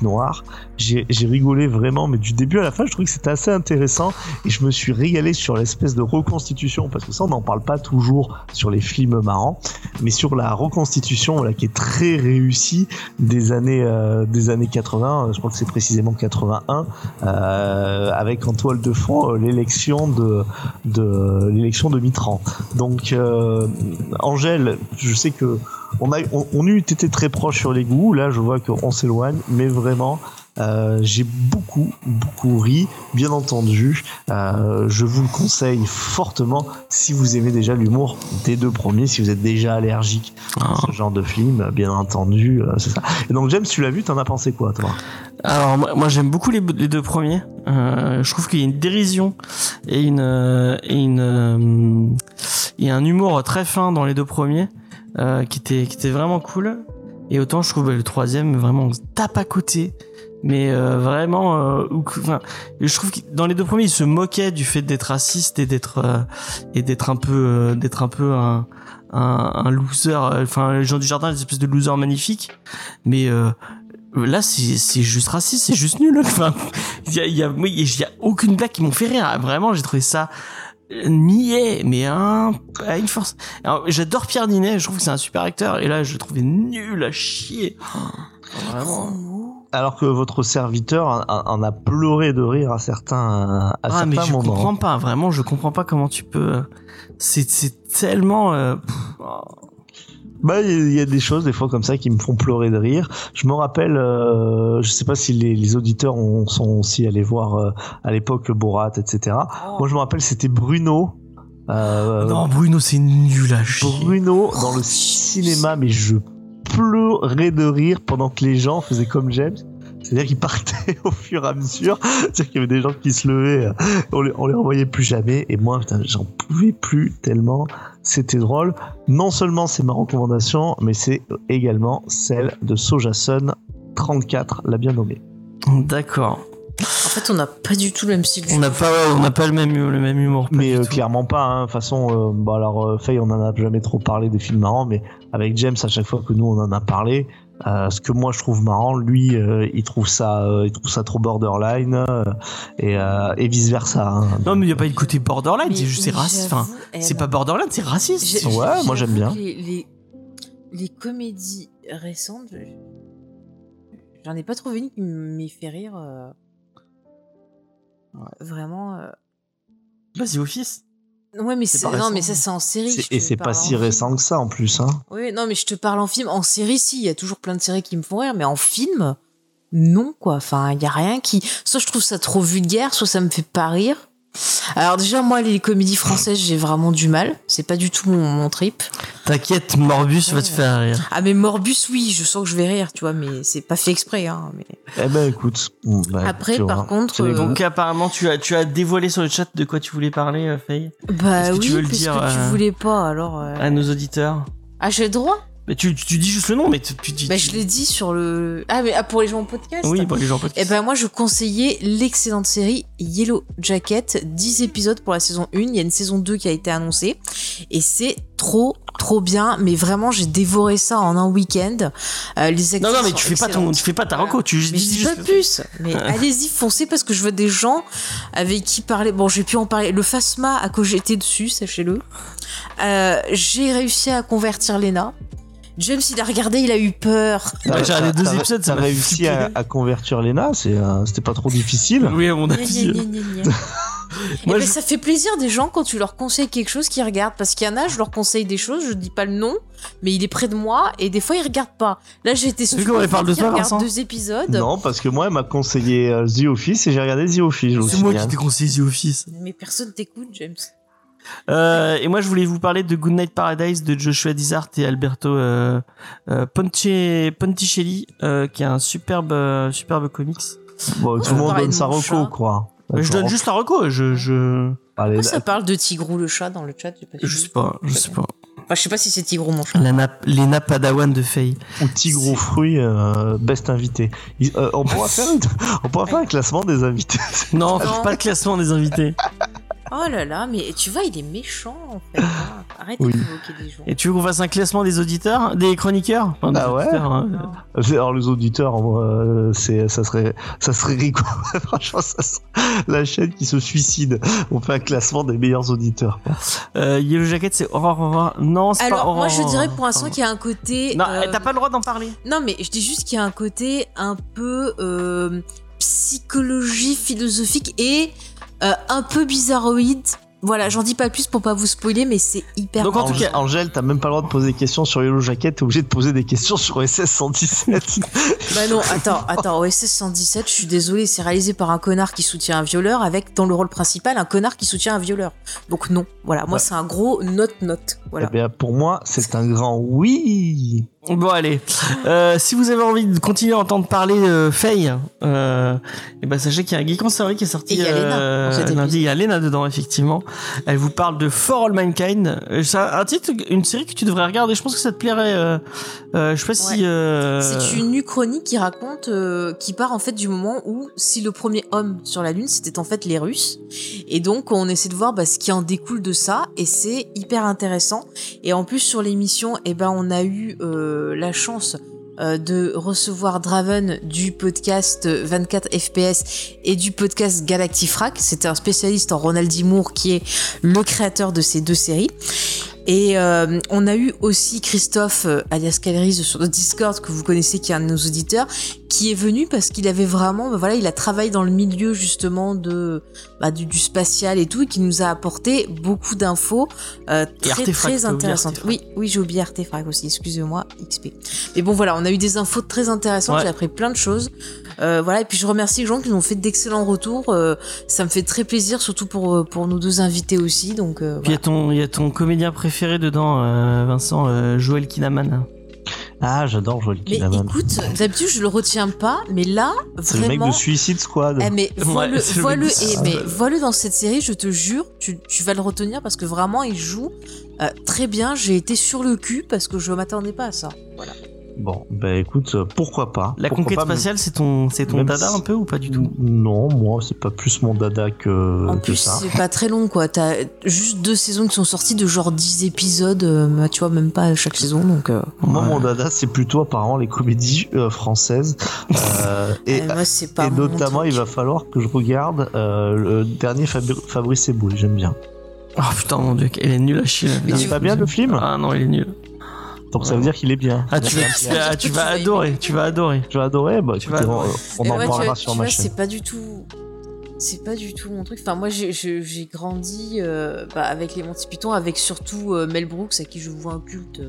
noire, j'ai rigolé vraiment, mais du début à la fin, je trouvais que c'était assez intéressant et je me suis régalé sur l'espèce de reconstitution, parce que ça on n'en parle pas toujours sur les films marrants, mais sur la reconstitution voilà, qui est très réussie des années 80, je crois que c'est précisément 81, avec en toile de fond l'élection de Mitterrand. Donc Angèle, je sais que on eût été très proche sur les goûts, là je vois qu'on s'éloigne, mais vraiment j'ai beaucoup ri, bien entendu. Je vous le conseille fortement si vous aimez déjà l'humour des 2 premiers, si vous êtes déjà allergique à ce genre de film, bien entendu, c'est ça. Et donc James, tu l'as vu, t'en as pensé quoi toi? Alors moi j'aime beaucoup les 2 premiers. Je trouve qu'il y a une dérision et un humour très fin dans les 2 premiers. Qui était vraiment cool, et autant je trouve le 3e vraiment on se tape à côté, mais vraiment enfin je trouve que dans les 2 premiers ils se moquaient du fait d'être raciste et d'être un peu un loser, enfin les gens du jardin des espèces de losers magnifiques, mais Là, c'est juste raciste, c'est juste nul. Enfin, il y a aucune blague qui m'ont fait rire. Vraiment, j'ai trouvé ça niais, mais à une force. Alors, j'adore Pierre Ninet, je trouve que c'est un super acteur. Et là, je le trouvais nul à chier. Vraiment. Alors que votre serviteur en a pleuré de rire à certains moments. Ah, mais je comprends pas. Vraiment, je comprends pas comment tu peux. C'est tellement. Bah, il y a des choses des fois comme ça qui me font pleurer de rire. Je me rappelle, je sais pas si les auditeurs sont aussi allés voir à l'époque Borat, etc. Oh. Moi, je me rappelle, c'était Bruno. Non, Bruno, c'est nul à chier. Bruno dans le cinéma, mais je pleurais de rire pendant que les gens faisaient comme James. C'est-à-dire qu'ils partaient au fur et à mesure. C'est-à-dire qu'il y avait des gens qui se levaient. On les revoyait plus jamais. Et moi, putain, j'en pouvais plus tellement. C'était drôle. Non seulement c'est ma recommandation, mais c'est également celle de Sojason 34, l'a bien nommée. D'accord. En fait, on n'a pas du tout le même style. On n'a pas le même humour. Mais clairement pas. Hein. De toute façon, Faye, on n'en a jamais trop parlé des films marrants, mais avec James, à chaque fois que nous on en a parlé, ce que moi je trouve marrant, lui il trouve ça trop borderline et vice versa. Hein. Non mais il y a pas de côté borderline, mais, c'est juste c'est raciste. Enfin, c'est pas borderline, c'est raciste. Ouais, moi j'aime bien. Les comédies récentes, j'en ai pas trouvé une qui m'ait fait rire. Ouais. Vraiment. Bah c'est Office. Ouais, mais c'est non, mais ça, c'est en série. Et c'est pas si récent que ça, en plus, hein. Oui, non, mais je te parle en film. En série, si, il y a toujours plein de séries qui me font rire, mais en film, non, quoi. Enfin, il y a rien qui. Soit je trouve ça trop vulgaire, soit ça me fait pas rire. Alors, déjà, moi, les comédies françaises, j'ai vraiment du mal. C'est pas du tout mon trip. T'inquiète, Morbus va te faire rire. Ah, mais Morbus, oui, je sens que je vais rire, tu vois, mais c'est pas fait exprès, hein. Mais... Eh ben, écoute. Après, par contre. Donc, apparemment, tu as dévoilé sur le chat de quoi tu voulais parler, Faye. Bah est-ce que oui, tu veux le dire, que tu voulais pas, alors. À nos auditeurs. Ah, j'ai le droit. Mais tu dis juste le nom, mais tu. Bah, je l'ai dit sur le. Ah, mais pour les gens en podcast. Oui, pour les gens en podcast. Eh ben, moi, je conseillais l'excellente série Yellow Jacket, 10 épisodes pour la saison 1. Il y a une saison 2 qui a été annoncée. Et c'est trop bien, mais vraiment, j'ai dévoré ça en un week-end. Les acteurs. Non, mais tu fais pas ta reco, tu mais dis juste. Pas plus. Mais allez-y, foncez, parce que je veux des gens avec qui parler. Bon, j'ai pu en parler. Le Phasma a cogité dessus, sachez-le. J'ai réussi à convertir Léna. James, il a regardé, il a eu peur. J'ai regardé 2 épisodes, ça a réussi à convertir Léna, c'était pas trop difficile. Oui, à mon avis. Moi, ça fait plaisir des gens quand tu leur conseilles quelque chose qu'ils regardent. Parce qu'il y en a, je leur conseille des choses, je dis pas le nom, mais il est près de moi et des fois ils regardent pas. Là, j'ai été surpris. Tu regardes 2 épisodes. Non, parce que moi, elle m'a conseillé The Office et j'ai regardé The Office. C'est moi qui t'ai conseillé The Office. Mais personne t'écoute, James. Et moi je voulais vous parler de Good Night Paradise de Joshua Dysart et Alberto Ponticelli, qui est un superbe comics. Bon, tout le monde donne sa reco, quoi. Mais je donne juste la reco. Pourquoi ça parle de Tigrou le chat dans le chat? Je sais pas. Enfin, je sais pas si c'est Tigrou mon chat. Léna Padawan de Faye. Ou Tigrou fruit, best invité. On pourra faire un classement des invités. Non, pas de classement des invités. Oh là là, mais tu vois, il est méchant en fait. Arrête de provoquer des gens. Et tu veux qu'on fasse un classement des auditeurs, des chroniqueurs? Ah ouais. Alors les auditeurs, ça serait rigolo. Franchement, la chaîne qui se suicide. On fait un classement des meilleurs auditeurs. Yellow Jacket, c'est Aurore. Non, c'est pas Aurore. Alors moi, je dirais pour l'instant qu'il y a un côté. Non, t'as pas le droit d'en parler. Non, mais je dis juste qu'il y a un côté un peu psychologie, philosophique et. Un peu bizarroïde. Voilà, j'en dis pas plus pour pas vous spoiler, mais c'est hyper. Donc en tout cas, Angèle, t'as même pas le droit de poser des questions sur Yellow Jacket, t'es obligé de poser des questions sur OSS 117. Bah non, attends, OSS 117, je suis désolée, c'est réalisé par un connard qui soutient un violeur avec, dans le rôle principal, un connard qui soutient un violeur. Donc non, voilà, moi c'est un gros note. Voilà. Eh bien, pour moi, c'est un grand oui. Bon allez, si vous avez envie de continuer à entendre parler Faye, et ben sachez qu'il y a un Geek en série qui est sorti lundi. Il y a Léna dedans, effectivement. Elle vous parle de For All Mankind. C'est un titre, une série que tu devrais regarder. Je pense que ça te plairait. Je sais pas si. C'est une uchronie qui raconte, qui part en fait du moment où si le premier homme sur la Lune, c'était en fait les Russes. Et donc on essaie de voir ce qui en découle de ça. Et c'est hyper intéressant. Et en plus sur l'émission, on a eu la chance de recevoir Draven du podcast 24 FPS et du podcast Galactifrac. C'était un spécialiste en Ronald D. Moore qui est le créateur de ces deux séries. Et on a eu aussi Christophe, alias Calerise, sur le Discord, que vous connaissez, qui est un de nos auditeurs, qui est venu parce qu'il avait vraiment, il a travaillé dans le milieu justement de du spatial et tout, et qui nous a apporté beaucoup d'infos très intéressantes. Oui, j'ai oublié Artefact aussi, excusez-moi, XP. Mais bon voilà, on a eu des infos très intéressantes, j'ai appris plein de choses. Et puis je remercie les gens qui nous ont fait d'excellents retours, ça me fait très plaisir, surtout pour nos deux invités aussi. Donc puis il y a ton comédien préféré dedans, Vincent, Joël Kinnaman. Ah, j'adore Joël Kinnaman. Mais écoute, d'habitude je le retiens pas, mais là vraiment. C'est le mec de Suicide Squad. Eh, mais vois-le dans cette série, je te jure, tu vas le retenir parce que vraiment il joue très bien. J'ai été sur le cul parce que je m'attendais pas à ça. Voilà. Bon, écoute, pourquoi pas. La pourquoi conquête pas, spatiale, c'est ton dada un peu ou pas du tout? Non, moi, c'est pas plus mon dada que ça. En plus, c'est pas très long, quoi. T'as juste 2 saisons qui sont sorties de genre 10 épisodes, tu vois, même pas chaque saison, donc... Moi, mon dada, c'est plutôt apparemment les comédies françaises. Et moi, c'est pas et notamment, truc. Il va falloir que je regarde le dernier Fabrice Eboué, j'aime bien. Oh putain, mon Dieu, il est nul à chier. Il est pas bien, le film? Ah non, il est nul. Donc ça veut dire qu'il est bien. Ah, tu vas adorer. Tu vas adorer. Bah écoutez, on en parlera sur ma chaîne. C'est pas du tout mon truc. Enfin moi j'ai grandi avec les Monty Python, avec surtout Mel Brooks à qui je vois un culte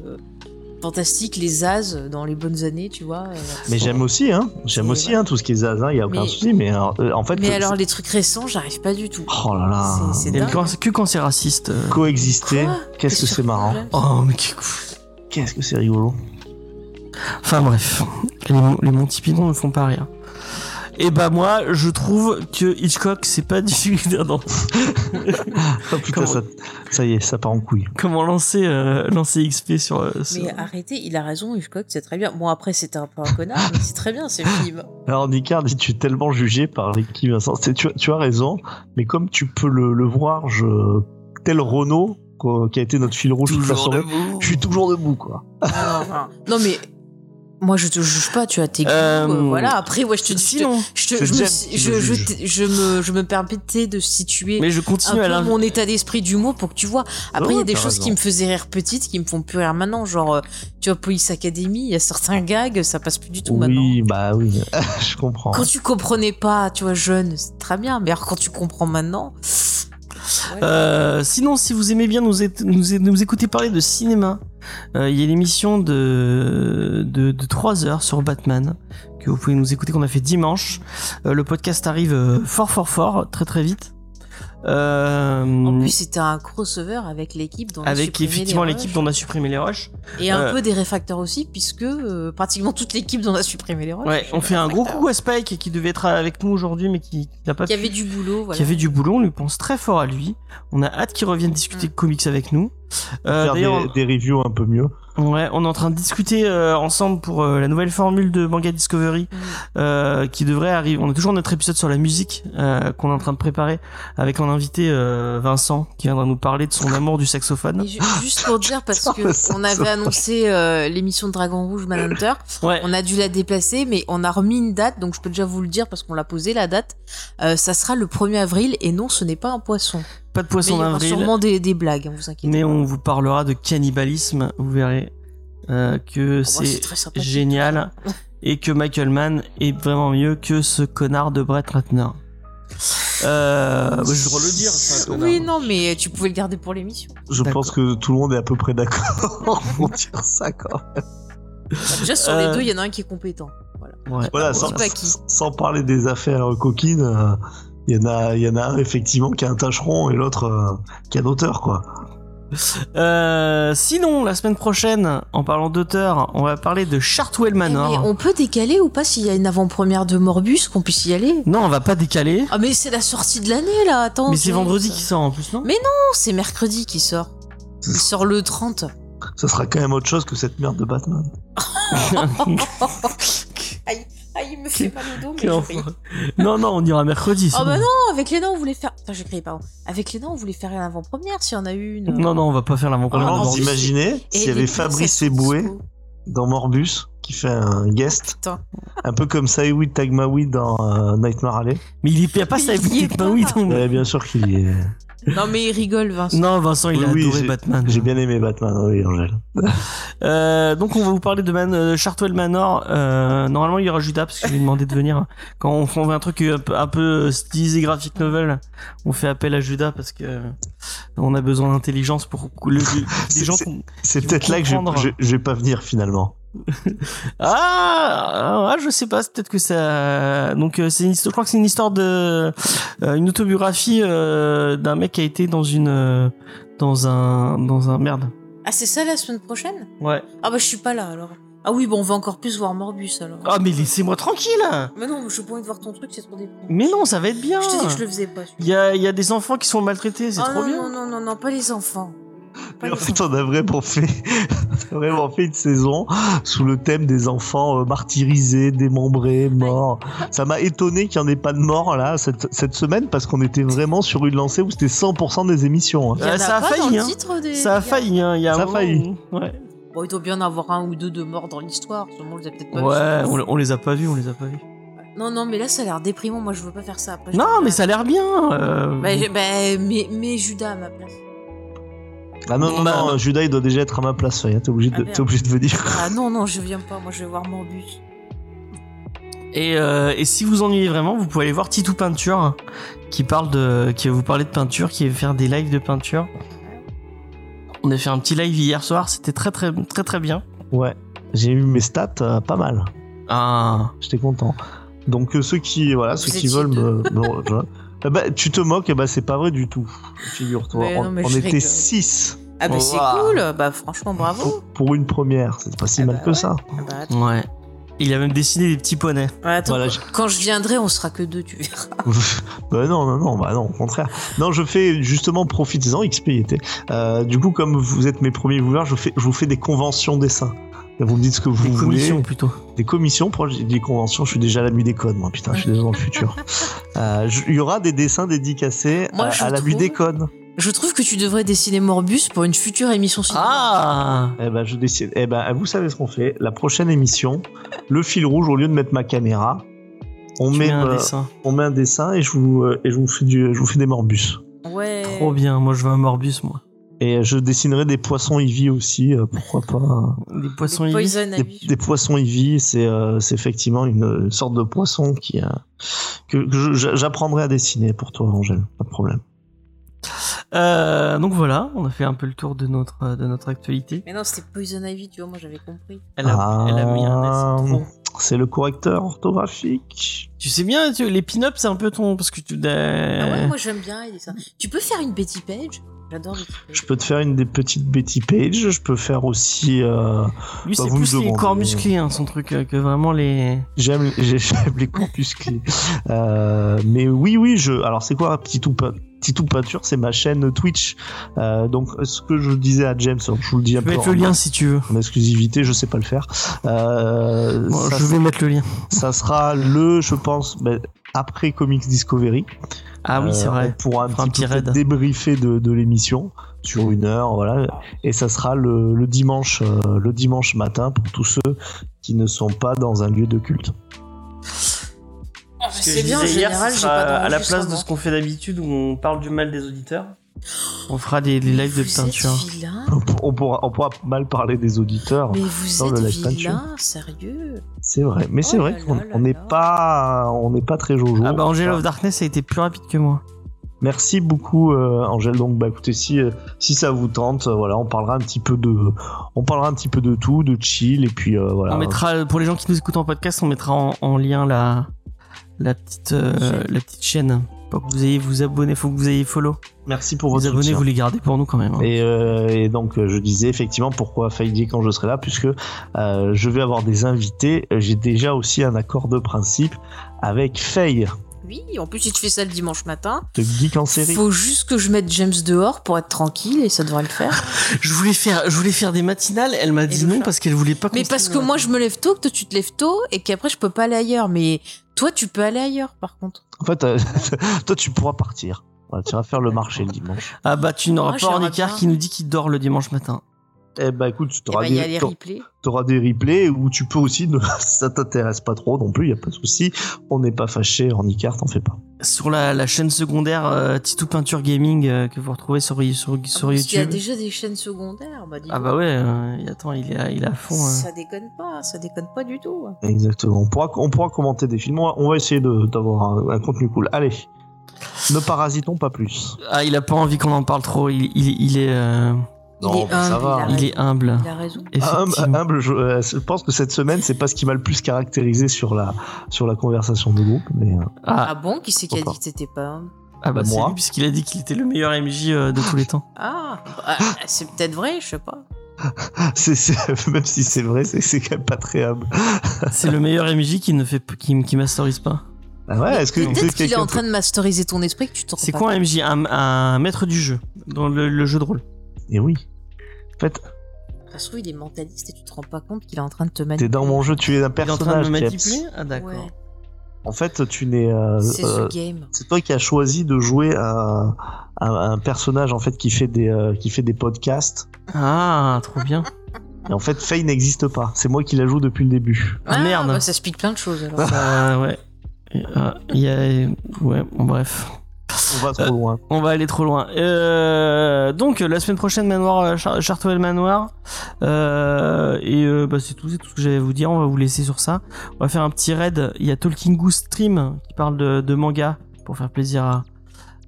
fantastique, les Zaz dans les bonnes années, tu vois. Mais j'aime aussi tout ce qui est Zaz, il y a aucun souci, mais en fait alors les trucs récents, j'arrive pas du tout. Oh là là. C'est dingue. Que quand c'est raciste, coexister, qu'est-ce que c'est marrant. Oh mais qui cool. Qu'est-ce que c'est rigolo. Enfin bref, les Monty Python ne font pas rire. Et moi, je trouve que Hitchcock, c'est pas du... Non. Oh putain, ça y est, ça part en couille. Comment lancer XP sur... Mais arrêtez, il a raison, Hitchcock, c'est très bien. Bon, après, c'était un peu un connard, mais c'est très bien, ces films. Alors, Nicard, tu es tellement jugé par l'équipe, Vincent. Tu as raison, mais comme tu peux le voir, tel Renaud, qui a été notre fil rouge toute la soirée. Je suis toujours debout, quoi. Non, mais moi, je te juge pas, tu as tes goûts. Voilà, après, ouais, je te dis. Sinon, je me permettais de situer mais je continue un peu mon état d'esprit du mot pour que tu vois. Après, il y a des choses qui me faisaient rire petite, qui me font plus rire maintenant. Genre, tu vois, Police Academy, il y a certains gags, ça passe plus du tout maintenant. Oui, oui, je comprends. Quand tu comprenais pas, tu vois, jeune, c'est très bien. Mais alors, quand tu comprends maintenant. Sinon, si vous aimez bien nous écouter parler de cinéma, il y a l'émission de 3 heures sur Batman que vous pouvez nous écouter, qu'on a fait dimanche. Le podcast arrive fort, très très vite. En plus, c'était un crossover avec l'équipe dont on a supprimé les rushs. Et un peu des réfracteurs aussi, puisque pratiquement toute l'équipe dont on a supprimé les rushs. Ouais, on fait un gros coucou à Spike qui devait être avec nous aujourd'hui, mais qui n'a pas pu. Qui avait du boulot, on lui pense très fort à lui. On a hâte qu'il revienne discuter comics avec nous. Faire des reviews un peu mieux. Ouais, on est en train de discuter ensemble pour la nouvelle formule de Manga Discovery qui devrait arriver. On a toujours notre épisode sur la musique qu'on est en train de préparer avec un invité Vincent qui viendra nous parler de son amour du saxophone. Juste pour dire, parce que on avait annoncé l'émission de Dragon Rouge Manhunter, on a dû la déplacer, mais on a remis une date, donc je peux déjà vous le dire parce qu'on l'a posé la date. Ça sera le 1er avril et non, ce n'est pas un poisson. Pas de poisson d'avril. Il y aura sûrement des blagues, vous inquiétez pas. Mais on vous parlera de cannibalisme, vous verrez que c'est génial et que Michael Mann est vraiment mieux que ce connard de Brett Ratner. Je dois le dire. Oui, non, mais tu pouvais le garder pour l'émission. Je pense que tout le monde est à peu près d'accord pour dire ça quand même. Enfin, déjà sur les deux, il y en a un qui est compétent. Voilà, sans parler des affaires coquines. Il y en a un effectivement qui a un tâcheron et l'autre qui a d'auteur, quoi. Sinon, la semaine prochaine, en parlant d'auteur, on va parler de Chartwell Manor. Mais on peut décaler ou pas s'il y a une avant-première de Morbus, qu'on puisse y aller? Non, on va pas décaler. Ah, mais c'est la sortie de l'année là, attends. Mais c'est vendredi qui sort en plus, non? Mais non, c'est mercredi qui sort. Il sort le 30. Ça sera quand même autre chose que cette merde de Batman. Aïe. Ah, il me fait mal au dos, mais Non, on ira mercredi. Oh, bah non, avec les dents, on voulait faire. Enfin, j'ai crié, pardon. Avec les dents, on voulait faire une avant-première, si on a une. Non, on va pas faire l'avant-première. Vous imaginez, s'il y avait Fabrice Eboué dans Morbus, qui fait un guest. Putain. Un peu comme Saïwi Tagmaoui dans Nightmare Alley. Mais il n'y a pas Saïwi Tagmaoui dans... Ouais, bien sûr qu'il y est. Non mais il rigole Vincent. Non Vincent il a adoré Batman. J'ai bien aimé Batman, oui Angèle. Donc on va vous parler de Chartwell Manor. Normalement il y aura Judas parce que je lui ai demandé de venir. Quand on fait un truc un peu stylé graphic novel, on fait appel à Judas parce que on a besoin d'intelligence pour les gens. C'est peut-être là que je vais pas venir finalement. Je sais pas, peut-être que ça. Donc je crois que c'est une histoire de une autobiographie d'un mec qui a été dans une dans un merde. Ah c'est ça la semaine prochaine ? Ouais. Ah bah je suis pas là alors. Ah oui, bon, on va encore plus voir Morbus alors. Ah mais laissez-moi tranquille. Mais non, je n'ai pas envie de voir ton truc, c'est trop déprimant. Mais non, ça va être bien. Je te dis que je le faisais pas. Il y a des enfants qui sont maltraités, c'est trop bien. Non, pas les enfants. En fait, on a vraiment fait une saison sous le thème des enfants martyrisés, démembrés, morts. Ça m'a étonné qu'il n'y en ait pas de morts là cette semaine parce qu'on était vraiment sur une lancée où c'était 100% des émissions. Ça a failli. Ouais. Bon, il doit bien avoir un ou deux de morts dans l'histoire. Sûrement, on les a peut-être pas vus. Ouais, on les a pas vus. Non, mais là, ça a l'air déprimant. Moi, je veux pas faire ça après. Non, mais ça a l'air bien. Mais Judas à ma place. Ah non, Judas il doit déjà être à ma place, hein, t'es obligé de venir. Ah non, je viens pas, moi je vais voir Morbus. Et si vous ennuyez vraiment, vous pouvez aller voir Titou Peinture, qui va vous parler de peinture, qui va faire des lives de peinture. On a fait un petit live hier soir, c'était très très très très bien. Ouais, j'ai eu mes stats pas mal. Ah, j'étais content. Donc ceux qui veulent me... Bah, tu te moques, bah, c'est pas vrai du tout, figure-toi. On était 6. Ah, bah, c'est cool, bah, franchement, bravo. Pour une première, c'est pas si mal que ça. Ouais. Il a même dessiné des petits poneys. Ouais, attends, voilà, quand je viendrai, on sera que 2, tu verras. Non, au contraire. Non, je fais justement, profitez-en, XPIT. Du coup, comme vous êtes mes premiers viewers, je vous fais des conventions dessins. Vous me dites ce que vous voulez. Des commissions plutôt. Des commissions, proches des conventions. Je suis déjà à la Mudécon, moi. Putain, je suis déjà dans le futur. Il y aura des dessins dédicacés à la Mudécon. Je trouve que tu devrais dessiner Morbus pour une future émission cinéma. Ah. Je dessine. Vous savez ce qu'on fait. La prochaine émission, le fil rouge, au lieu de mettre ma caméra, on met un dessin et je vous fais des Morbus. Ouais. Trop bien. Moi, je veux un Morbus, moi. Et je dessinerai des poissons Ivy aussi, pourquoi pas. Des poissons Ivy. Des poissons Ivy, c'est effectivement une sorte de poisson que j'apprendrai à dessiner pour toi, Angèle, pas de problème. Donc voilà, on a fait un peu le tour de notre actualité. Mais non, c'était Poison Ivy, tu vois, moi j'avais compris. Elle a mis un accent trop. C'est le correcteur orthographique. Tu sais bien, les pin-ups, c'est un peu ton... Parce que tu... Ah ouais, moi j'aime bien les dessins. Tu peux faire une Betty Page ? J'adore Betty Page. Je peux te faire une des petites Betty Page, je peux faire aussi... Lui, c'est plus les corps musclés, hein, son truc, que vraiment les... J'aime les corps musclés. Mais oui, Alors, c'est quoi, Titou Peinture, c'est ma chaîne Twitch. Donc, ce que je disais à James, je vous le dis un peu. Je vais mettre le lien si tu veux. En exclusivité, je sais pas le faire. Bon, je vais mettre le lien. Ça sera je pense, après Comics Discovery. Ah oui, c'est vrai. On pourra un petit raid débriefer de l'émission sur 1 heure, voilà. Et ça sera le dimanche matin pour tous ceux qui ne sont pas dans un lieu de culte. C'est bien, en général, j'ai pas de à la place de ce qu'on fait d'habitude où on parle du mal des auditeurs. On fera des lives de peinture. On pourra mal parler des auditeurs. Mais vous dans êtes le live vilain, peinture. Sérieux. C'est vrai, mais c'est vrai qu'on n'est pas très jojo. Ah bah Angel of Darkness a été plus rapide que moi. Merci beaucoup Angèle. Donc écoutez, si ça vous tente, voilà, on parlera un petit peu de tout, de chill et puis voilà. On mettra pour les gens qui nous écoutent en podcast, on mettra en lien la petite chaîne. Faut que vous ayez vous abonner, faut que vous ayez follow. Merci pour votre soutien. Les abonnés, vous les gardez pour nous quand même. Hein. Et donc, je disais effectivement pourquoi Faïdi quand je serai là, puisque je vais avoir des invités. J'ai déjà aussi un accord de principe avec Faye. Oui, en plus, si tu fais ça le dimanche matin, te geek en série. Faut juste que je mette James dehors pour être tranquille et ça devrait le faire. je voulais faire des matinales, elle m'a dit non parce qu'elle voulait pas. Mais parce que moi, je me lève tôt, que toi, tu te lèves tôt et qu'après, je peux pas aller ailleurs. Mais toi, tu peux aller ailleurs par contre. En fait, toi, tu pourras partir. Voilà, tu vas faire le marché le dimanche. Ah bah, tu n'auras pas un écart qui nous dit qu'il dort le dimanche matin. Eh ben écoute, tu auras des replays où tu peux aussi, ça t'intéresse pas trop non plus, il n'y a pas de souci, on n'est pas fâché, en e-cart, on fait pas. Sur la chaîne secondaire Titou Peinture Gaming que vous retrouvez sur YouTube. Il y a déjà des chaînes secondaires, bah dis-moi. Ah bah ouais, attends, il est à fond. Ça déconne pas du tout. Exactement, on pourra commenter des films, on va essayer d'avoir un contenu cool, allez. Ne parasitons pas plus. Ah, il a pas envie qu'on en parle trop. Il est. Non, il est humble, ça va. Il est humble. Il a raison. Humble. Je pense que cette semaine, c'est pas ce qui m'a le plus caractérisé sur la conversation de groupe. Mais... Ah bon, qui c'est qui a dit que c'était pas humble ? Ah bah moi, c'est lui, puisqu'il a dit qu'il était le meilleur MJ de tous les temps. Ah, c'est peut-être vrai, je sais pas. C'est, même si c'est vrai, c'est quand même pas très humble. C'est le meilleur MJ qui masterise pas. Ah ouais, est-ce que peut-être qu'il est en train de masteriser ton esprit que tu t'en rends pas. C'est quoi un MJ ? Un maître du jeu, dans le jeu de rôle. Et oui. En fait. Ça se trouve, il est mentaliste et tu te rends pas compte qu'il est en train de te manipuler. T'es dans mon jeu, tu es un personnage. Il est en train de me manipuler ? Ah d'accord. Ouais. En fait, tu n'es. C'est ce game. C'est toi qui as choisi de jouer un personnage en fait qui fait des podcasts. Ah, trop bien. Et en fait, Faye n'existe pas. C'est moi qui la joue depuis le début. Ah merde. Bah, ça explique plein de choses alors. Ouais. Ouais, bon, bref. On va trop loin. On va aller trop loin. Donc, la semaine prochaine, Manoir Chartwell Manoir. Bah, c'est tout ce que j'avais à vous dire. On va vous laisser sur ça. On va faire un petit raid. Il y a Talking Goose Stream qui parle de manga pour faire plaisir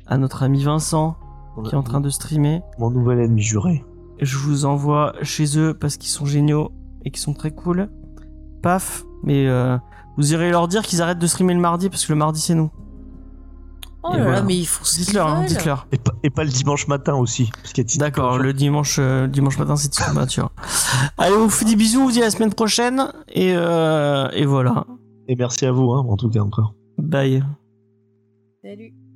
à notre ami Vincent qui est en train de streamer. Mon nouvel ami juré. Je vous envoie chez eux parce qu'ils sont géniaux et qu'ils sont très cool. Paf. Mais. Vous irez leur dire qu'ils arrêtent de streamer le mardi parce que le mardi c'est nous. Oh là voilà. Là, mais ils font ce qu'ils veulent. Dites-leur. Et pas le dimanche matin aussi. Parce qu'il y a d'accord, le dimanche matin c'est Titou Peinture. Allez, on vous fait des bisous, on vous dit à la semaine prochaine. Et voilà. Et merci à vous, hein, en tout cas encore. Bye. Salut.